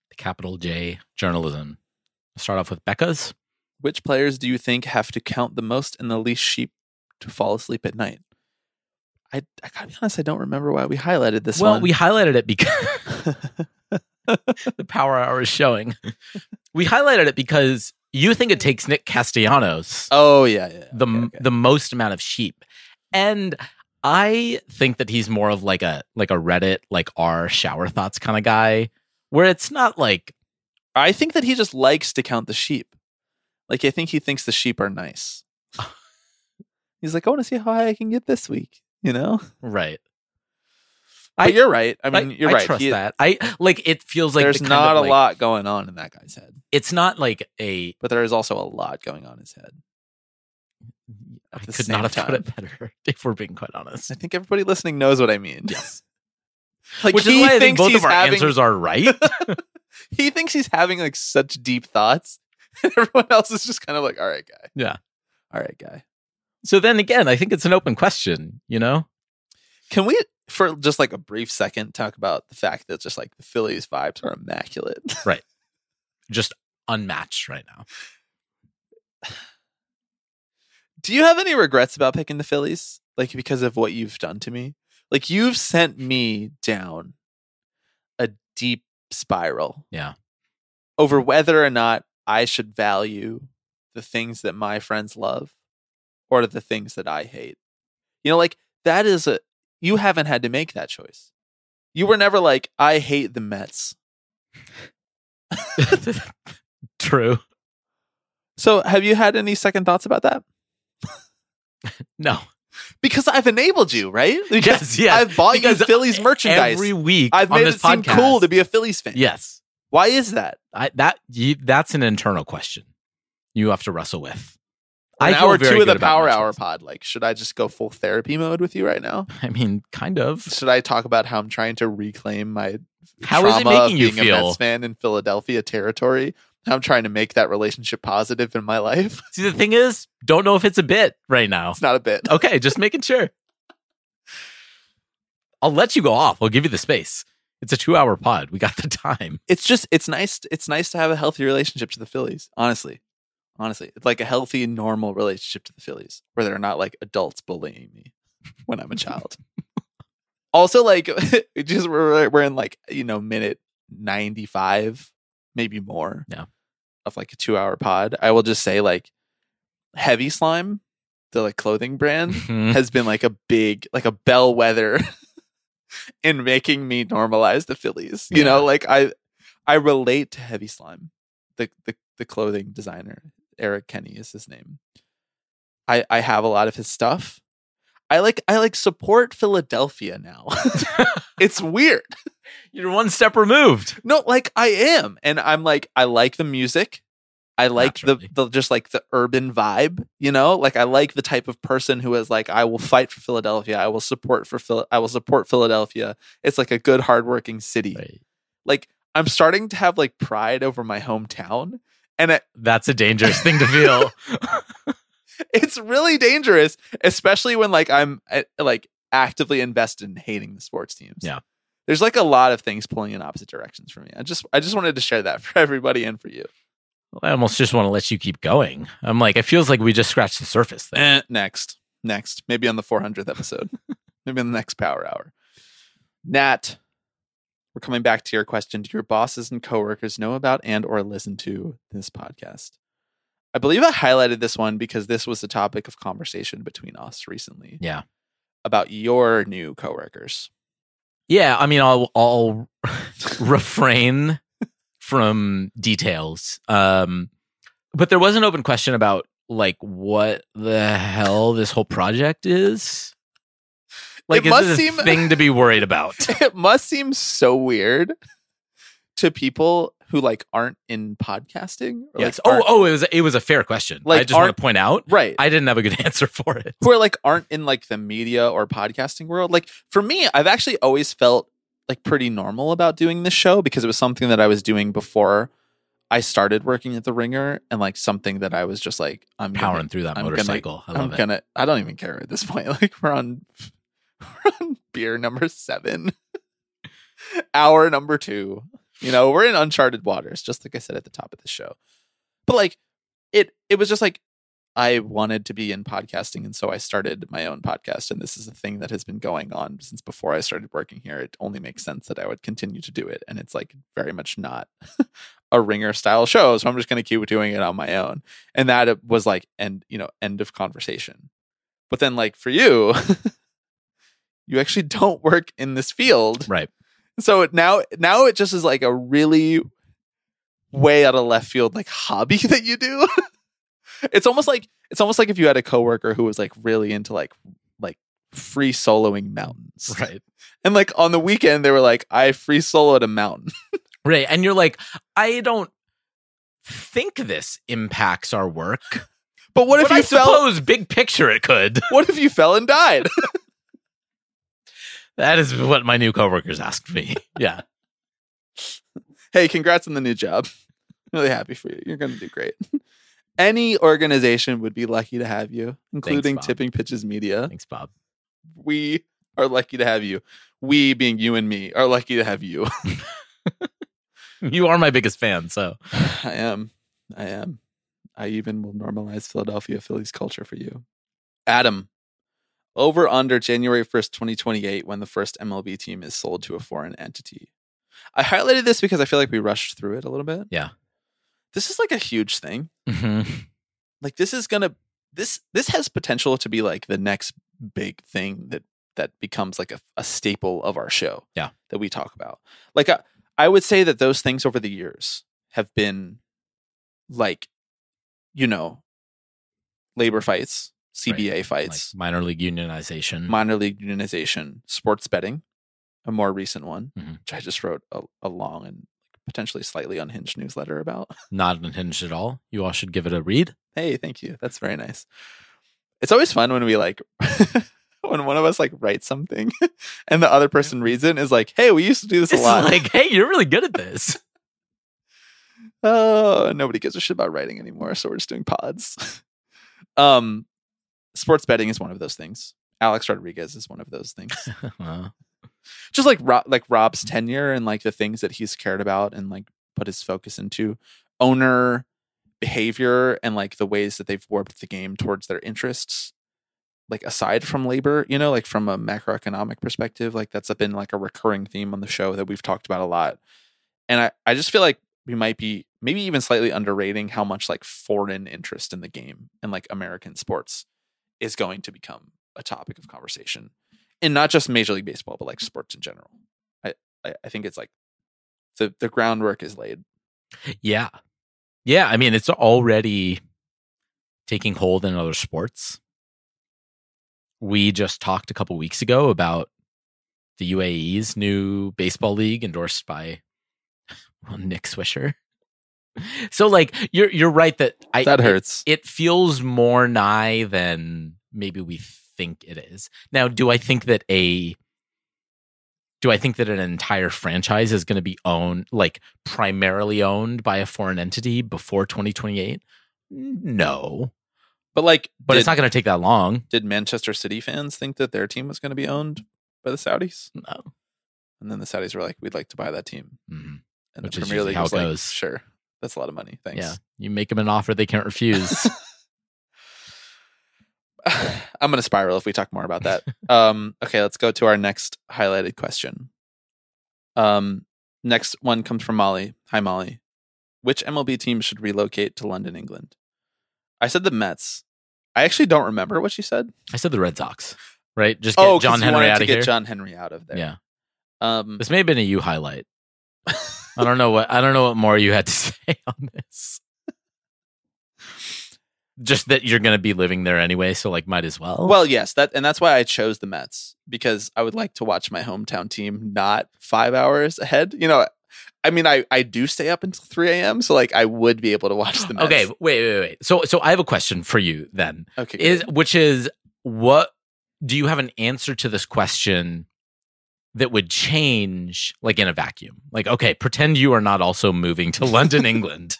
The capital J journalism. I'll start off with Becca's. Which players do you think have to count the most and the least sheep to fall asleep at night? I gotta be honest, I don't remember why we highlighted this one. Well, we highlighted it because the power hour is showing. We highlighted it because you think it takes Nick Castellanos. Oh, yeah. The most amount of sheep. And I think that he's more of like a Reddit, like our shower thoughts kind of guy, where it's not like... I think that he just likes to count the sheep. Like, I think he thinks the sheep are nice. He's like, I want to see how high I can get this week. You know, right? But you're right. I mean, you're right. I trust that. I like. It feels like there's not a lot going on in that guy's head. It's not like a. But there is also a lot going on in his head. I could not have put it better, if we're being quite honest. I think everybody listening knows what I mean. Yes. Like, which is why I think both of our answers are right. He thinks he's having like such deep thoughts, and everyone else is just kind of like, "All right, guy." Yeah. All right, guy. So then again, I think it's an open question, you know? Can we, for just like a brief second, talk about the fact that just like the Phillies vibes are immaculate? Right. Just unmatched right now. Do you have any regrets about picking the Phillies? Like, because of what you've done to me? Like, you've sent me down a deep spiral. Yeah. Over whether or not I should value the things that my friends love or the things that I hate. You know, like that is a, you haven't had to make that choice. You were never like, I hate the Mets. True. So have you had any second thoughts about that? No. Because I've enabled you, right? Because yes. I've bought you Phillies merchandise. Every week I've made it seem cool to be a Phillies fan. Yes. Why is that? That's an internal question you have to wrestle with. An hour two of the Power Hour pod. Like, should I just go full therapy mode with you right now? I mean, kind of. Should I talk about how I'm trying to reclaim my trauma of being a Mets fan in Philadelphia territory? I'm trying to make that relationship positive in my life. See, the thing is, don't know if it's a bit right now. It's not a bit. Okay, just making sure. I'll let you go off. I'll give you the space. It's a 2-hour pod. We got the time. It's just, it's nice to have a healthy relationship to the Phillies, honestly. It's like a healthy, normal relationship to the Phillies, where they're not like adults bullying me when I'm a child. Also, like, just we're in like, you know, minute 95, maybe more. Yeah. Of like a 2-hour pod. I will just say, like, Heavy Slime, the like clothing brand, has been like a bellwether in making me normalize the Phillies. You know, like I relate to Heavy Slime. The clothing designer, Eric Kenny is his name. I have a lot of his stuff. I support Philadelphia now. It's weird. You're one step removed. No, like I am. And I'm like, I like the music. I like the just like the urban vibe, you know, like I like the type of person who is like, I will fight for Philadelphia. I will support Philadelphia. It's like a good, hardworking city. Right. Like I'm starting to have like pride over my hometown. And that's a dangerous thing to feel. It's really dangerous, especially when like I'm like actively invested in hating the sports teams. Yeah. There's like a lot of things pulling in opposite directions for me. I just wanted to share that for everybody and for you. Well, I almost just want to let you keep going. I'm like, it feels like we just scratched the surface. Next. Maybe on the 400th episode. Maybe on the next Power Hour. Nat, we're coming back to your question. Do your bosses and coworkers know about and or listen to this podcast? I believe I highlighted this one because this was the topic of conversation between us recently. Yeah. About your new coworkers. Yeah, I mean, I'll refrain from details. But there was an open question about, like, what the hell this whole project is. Like, is this a thing to be worried about? It must seem so weird to people who like aren't in podcasting. Or, yes. Like, it was a fair question. Like, I just want to point out, right, I didn't have a good answer for it. Who are like aren't in like the media or podcasting world. Like for me, I've actually always felt like pretty normal about doing this show because it was something that I was doing before I started working at The Ringer, and like something that I was just like, I'm powering through that motorcycle. I love it. I don't even care at this point. Like we're on beer number 7, hour number 2. You know, we're in uncharted waters, just like I said at the top of the show. But like, it was just like, I wanted to be in podcasting, and so I started my own podcast. And this is a thing that has been going on since before I started working here. It only makes sense that I would continue to do it. And it's like very much not a Ringer-style show, so I'm just going to keep doing it on my own. And that was like, end of conversation. But then like for you, you actually don't work in this field. Right. So now it just is like a really way out of left field like hobby that you do. It's almost like if you had a coworker who was like really into like free soloing mountains, right? And like on the weekend they were like, I free soloed a mountain, right? And you're like, I don't think this impacts our work, but what if you suppose big picture it could? What if you fell and died? That is what my new coworkers asked me. Yeah. Hey, congrats on the new job. I'm really happy for you. You're going to do great. Any organization would be lucky to have you, including Tipping Pitches Media. Thanks, Bob. We are lucky to have you. We, being you and me, are lucky to have you. You are my biggest fan, so. I am. I even will normalize Philadelphia Phillies culture for you. Adam. Over under January 1st, 2028, when the first MLB team is sold to a foreign entity. I highlighted this because I feel like we rushed through it a little bit. Yeah. this is like a huge thing. Mm-hmm. Like this has potential to be like the next big thing that becomes like a staple of our show. Yeah, that we talk about. Like I would say that those things over the years have been like, you know, labor fights, CBA fights, like minor league unionization, sports betting, a more recent one, mm-hmm. which I just wrote a long and potentially slightly unhinged newsletter about. Not unhinged at all. You all should give it a read. Hey, thank you. That's very nice. It's always fun when we like when one of us like writes something and the other person reads it and is like, hey, we used to do this a lot. Like, hey, you're really good at this. Oh, nobody gives a shit about writing anymore, so we're just doing pods. Sports betting is one of those things. Alex Rodriguez is one of those things. Wow. Just like Rob's tenure and like the things that he's cared about and like put his focus into, owner behavior and like the ways that they've warped the game towards their interests, like aside from labor, you know, like from a macroeconomic perspective, like that's been like a recurring theme on the show that we've talked about a lot. And I just feel like we might be maybe even slightly underrating how much like foreign interest in the game and like American sports is going to become a topic of conversation. And not just Major League Baseball, but like sports in general. I think it's like the groundwork is laid. Yeah. Yeah. I mean, it's already taking hold in other sports. We just talked a couple weeks ago about the UAE's new baseball league endorsed by Nick Swisher. So like you're right that hurts. It feels more nigh than maybe we think it is. Now, do I think that an entire franchise is going to be owned, like primarily owned by a foreign entity before 2028? No. But it's not going to take that long. Did Manchester City fans think that their team was going to be owned by the Saudis? No. And then the Saudis were like, we'd like to buy that team. Mm-hmm. And which the Premier League was like, sure, that's a lot of money. Thanks. Yeah. You make them an offer they can't refuse. I'm going to spiral if we talk more about that. Okay, let's go to our next highlighted question. Next one comes from Molly. Hi, Molly. Which MLB team should relocate to London, England? I said the Mets. I actually don't remember what she said. I said the Red Sox, right? Just get John Henry out of here. Get John Henry out of there. Yeah. This may have been a you highlight. I don't know what more you had to say on this. Just that you're going to be living there anyway, so like might as well. Well, yes, that's why I chose the Mets, because I would like to watch my hometown team not 5 hours ahead. You know, I mean, I do stay up until 3 a.m., so like I would be able to watch the Mets. Okay, wait. So I have a question for you then. Okay, what do you have an answer to this question that would change like in a vacuum? Like, okay, pretend you are not also moving to London, England.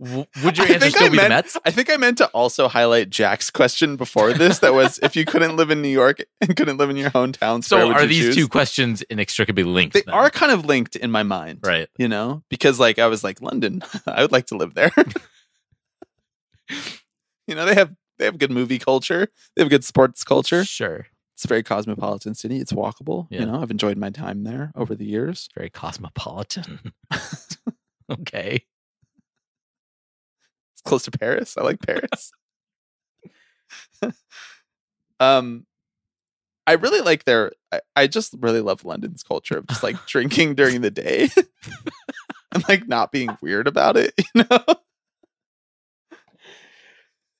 Would your answer still be the Mets? I think I meant to also highlight Jack's question before this. That was, if you couldn't live in New York and couldn't live in your hometown, so are these two questions inextricably linked? They are kind of linked in my mind, right? You know, because like I was like, London, I would like to live there. You know, they have good movie culture, they have good sports culture. Sure, it's a very cosmopolitan city. It's walkable. Yeah. You know, I've enjoyed my time there over the years. Very cosmopolitan. Okay. Close to Paris. I like Paris. I really like I just really love London's culture of just like drinking during the day and like not being weird about it, you know?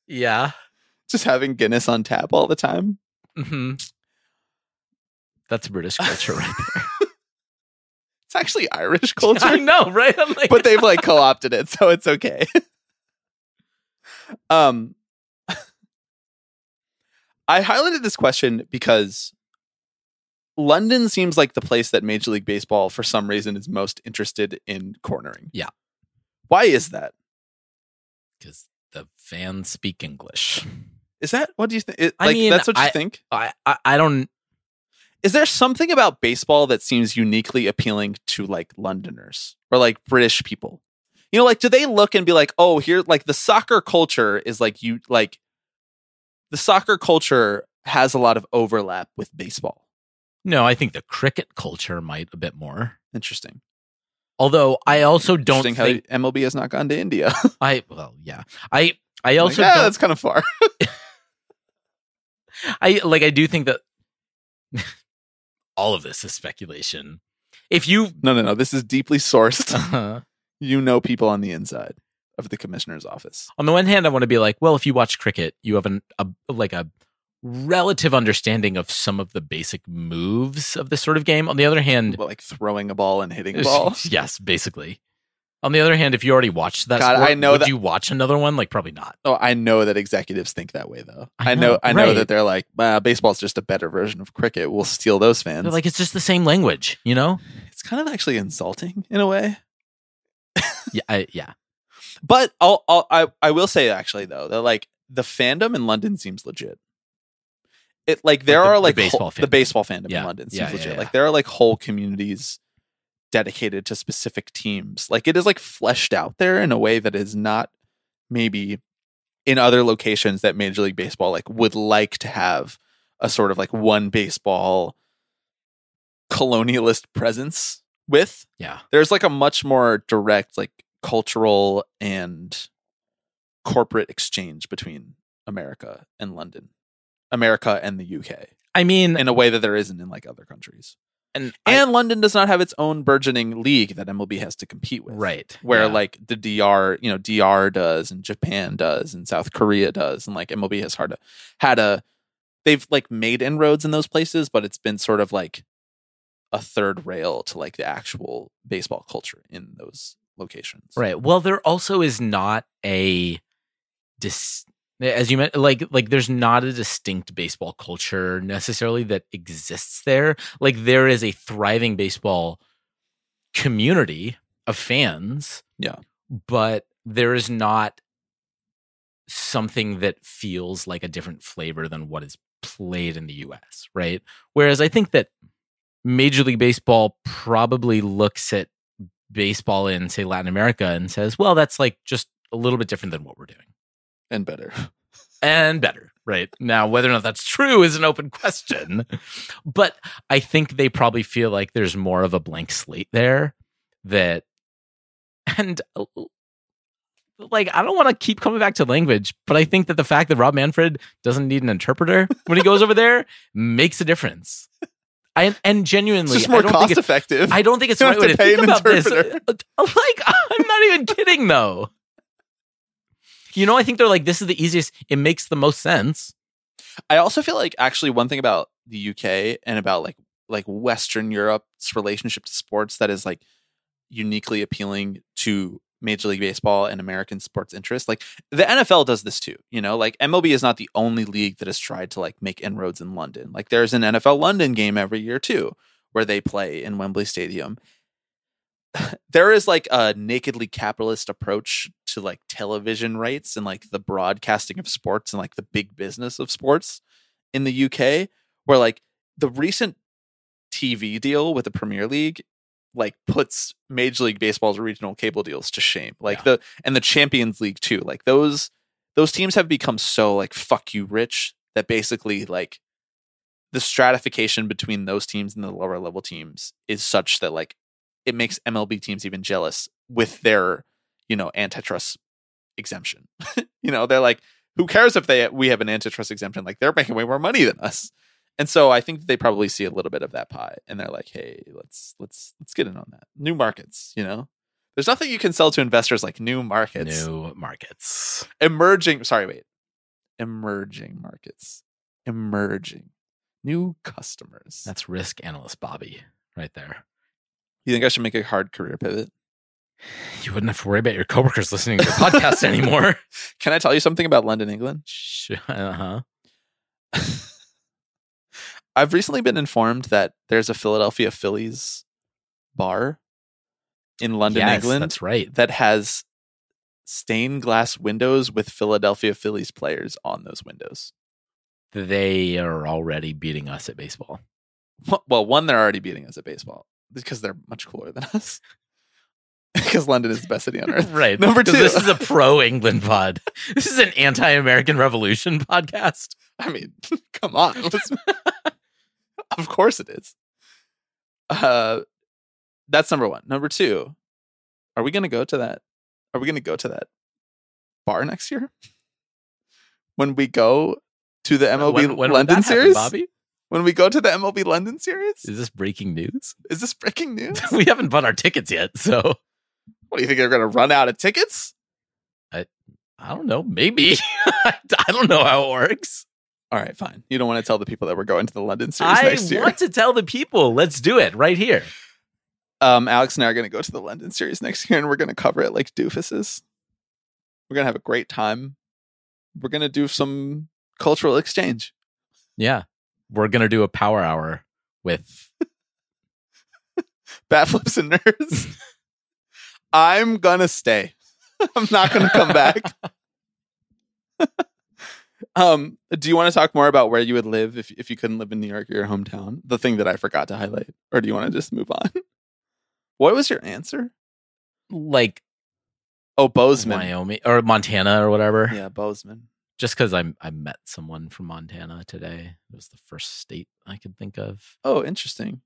Yeah. Just having Guinness on tap all the time. Mm-hmm. That's British culture right there. It's actually Irish culture. I know, right? I'm like, but they've like co-opted it, so it's okay. I highlighted this question because London seems like the place that Major League Baseball for some reason is most interested in cornering. Yeah. Why is that? Because the fans speak English. Is that what do you think? Like, I mean, that's what you think? I don't. Is there something about baseball that seems uniquely appealing to like Londoners or like British people? You know, like, do they look and be like, oh, here, like the soccer culture is like you, like the soccer culture has a lot of overlap with baseball. No, I think the cricket culture might a bit more. Interesting. Although I also don't think MLB has not gone to India. I also that's kind of far. I do think that all of this is speculation. If you no, this is deeply sourced. Uh-huh. You know, people on the inside of the commissioner's office. On the one hand, I want to be like, well, if you watch cricket, you have a relative understanding of some of the basic moves of this sort of game. On the other hand, like throwing a ball and hitting a ball. Yes, basically. On the other hand, if you already watched that sport, would you watch another one? Like, probably not. Oh, I know that executives think that way, though. I know that they're like, baseball's just a better version of cricket. We'll steal those fans. They're like, it's just the same language, you know? It's kind of actually insulting in a way. But I will say, actually, though, that like the fandom in London seems legit. It like there are like the baseball fandom in London seems legit. Like there are like whole communities dedicated to specific teams. Like it is like fleshed out there in a way that is not maybe in other locations that Major League Baseball like would like to have a sort of like one baseball colonialist presence with. Yeah. There's like a much more direct like cultural and corporate exchange between America and London. America and the UK. I mean, in a way that there isn't in like other countries. And London does not have its own burgeoning league that MLB has to compete with. Right. Where like the DR does and Japan does and South Korea does. And like MLB has they've like made inroads in those places, but it's been sort of like a third rail to like the actual baseball culture in those locations. Right. Well, there also is not as you meant, like there's not a distinct baseball culture necessarily that exists there. Like there is a thriving baseball community of fans. Yeah. But there is not something that feels like a different flavor than what is played in the US, right? Whereas I think that Major League Baseball probably looks at baseball in, say, Latin America and says, well, that's like just a little bit different than what we're doing. And better. And better, right? Now, whether or not that's true is an open question. But I think they probably feel like there's more of a blank slate there I don't want to keep coming back to language, but I think that the fact that Rob Manfred doesn't need an interpreter when he goes over there makes a difference. And genuinely, it's just more cost-effective. I don't think it's the right way to think about this. Like, I'm not even kidding, though. You know, I think they're like, this is the easiest. It makes the most sense. I also feel like actually one thing about the UK and about like Western Europe's relationship to sports that is like uniquely appealing to Major League Baseball and American sports interests. Like the NFL does this too. You know, like MLB is not the only league that has tried to like make inroads in London. Like there's an NFL London game every year too, where they play in Wembley Stadium. There is like a nakedly capitalist approach to like television rights and like the broadcasting of sports and like the big business of sports in the UK, where like the recent TV deal with the Premier League like puts Major League Baseball's regional cable deals to shame. Like the Champions League too. Like those teams have become so like fuck you rich that basically like the stratification between those teams and the lower level teams is such that like it makes MLB teams even jealous with their, you know, antitrust exemption. You know, they're like, who cares if we have an antitrust exemption? Like, they're making way more money than us. And so I think they probably see a little bit of that pie, and they're like, hey, let's get in on that. New markets, you know? There's nothing you can sell to investors like new markets. Emerging markets. Emerging. New customers. That's risk analyst Bobby right there. You think I should make a hard career pivot? You wouldn't have to worry about your coworkers listening to your podcast anymore. Can I tell you something about London, England? Sure. Uh-huh. I've recently been informed that there's a Philadelphia Phillies bar in London, England. That's right. That has stained glass windows with Philadelphia Phillies players on those windows. They are already beating us at baseball. Well, one, they're already beating us at baseball because they're much cooler than us. Because London is the best city on earth. Right. Number two. This is a pro-England pod. This is an anti-American revolution podcast. I mean, come on. Of course it is. That's number one. Number two, Are we going to go to that? Are we going to go to that bar next year? When we go to the MLB when London series? Happen, Bobby? When we go to the MLB London series? Is this breaking news? Is this breaking news? We haven't bought our tickets yet, so... What, do you think they're going to run out of tickets? I don't know. Maybe. I don't know how it works. All right, fine. You don't want to tell the people that we're going to the London series next year. I want to tell the people. Let's do it right here. Alex and I are going to go to the London series next year, and we're going to cover it like doofuses. We're going to have a great time. We're going to do some cultural exchange. Yeah. We're going to do a power hour with... bat flips and nerds. I'm going to stay. I'm not going to come back. Do you want to talk more about where you would live if you couldn't live in New York or your hometown? The thing that I forgot to highlight. Or do you want to just move on? What was your answer? Like... Oh, Bozeman. Wyoming. Or Montana or whatever. Yeah, Bozeman. Just because I met someone from Montana today. It was the first state I could think of. Oh, interesting.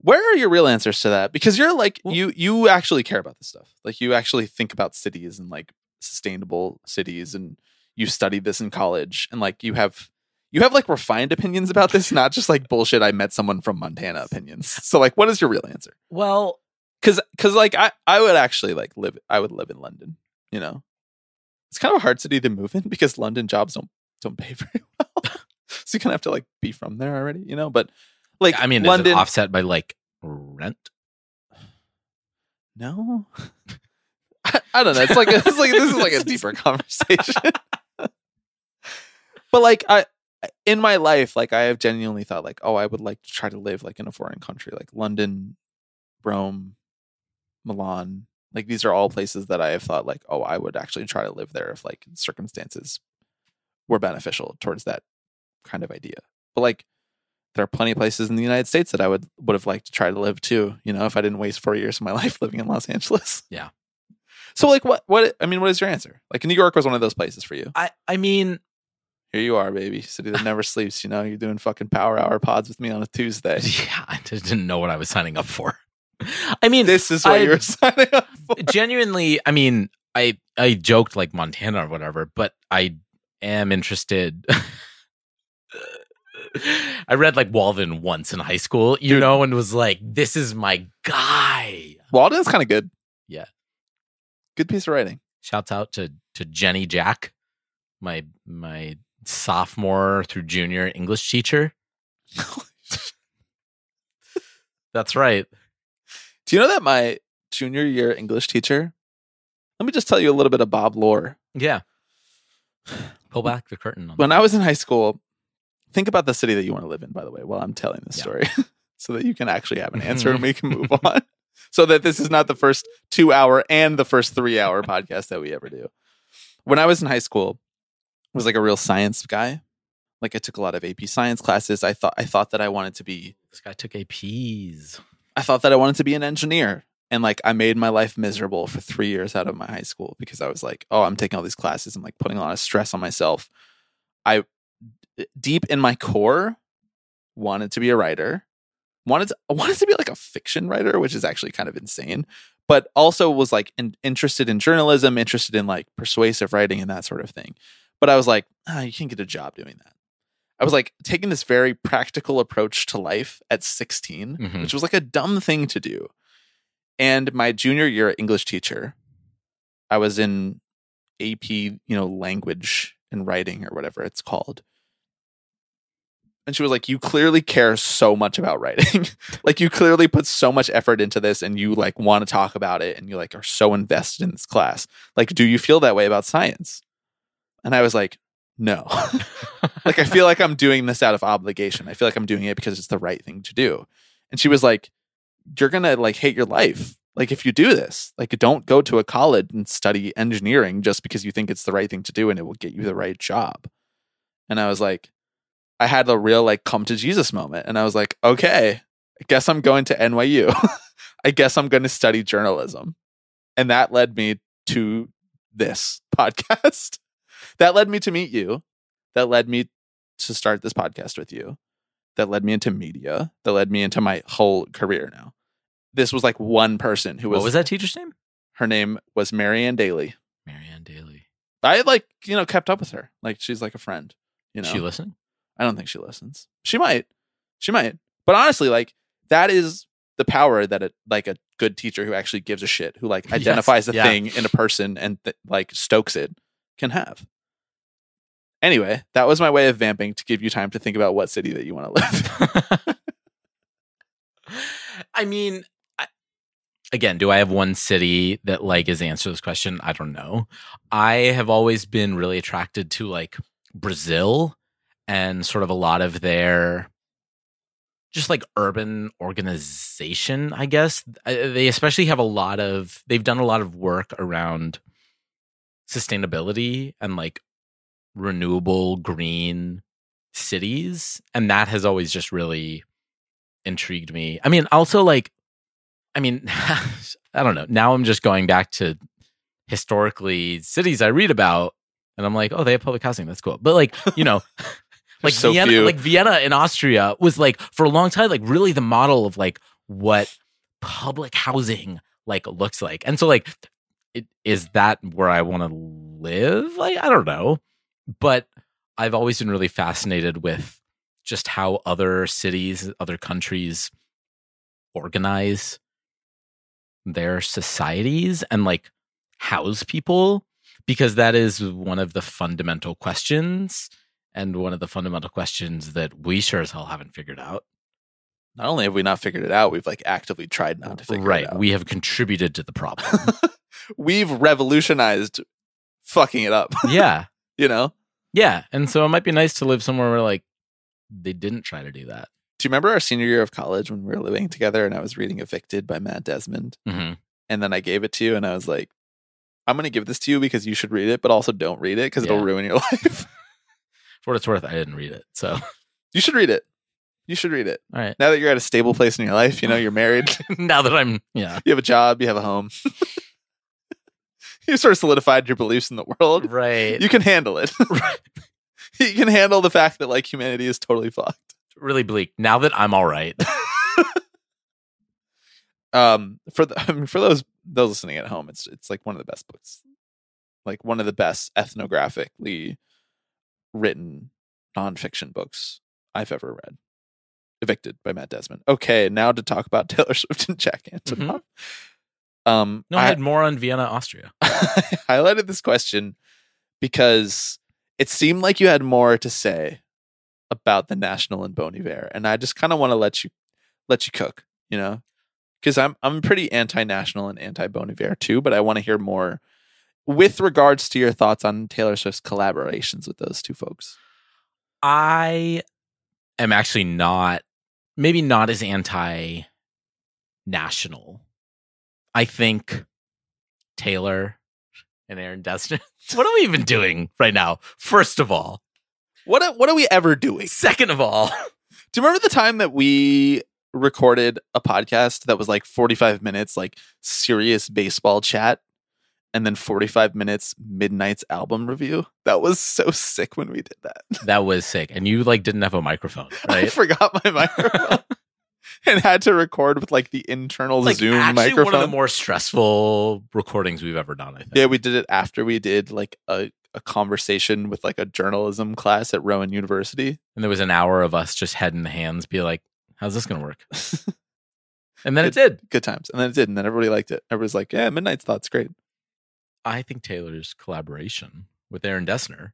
Where are your real answers to that? Because you're like, well, you actually care about this stuff. Like, you actually think about cities and like sustainable cities, and you studied this in college, and like you have like refined opinions about this, not just like bullshit. I met someone from Montana opinions. So like, what is your real answer? Well, because like I would actually like live in London. You know, it's kind of a hard city to move in because London jobs don't pay very well. So you kind of have to like be from there already. You know, but. Like, I mean, London, is it offset by like rent? No, I don't know. It's like this is like a deeper conversation. But like, in my life, like I have genuinely thought like, oh, I would like to try to live like in a foreign country, like London, Rome, Milan. Like these are all places that I have thought like, oh, I would actually try to live there if like circumstances were beneficial towards that kind of idea. But like. There are plenty of places in the United States that I would have liked to try to live too, you know, if I didn't waste 4 years of my life living in Los Angeles. Yeah. So like what is your answer? Like New York was one of those places for you. I mean, here you are, baby. City that never sleeps, you know, you're doing fucking power hour pods with me on a Tuesday. Yeah, I just didn't know what I was signing up for. I mean, this is what you were signing up for. Genuinely, I mean, I joked like Montana or whatever, but I am interested. I read like Walden once in high school, you know, and was like, this is my guy. Walden's kind of good. Yeah. Good piece of writing. Shouts out to Jenny Jack, my sophomore through junior English teacher. That's right. Do you know that my junior year English teacher? Let me just tell you a little bit of Bob lore. Yeah. Pull back the curtain. When I was in high school, think about the city that you want to live in, by the way, while I'm telling this story, so that you can actually have an answer and we can move on, so that this is not the first 2 hour and the first 3 hour podcast that we ever do. When I was in high school, I was like a real science guy. Like I took a lot of AP science classes. I thought that I wanted to be... This guy took APs. I thought that I wanted to be an engineer. And like I made my life miserable for 3 years out of my high school because I was like, oh, I'm taking all these classes. I'm like putting a lot of stress on myself. I... Deep in my core, wanted to be a writer. Wanted to be like a fiction writer, which is actually kind of insane. But also was like interested in journalism, interested in like persuasive writing and that sort of thing. But I was like, you can't get a job doing that. I was like taking this very practical approach to life at 16, which was like a dumb thing to do. And my junior year English teacher, I was in AP, you know, language and writing or whatever it's called. And she was like, you clearly care so much about writing. Like, you clearly put so much effort into this and you like want to talk about it and you like are so invested in this class. Like, do you feel that way about science? And I was like, no. Like, I feel like I'm doing this out of obligation. I feel like I'm doing it because it's the right thing to do. And she was like, you're going to like hate your life. Like, if you do this, like, don't go to a college and study engineering just because you think it's the right thing to do and it will get you the right job. And I was like, I had a real like come to Jesus moment. And I was like, okay, I guess I'm going to NYU. I guess I'm going to study journalism. And that led me to this podcast. That led me to meet you. That led me to start this podcast with you. That led me into media. That led me into my whole career now. this was like one person who was. What was that teacher's name? Her name was Marianne Daly. Marianne Daly. I like, you know, kept up with her. Like, she's like a friend. You know, she listen? I don't think she listens. She might. But honestly, like, that is the power that it, like, a good teacher who actually gives a shit, who like identifies the thing in a person and like stokes it, can have. Anyway, that was my way of vamping to give you time to think about what city that you want to live. I mean, again, do I have one city that like is the answer to this question? I don't know. I have always been really attracted to like Brazil and sort of a lot of their just like urban organization, I guess. They especially have they've done a lot of work around sustainability and like renewable green cities. And that has always just really intrigued me. I mean, also like, I don't know. Now I'm just going back to historically cities I read about and I'm like, oh, they have public housing. That's cool. But like, you know, like so Vienna, few. Like Vienna in Austria was like for a long time, like really the model of like what public housing like looks like. And so like, is that where I want to live? Like, I don't know. But I've always been really fascinated with just how other cities, other countries organize their societies and like house people, because that is one of the fundamental questions and one of the fundamental questions that we sure as hell haven't figured out. Not only have we not figured it out, we've like actively tried not to figure it out. Right. We have contributed to the problem. We've revolutionized fucking it up. Yeah. You know? Yeah. And so it might be nice to live somewhere where like they didn't try to do that. Do you remember our senior year of college when we were living together and I was reading Evicted by Matt Desmond? Mm-hmm. And then I gave it to you and I was like, I'm going to give this to you because you should read it, but also don't read it because it'll ruin your life. For what it's worth, I didn't read it. So you should read it. You should read it. All right. Now that you're at a stable place in your life, you know, you're married. Now that you have a job, you have a home. You sort of solidified your beliefs in the world. Right. You can handle it. Right. You can handle the fact that like humanity is totally fucked. Really bleak. Now that I'm all right. For those listening at home, it's like one of the best books. Like one of the best ethnographically written nonfiction books I've ever read. Evicted by Matt Desmond. Okay, now to talk about Taylor Swift and Jack Antonoff. Mm-hmm. I had more on Vienna, Austria. I highlighted this question because it seemed like you had more to say about The National and Bon Iver, and I just kind of want to let you cook, you know, because I'm pretty anti-National and anti-Bon Iver too, but I want to hear more with regards to your thoughts on Taylor Swift's collaborations with those two folks. I am actually not as anti-National. I think Taylor and Aaron Dessner. What are we even doing right now? First of all, what are we ever doing? Second of all, do you remember the time that we recorded a podcast that was like 45 minutes, like serious baseball chat, and then 45 minutes Midnight's album review? That was so sick when we did that. That was sick. And you like didn't have a microphone, right? I forgot my microphone and had to record with like the internal like Zoom microphone. One of the more stressful recordings we've ever done, I think. Yeah, we did it after we did like a conversation with like a journalism class at Rowan University. And there was an hour of us just head in the hands, be like, how's this going to work? And then it did. Good times. And then it did. And then everybody liked it. Everybody's like, yeah, Midnight's Thought's great. I think Taylor's collaboration with Aaron Dessner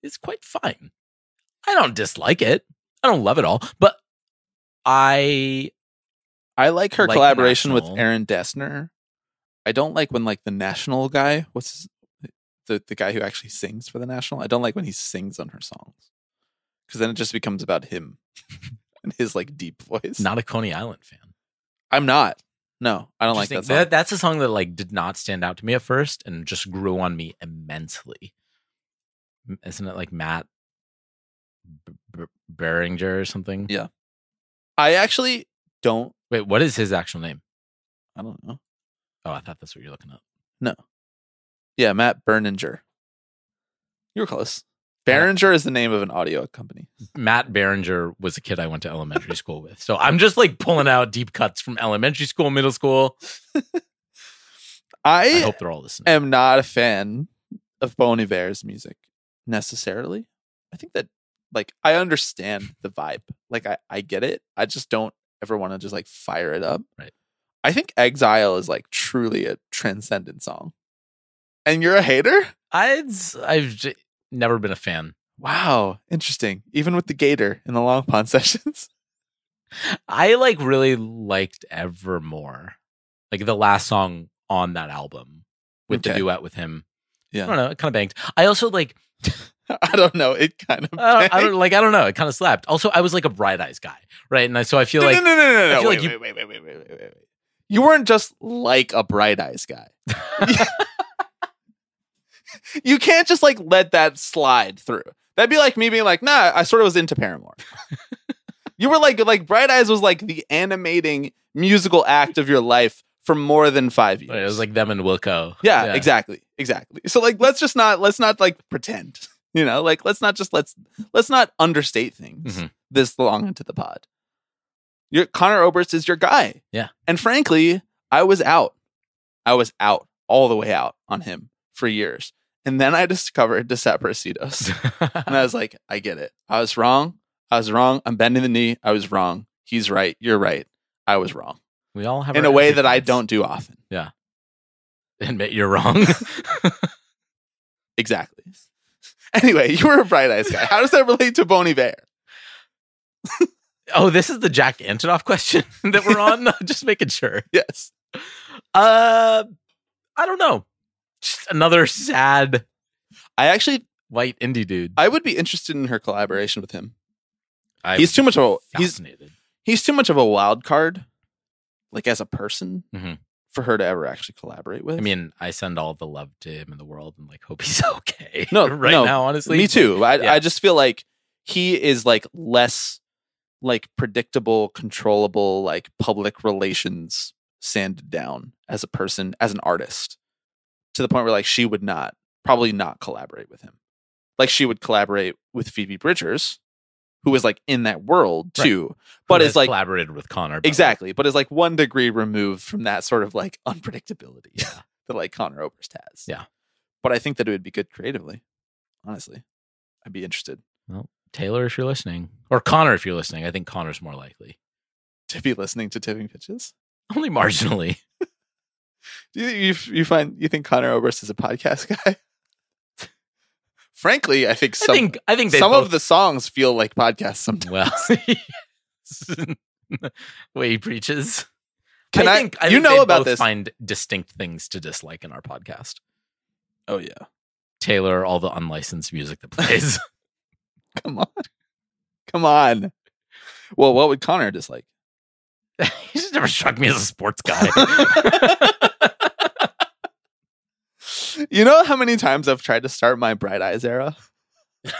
is quite fine. I don't dislike it. I don't love it all, but I like her collaboration with Aaron Dessner. I don't like when like the National guy, the guy who actually sings for the National. I don't like when he sings on her songs because then it just becomes about him and his like deep voice. Not a Coney Island fan. I'm not. No, I don't like that song. That's a song that like did not stand out to me at first and just grew on me immensely. Isn't it like Matt Beringer or something? Yeah. I actually don't. Wait, what is his actual name? I don't know. Oh, I thought that's what you're looking up. No. Yeah, Matt Berninger. You were close. Behringer is the name of an audio company. Matt Behringer was a kid I went to elementary school with. So I'm just like pulling out deep cuts from elementary school, middle school. I hope they're all listening. I am not a fan of Bon Iver's music necessarily. I think that, like, I understand the vibe. Like, I get it. I just don't ever want to just like fire it up. Right. I think Exile is like truly a transcendent song. And you're a hater? I've never been a fan. Wow. Interesting. Even with the gator in the Long Pond sessions. I like really liked Evermore. Like the last song on that album with the duet with him. Yeah. I don't know. It kind of banged. I also like... I don't know. It kind of I don't know. It kind of slapped. Also, I was like a Bright Eyes guy. Right? And so I feel like... No. Wait. You weren't just like a Bright Eyes guy. You can't just like let that slide through. That'd be like me being like, nah, I sort of was into Paramore. You were like Bright Eyes was like the animating musical act of your life for more than 5 years. It was like them and Wilco. Yeah, exactly. So like, let's not like pretend, you know, like let's not understate things this long into the pod. Your Connor Oberst is your guy. Yeah. And frankly, I was out all the way out on him for years. And then I discovered Desaparecidos. And I was like, I get it. I was wrong. I'm bending the knee. I was wrong. He's right. You're right. I was wrong. We all have in a way that I don't do often. Yeah. Admit you're wrong. Exactly. Anyway, you were a Bright Eyes guy. How does that relate to Bon Iver? Oh, this is the Jack Antonoff question that we're on? Just making sure. Yes. I don't know. Just another sad, white indie dude. I would be interested in her collaboration with him. He's too much of a wild card, like as a person, for her to ever actually collaborate with. I mean, I send all the love to him in the world and like hope he's okay. Now, honestly, me too. I just feel like he is like less like predictable, controllable, like public relations sanded down as a person, as an artist. To the point where like she would probably not collaborate with him. Like she would collaborate with Phoebe Bridgers, who was like in that world too, right. But is like collaborated with Connor. Exactly. But is like one degree removed from that sort of like unpredictability that like Connor Oberst has. Yeah. But I think that it would be good creatively. Honestly, I'd be interested. Well, Taylor, if you're listening, or Connor, if you're listening, I think Connor's more likely to be listening to Tipping Pitches. Only marginally. Do you think Connor Oberst is a podcast guy? Frankly, I think some of the songs feel like podcasts sometimes. Well, the way he preaches. Find distinct things to dislike in our podcast. Oh yeah, Taylor, all the unlicensed music that plays. Come on. Well, what would Connor dislike? He just never struck me as a sports guy. You know how many times I've tried to start my Bright Eyes era?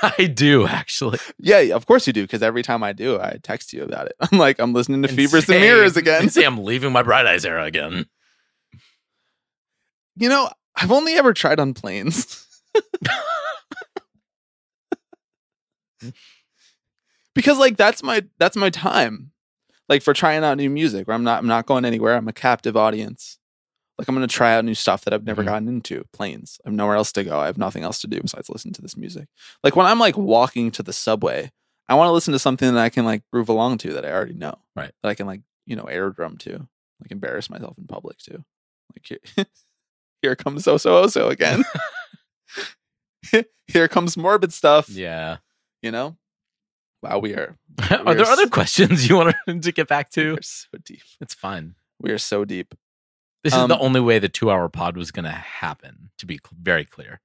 I do, actually. Yeah, of course you do, because every time I do, I text you about it. I'm like, I'm listening to Fevers and Mirrors again. And say I'm leaving my Bright Eyes era again. You know, I've only ever tried on planes. Because, like, that's my time. Like, for trying out new music, where I'm not going anywhere. I'm a captive audience. Like, I'm going to try out new stuff that I've never gotten into. Planes. I have nowhere else to go. I have nothing else to do besides listen to this music. Like, when I'm, like, walking to the subway, I want to listen to something that I can, like, groove along to that I already know. Right. That I can, like, you know, air drum to. Like, embarrass myself in public, too. Like, here comes So again. Here comes morbid stuff. Yeah. You know? Wow, we are. Are there other questions you wanted to get back to? We're so deep. It's fine. We are so deep. This is the only way the 2-hour pod was going to happen, to be very clear,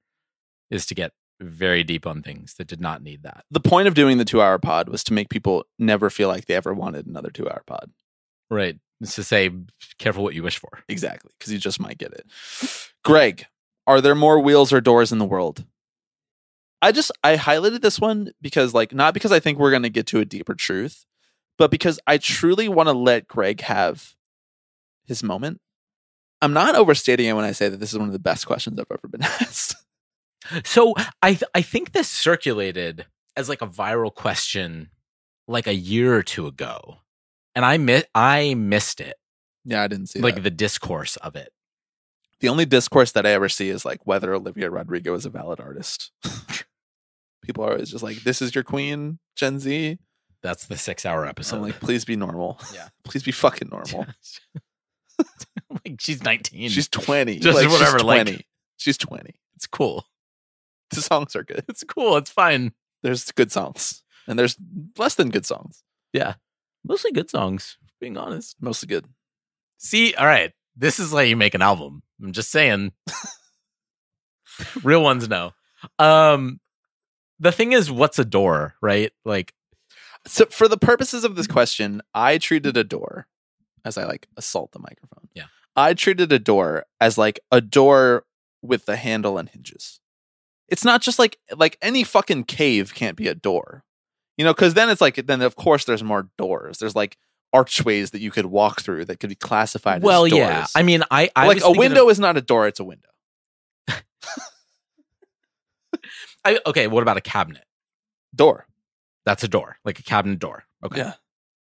is to get very deep on things that did not need that. The point of doing the 2-hour pod was to make people never feel like they ever wanted another 2-hour pod. Right. It's to say, careful what you wish for. Exactly, because you just might get it. Greg, are there more wheels or doors in the world? I highlighted this one because, like, not because I think we're going to get to a deeper truth, but because I truly want to let Greg have his moment. I'm not overstating it when I say that this is one of the best questions I've ever been asked. So I think this circulated as like a viral question like a year or two ago, and I missed it. Yeah, I didn't see like that. The discourse of it. The only discourse that I ever see is like whether Olivia Rodrigo is a valid artist. People are always just like, "This is your queen, Gen Z." That's the 6-hour episode. I'm like, please be normal. Yeah, please be fucking normal. Like she's 19. She's 20. Just like, whatever. She's 20. Like, she's 20. It's cool. The songs are good. It's cool. It's fine. There's good songs, and there's less than good songs. Yeah, mostly good songs. Being honest, mostly good. See, all right, this is how you make an album. I'm just saying. Real ones, no. The thing is, what's a door, right? Like, so for the purposes of this question, I treated a door as I like assault the microphone. Yeah, I treated a door as like a door with the handle and hinges. It's not just like any fucking cave can't be a door, you know, because then it's like, then of course there's more doors. There's like archways that you could walk through that could be classified as doors. Yeah. I mean, I like a window is not a door. It's a window. Okay. What about a cabinet door? That's a door, like a cabinet door. Okay. Yeah.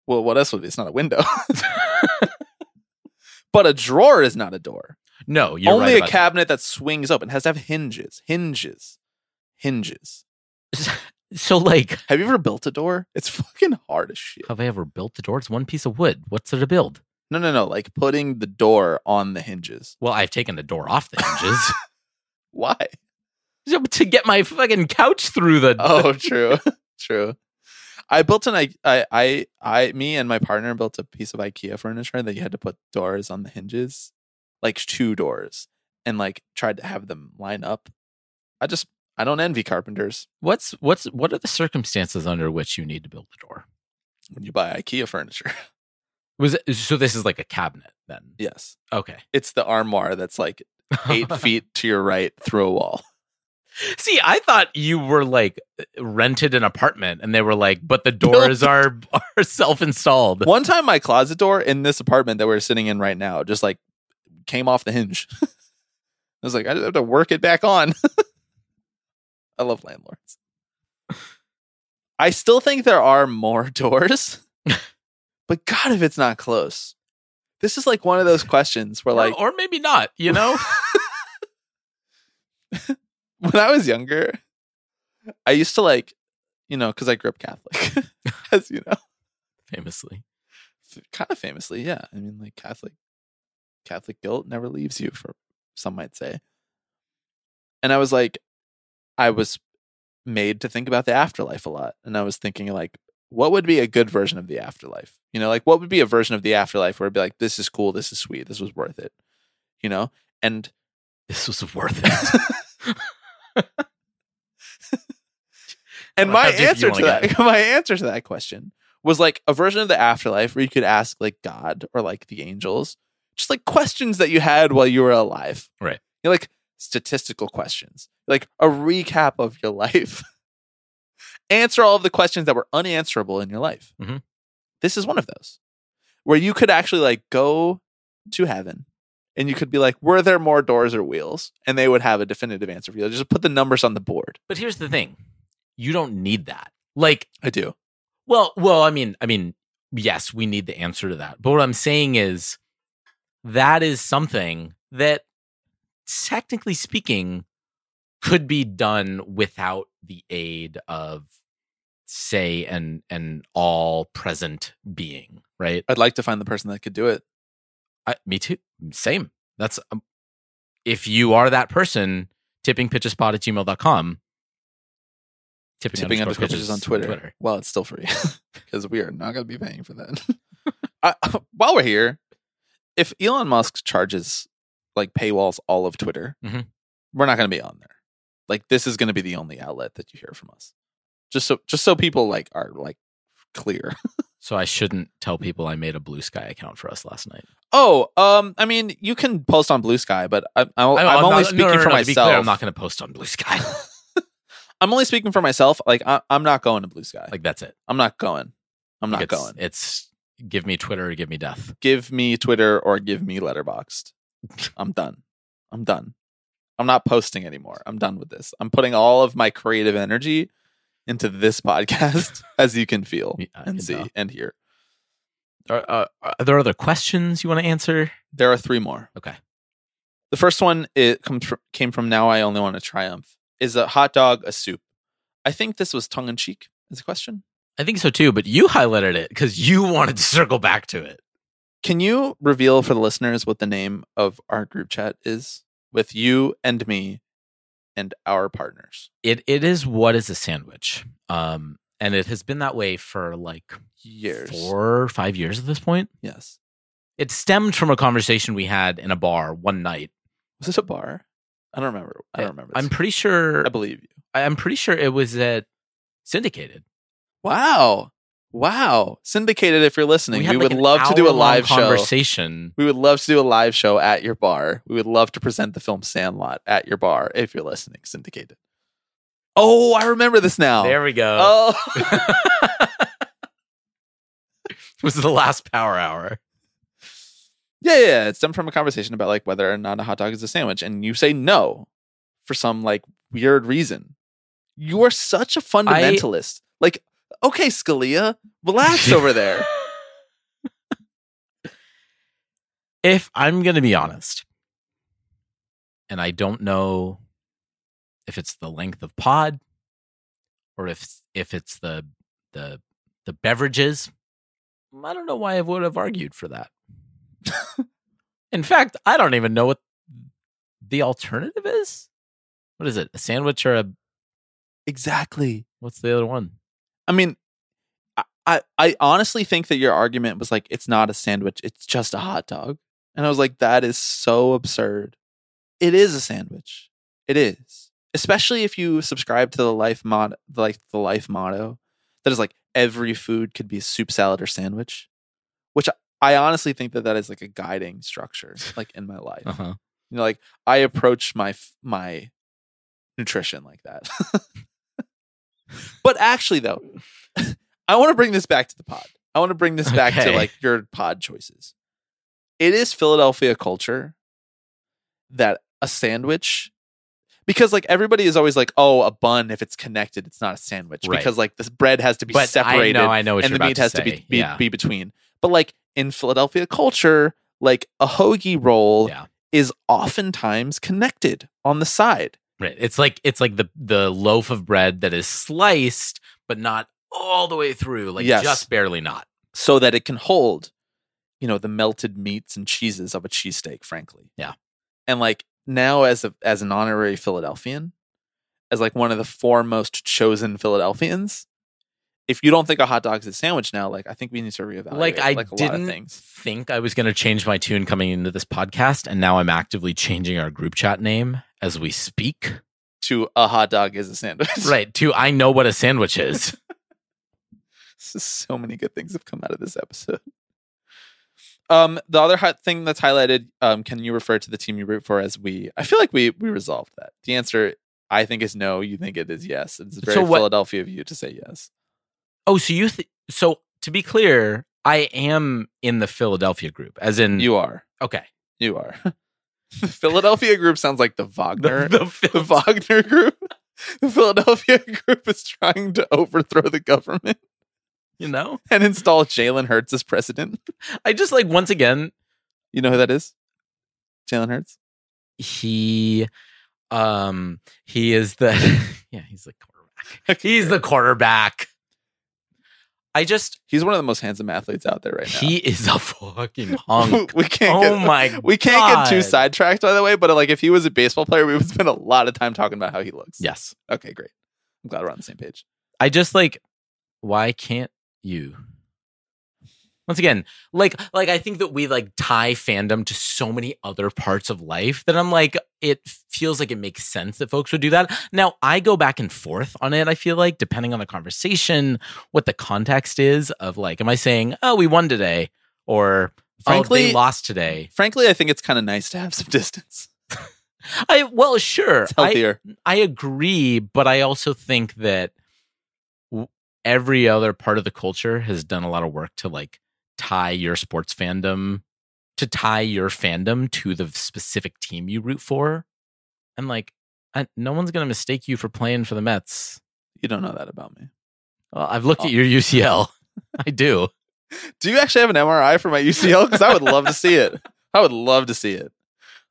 Well, what else would it be? It's not a window, but a drawer is not a door. No, you're only right a cabinet that swings open has to have hinges. So, like, have you ever built a door? It's fucking hard as shit. Have I ever built a door? It's one piece of wood. What's there to build? No. Like putting the door on the hinges. Well, I've taken the door off the hinges. Why? To get my fucking couch through the. Oh, true, true. I built an me and my partner built a piece of IKEA furniture that you had to put doors on the hinges. Like two doors, and like tried to have them line up. I don't envy carpenters. What are the circumstances under which you need to build the door when you buy IKEA furniture? So this is like a cabinet then? Yes. Okay. It's the armoire that's like 8 feet to your right through a wall. See, I thought you were like rented an apartment and they were like, but the doors are self-installed. One time my closet door in this apartment that we're sitting in right now just like came off the hinge. I was like, I just have to work it back on. I love landlords. I still think there are more doors, but God, if it's not close. This is like one of those questions where like, or maybe not, you know? When I was younger, I used to like, you know, because I grew up Catholic, as you know. Famously. Kind of famously, yeah. I mean, like Catholic guilt never leaves you, for some might say. And I was like, I was made to think about the afterlife a lot. And I was thinking like, what would be a good version of the afterlife? You know, like what would be a version of the afterlife where it'd be like, this is cool, this is sweet, this was worth it, you know? And this was worth it. And my answer to that question was like a version of the afterlife where you could ask like God or like the angels, just like questions that you had while you were alive. Right. You're like statistical questions, like a recap of your life. Answer all of the questions that were unanswerable in your life. Mm-hmm. This is one of those where you could actually like go to heaven and you could be like, were there more doors or wheels? And they would have a definitive answer for you. Just put the numbers on the board. But here's the thing. You don't need that. Like I do. Well, I mean, yes, we need the answer to that. But what I'm saying is, that is something that, technically speaking, could be done without the aid of, say, an all-present being, right? I'd like to find the person that could do it. Me too. Same. That's if you are that person, tippingpitchespod@gmail.com. Tipping _pitches on Twitter. Well, it's still free because we are not going to be paying for that. While we're here, if Elon Musk charges like paywalls all of Twitter, mm-hmm. we're not going to be on there. Like this is going to be the only outlet that you hear from us. Just so people like are like clear. So I shouldn't tell people I made a Blue Sky account for us last night. Oh, I mean, you can post on Blue Sky, but I'm only speaking for myself. To be clear, I'm not going to post on Blue Sky. I'm only speaking for myself. Like I'm not going to Blue Sky. Like that's it. I'm not going. It's give me Twitter or give me death. Give me Twitter or give me Letterboxd. I'm done. I'm not posting anymore. I'm done with this. I'm putting all of my creative energy into this podcast, as you can feel and see and hear. Are there other questions you want to answer? There are three more. Okay. The first one came from Now I Only Want to Triumph. Is a hot dog a soup? I think this was tongue-in-cheek as a question. I think so too, but you highlighted it because you wanted to circle back to it. Can you reveal for the listeners what the name of our group chat is with you and me and our partners? It is What Is a Sandwich? And it has been that way for like years, 4 or 5 years at this point. Yes. It stemmed from a conversation we had in a bar one night. Was it a bar? I don't remember. I'm pretty sure. I believe you. I'm pretty sure it was at Syndicated. Wow. Syndicated, if you're listening. We would love to do a live show. We would love to do a live show at your bar. We would love to present the film Sandlot at your bar, if you're listening, Syndicated. Oh, I remember this now. There we go. Oh. It was the last power hour. Yeah. It stemmed from a conversation about like whether or not a hot dog is a sandwich. And you say no for some like weird reason. You are such a fundamentalist. Like, okay, Scalia, relax over there. If I'm going to be honest, and I don't know if it's the length of pod or if it's the beverages, I don't know why I would have argued for that. In fact, I don't even know what the alternative is. What is it? A sandwich or a... Exactly. What's the other one? I mean, I honestly think that your argument was like, it's not a sandwich, it's just a hot dog. And I was like, that is so absurd. It is a sandwich. It is. Especially if you subscribe to the life motto that is like, every food could be a soup, salad, or sandwich. Which I honestly think that is like a guiding structure, like in my life. Uh-huh. You know, like I approach my nutrition like that. But actually, though, I want to bring this back to the pod. I want to bring this back to like your pod choices. It is Philadelphia culture that a sandwich, because like everybody is always like, oh, a bun, if it's connected, it's not a sandwich, right? Because like this bread has to be separated, I know and the meat has to be between. But like in Philadelphia culture, like a hoagie roll is oftentimes connected on the side. Right. It's like the loaf of bread that is sliced, but not all the way through, like just barely not. So that it can hold, you know, the melted meats and cheeses of a cheesesteak, frankly. Yeah. And like now as an honorary Philadelphian, as like one of the foremost chosen Philadelphians, if you don't think a hot dog is a sandwich now, like I think we need to reevaluate I didn't think I was going to change my tune coming into this podcast, and now I'm actively changing our group chat name as we speak to a hot dog is a sandwich. Right. To I know what a sandwich is. So many good things have come out of this episode. The other hot thing that's highlighted, can you refer to the team you root for as we? I feel like we resolved that. The answer, I think, is no. You think it is yes. It's very Philadelphia of you to say yes. Oh, so you so to be clear, I am in the Philadelphia group, as in you are. Okay, you are. The Philadelphia group sounds like the Wagner. The Wagner group. The Philadelphia group is trying to overthrow the government, you know, and install Jalen Hurts as president. I just like once again, you know who that is? Jalen Hurts. He is the he's the quarterback. He's the quarterback. He's one of the most handsome athletes out there right now. He is a fucking hunk. We can't get too sidetracked, by the way, but like if he was a baseball player, we would spend a lot of time talking about how he looks. Yes. Okay, great. I'm glad we're on the same page. I just like, why can't you? Once again, like I think that we like tie fandom to so many other parts of life that I'm like, it feels like it makes sense that folks would do that. Now, I go back and forth on it, I feel like, depending on the conversation, what the context is of like, am I saying, oh, we won today? Or, frankly, oh, they lost today? Frankly, I think it's kind of nice to have some distance. Well, sure. It's healthier. I agree, but I also think that every other part of the culture has done a lot of work to like tie your sports fandom to the specific team you root for. And like, no one's going to mistake you for playing for the Mets. You don't know that about me. Well, I've looked at your UCL. I do. Do you actually have an MRI for my UCL? Because I would love to see it. I would love to see it.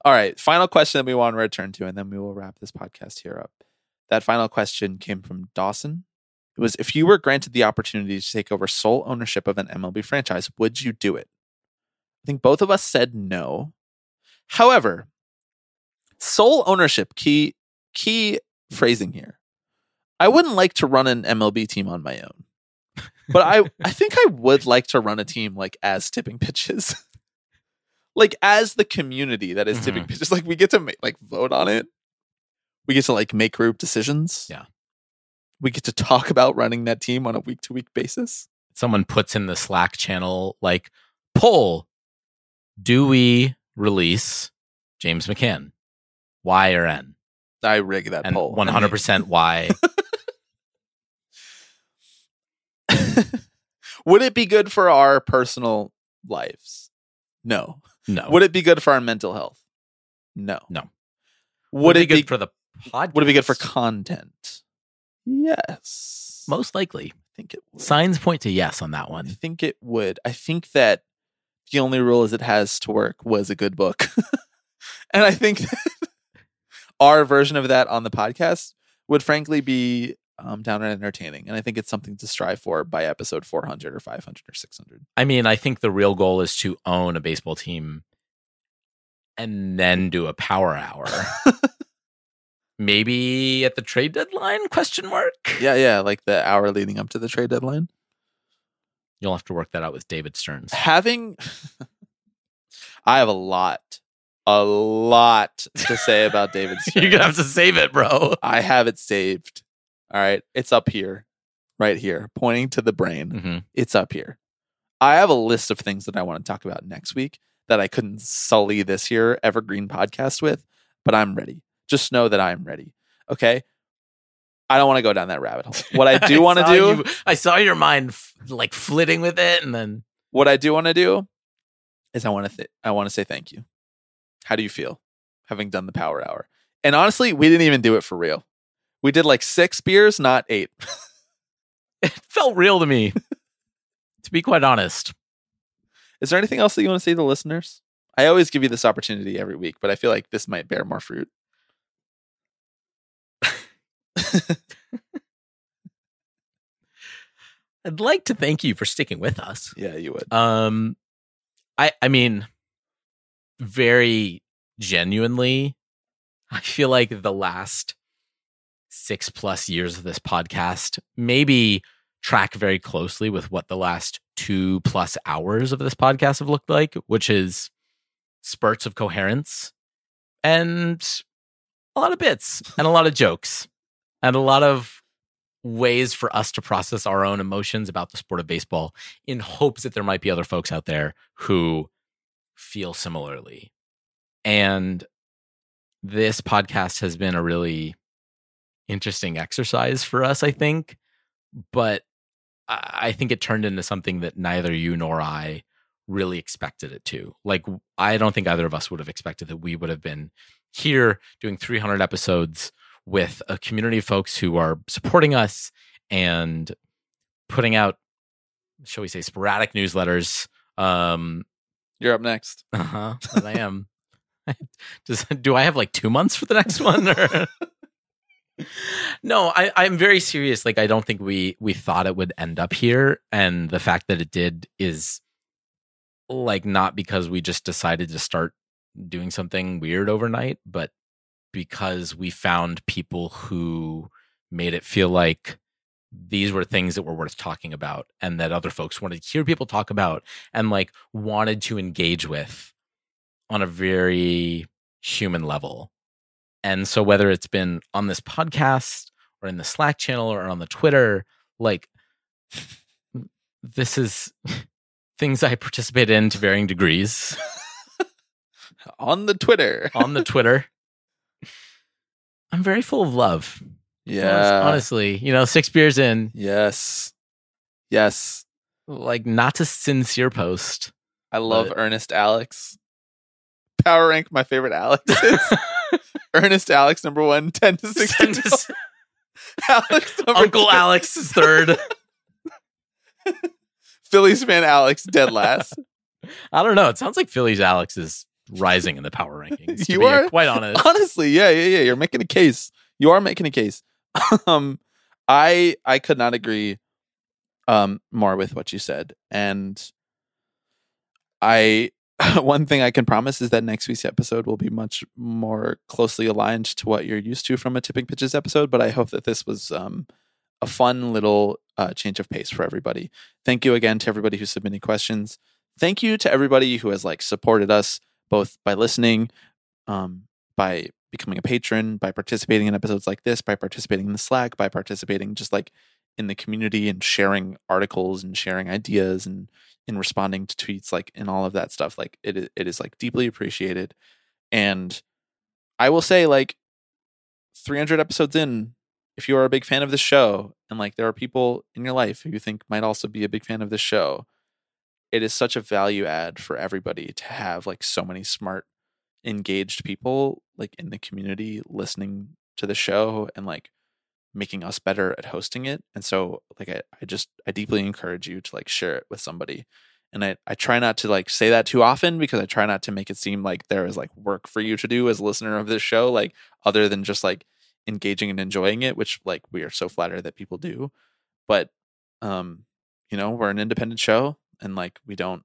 All right. Final question that we want to return to, and then we will wrap this podcast here up. That final question came from Dawson. It was, if you were granted the opportunity to take over sole ownership of an MLB franchise, would you do it? I think both of us said no. However, sole ownership, key phrasing here. I wouldn't like to run an MLB team on my own. But I think I would like to run a team like as Tipping Pitches. Like as the community that is Tipping Pitches. Like we get to like vote on it. We get to like make group decisions. Yeah. We get to talk about running that team on a week-to-week basis. Someone puts in the Slack channel like poll. Do we release James McCann? Y or N? I rig that and poll. 100% Y. Would it be good for our personal lives? No. No. Would it be good for our mental health? No. No. Would it be good for the podcast? Would it be good for content? Yes. Most likely. I think it would. Signs point to yes on that one. I think it would. I think that the only rule is it has to work was a good book. And I think that our version of that on the podcast would frankly be downright entertaining. And I think it's something to strive for by episode 400 or 500 or 600. I mean, I think the real goal is to own a baseball team and then do a power hour. Maybe at the trade deadline, question mark? Yeah, like the hour leading up to the trade deadline. You'll have to work that out with David Stearns. I have a lot to say about David Stearns. You're going to have to save it, bro. I have it saved. All right. It's up here, right here, pointing to the brain. Mm-hmm. It's up here. I have a list of things that I want to talk about next week that I couldn't sully this year Evergreen podcast with, but I'm ready. Just know that I'm ready. Okay. I don't want to go down that rabbit hole. What I do want to do. I saw your mind like flitting with it. And then what I do want to do is I want to say thank you. How do you feel having done the power hour? And honestly, we didn't even do it for real. We did like 6 beers, not 8. It felt real to me, to be quite honest. Is there anything else that you want to say to the listeners? I always give you this opportunity every week, but I feel like this might bear more fruit. I'd like to thank you for sticking with us. Yeah, you would. I mean, very genuinely, I feel like the last 6+ years of this podcast maybe track very closely with what the last 2+ hours of this podcast have looked like, which is spurts of coherence and a lot of bits and a lot of jokes and a lot of ways for us to process our own emotions about the sport of baseball in hopes that there might be other folks out there who feel similarly. And this podcast has been a really interesting exercise for us, I think, but I think it turned into something that neither you nor I really expected it to. Like, I don't think either of us would have expected that we would have been here doing 300 episodes with a community of folks who are supporting us and putting out, shall we say, sporadic newsletters. You're up next. Uh-huh. As I am. Do I have like 2 months for the next one? Or? No, I'm very serious. Like, I don't think we thought it would end up here. And the fact that it did is like not because we just decided to start doing something weird overnight, but because we found people who made it feel like these were things that were worth talking about and that other folks wanted to hear people talk about and like wanted to engage with on a very human level. And so whether it's been on this podcast or in the Slack channel or on the Twitter, like this is things I participate in to varying degrees. On the Twitter. I'm very full of love. Yeah. Honestly, 6 beers in. Yes. Like not a sincere post. I love Ernest Alex. Power rank my favorite Alexes. Ernest Alex, number one, 10 to 16. Alex, Uncle 10. Alex is third. Phillies fan Alex, dead last. I don't know. It sounds like Phillies Alex is rising in the power rankings. You are quite honest. Honestly, yeah. You're making a case. You are making a case. I could not agree more with what you said. And one thing I can promise is that next week's episode will be much more closely aligned to what you're used to from a Tipping Pitches episode. But I hope that this was a fun little change of pace for everybody. Thank you again to everybody who submitted questions. Thank you to everybody who has supported us, both by listening, by becoming a patron, by participating in episodes like this, by participating in the Slack, by participating just in the community and sharing articles and sharing ideas and in responding to tweets, and all of that stuff. It is deeply appreciated. And I will say 300 episodes in, if you are a big fan of this show and there are people in your life who you think might also be a big fan of this show, it is such a value add for everybody to have so many smart, engaged people in the community listening to the show and making us better at hosting it. And so I deeply encourage you to share it with somebody. And I try not to say that too often, because I try not to make it seem like there is work for you to do as a listener of this show, other than just engaging and enjoying it, which we are so flattered that people do. But we're an independent show. And we don't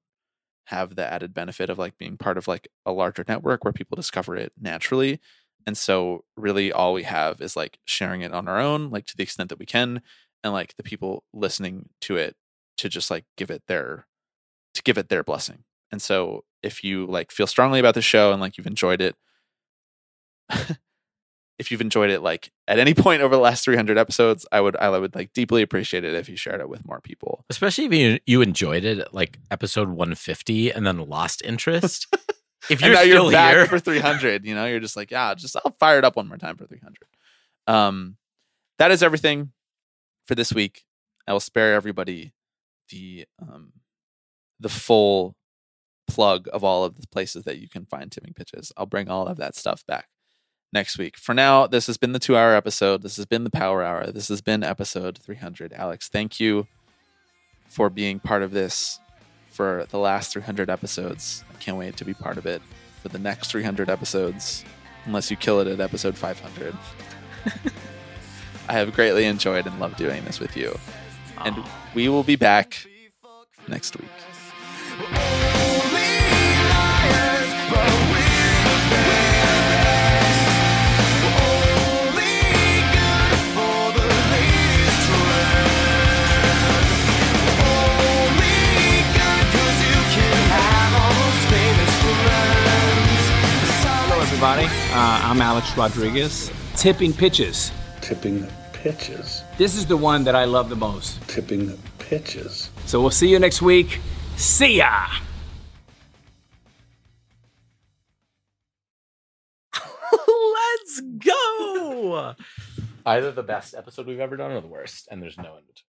have the added benefit of being part of a larger network where people discover it naturally. And so really all we have is sharing it on our own, to the extent that we can, and the people listening to it to just give it their blessing. And so if you feel strongly about the show and you've enjoyed it, if you've enjoyed it at any point over the last 300 episodes, I would deeply appreciate it if you shared it with more people. Especially if you enjoyed it at episode 150 and then lost interest. If you're still you're back here for 300, you're just I'll fire it up one more time for 300. That is everything for this week. I will spare everybody the full plug of all of the places that you can find Tipping Pitches. I'll bring all of that stuff back next week. For now, this has been the 2-hour episode. This has been the Power Hour. This has been episode 300. Alex, thank you for being part of this for the last 300 episodes. I can't wait to be part of it for the next 300 episodes, unless you kill it at episode 500. I have greatly enjoyed and loved doing this with you. And we will be back next week. Everybody. I'm Alex Rodriguez. Tipping Pitches. Tipping Pitches. This is the one that I love the most. Tipping Pitches. So we'll see you next week. See ya! Let's go! Either the best episode we've ever done or the worst, and there's no in between.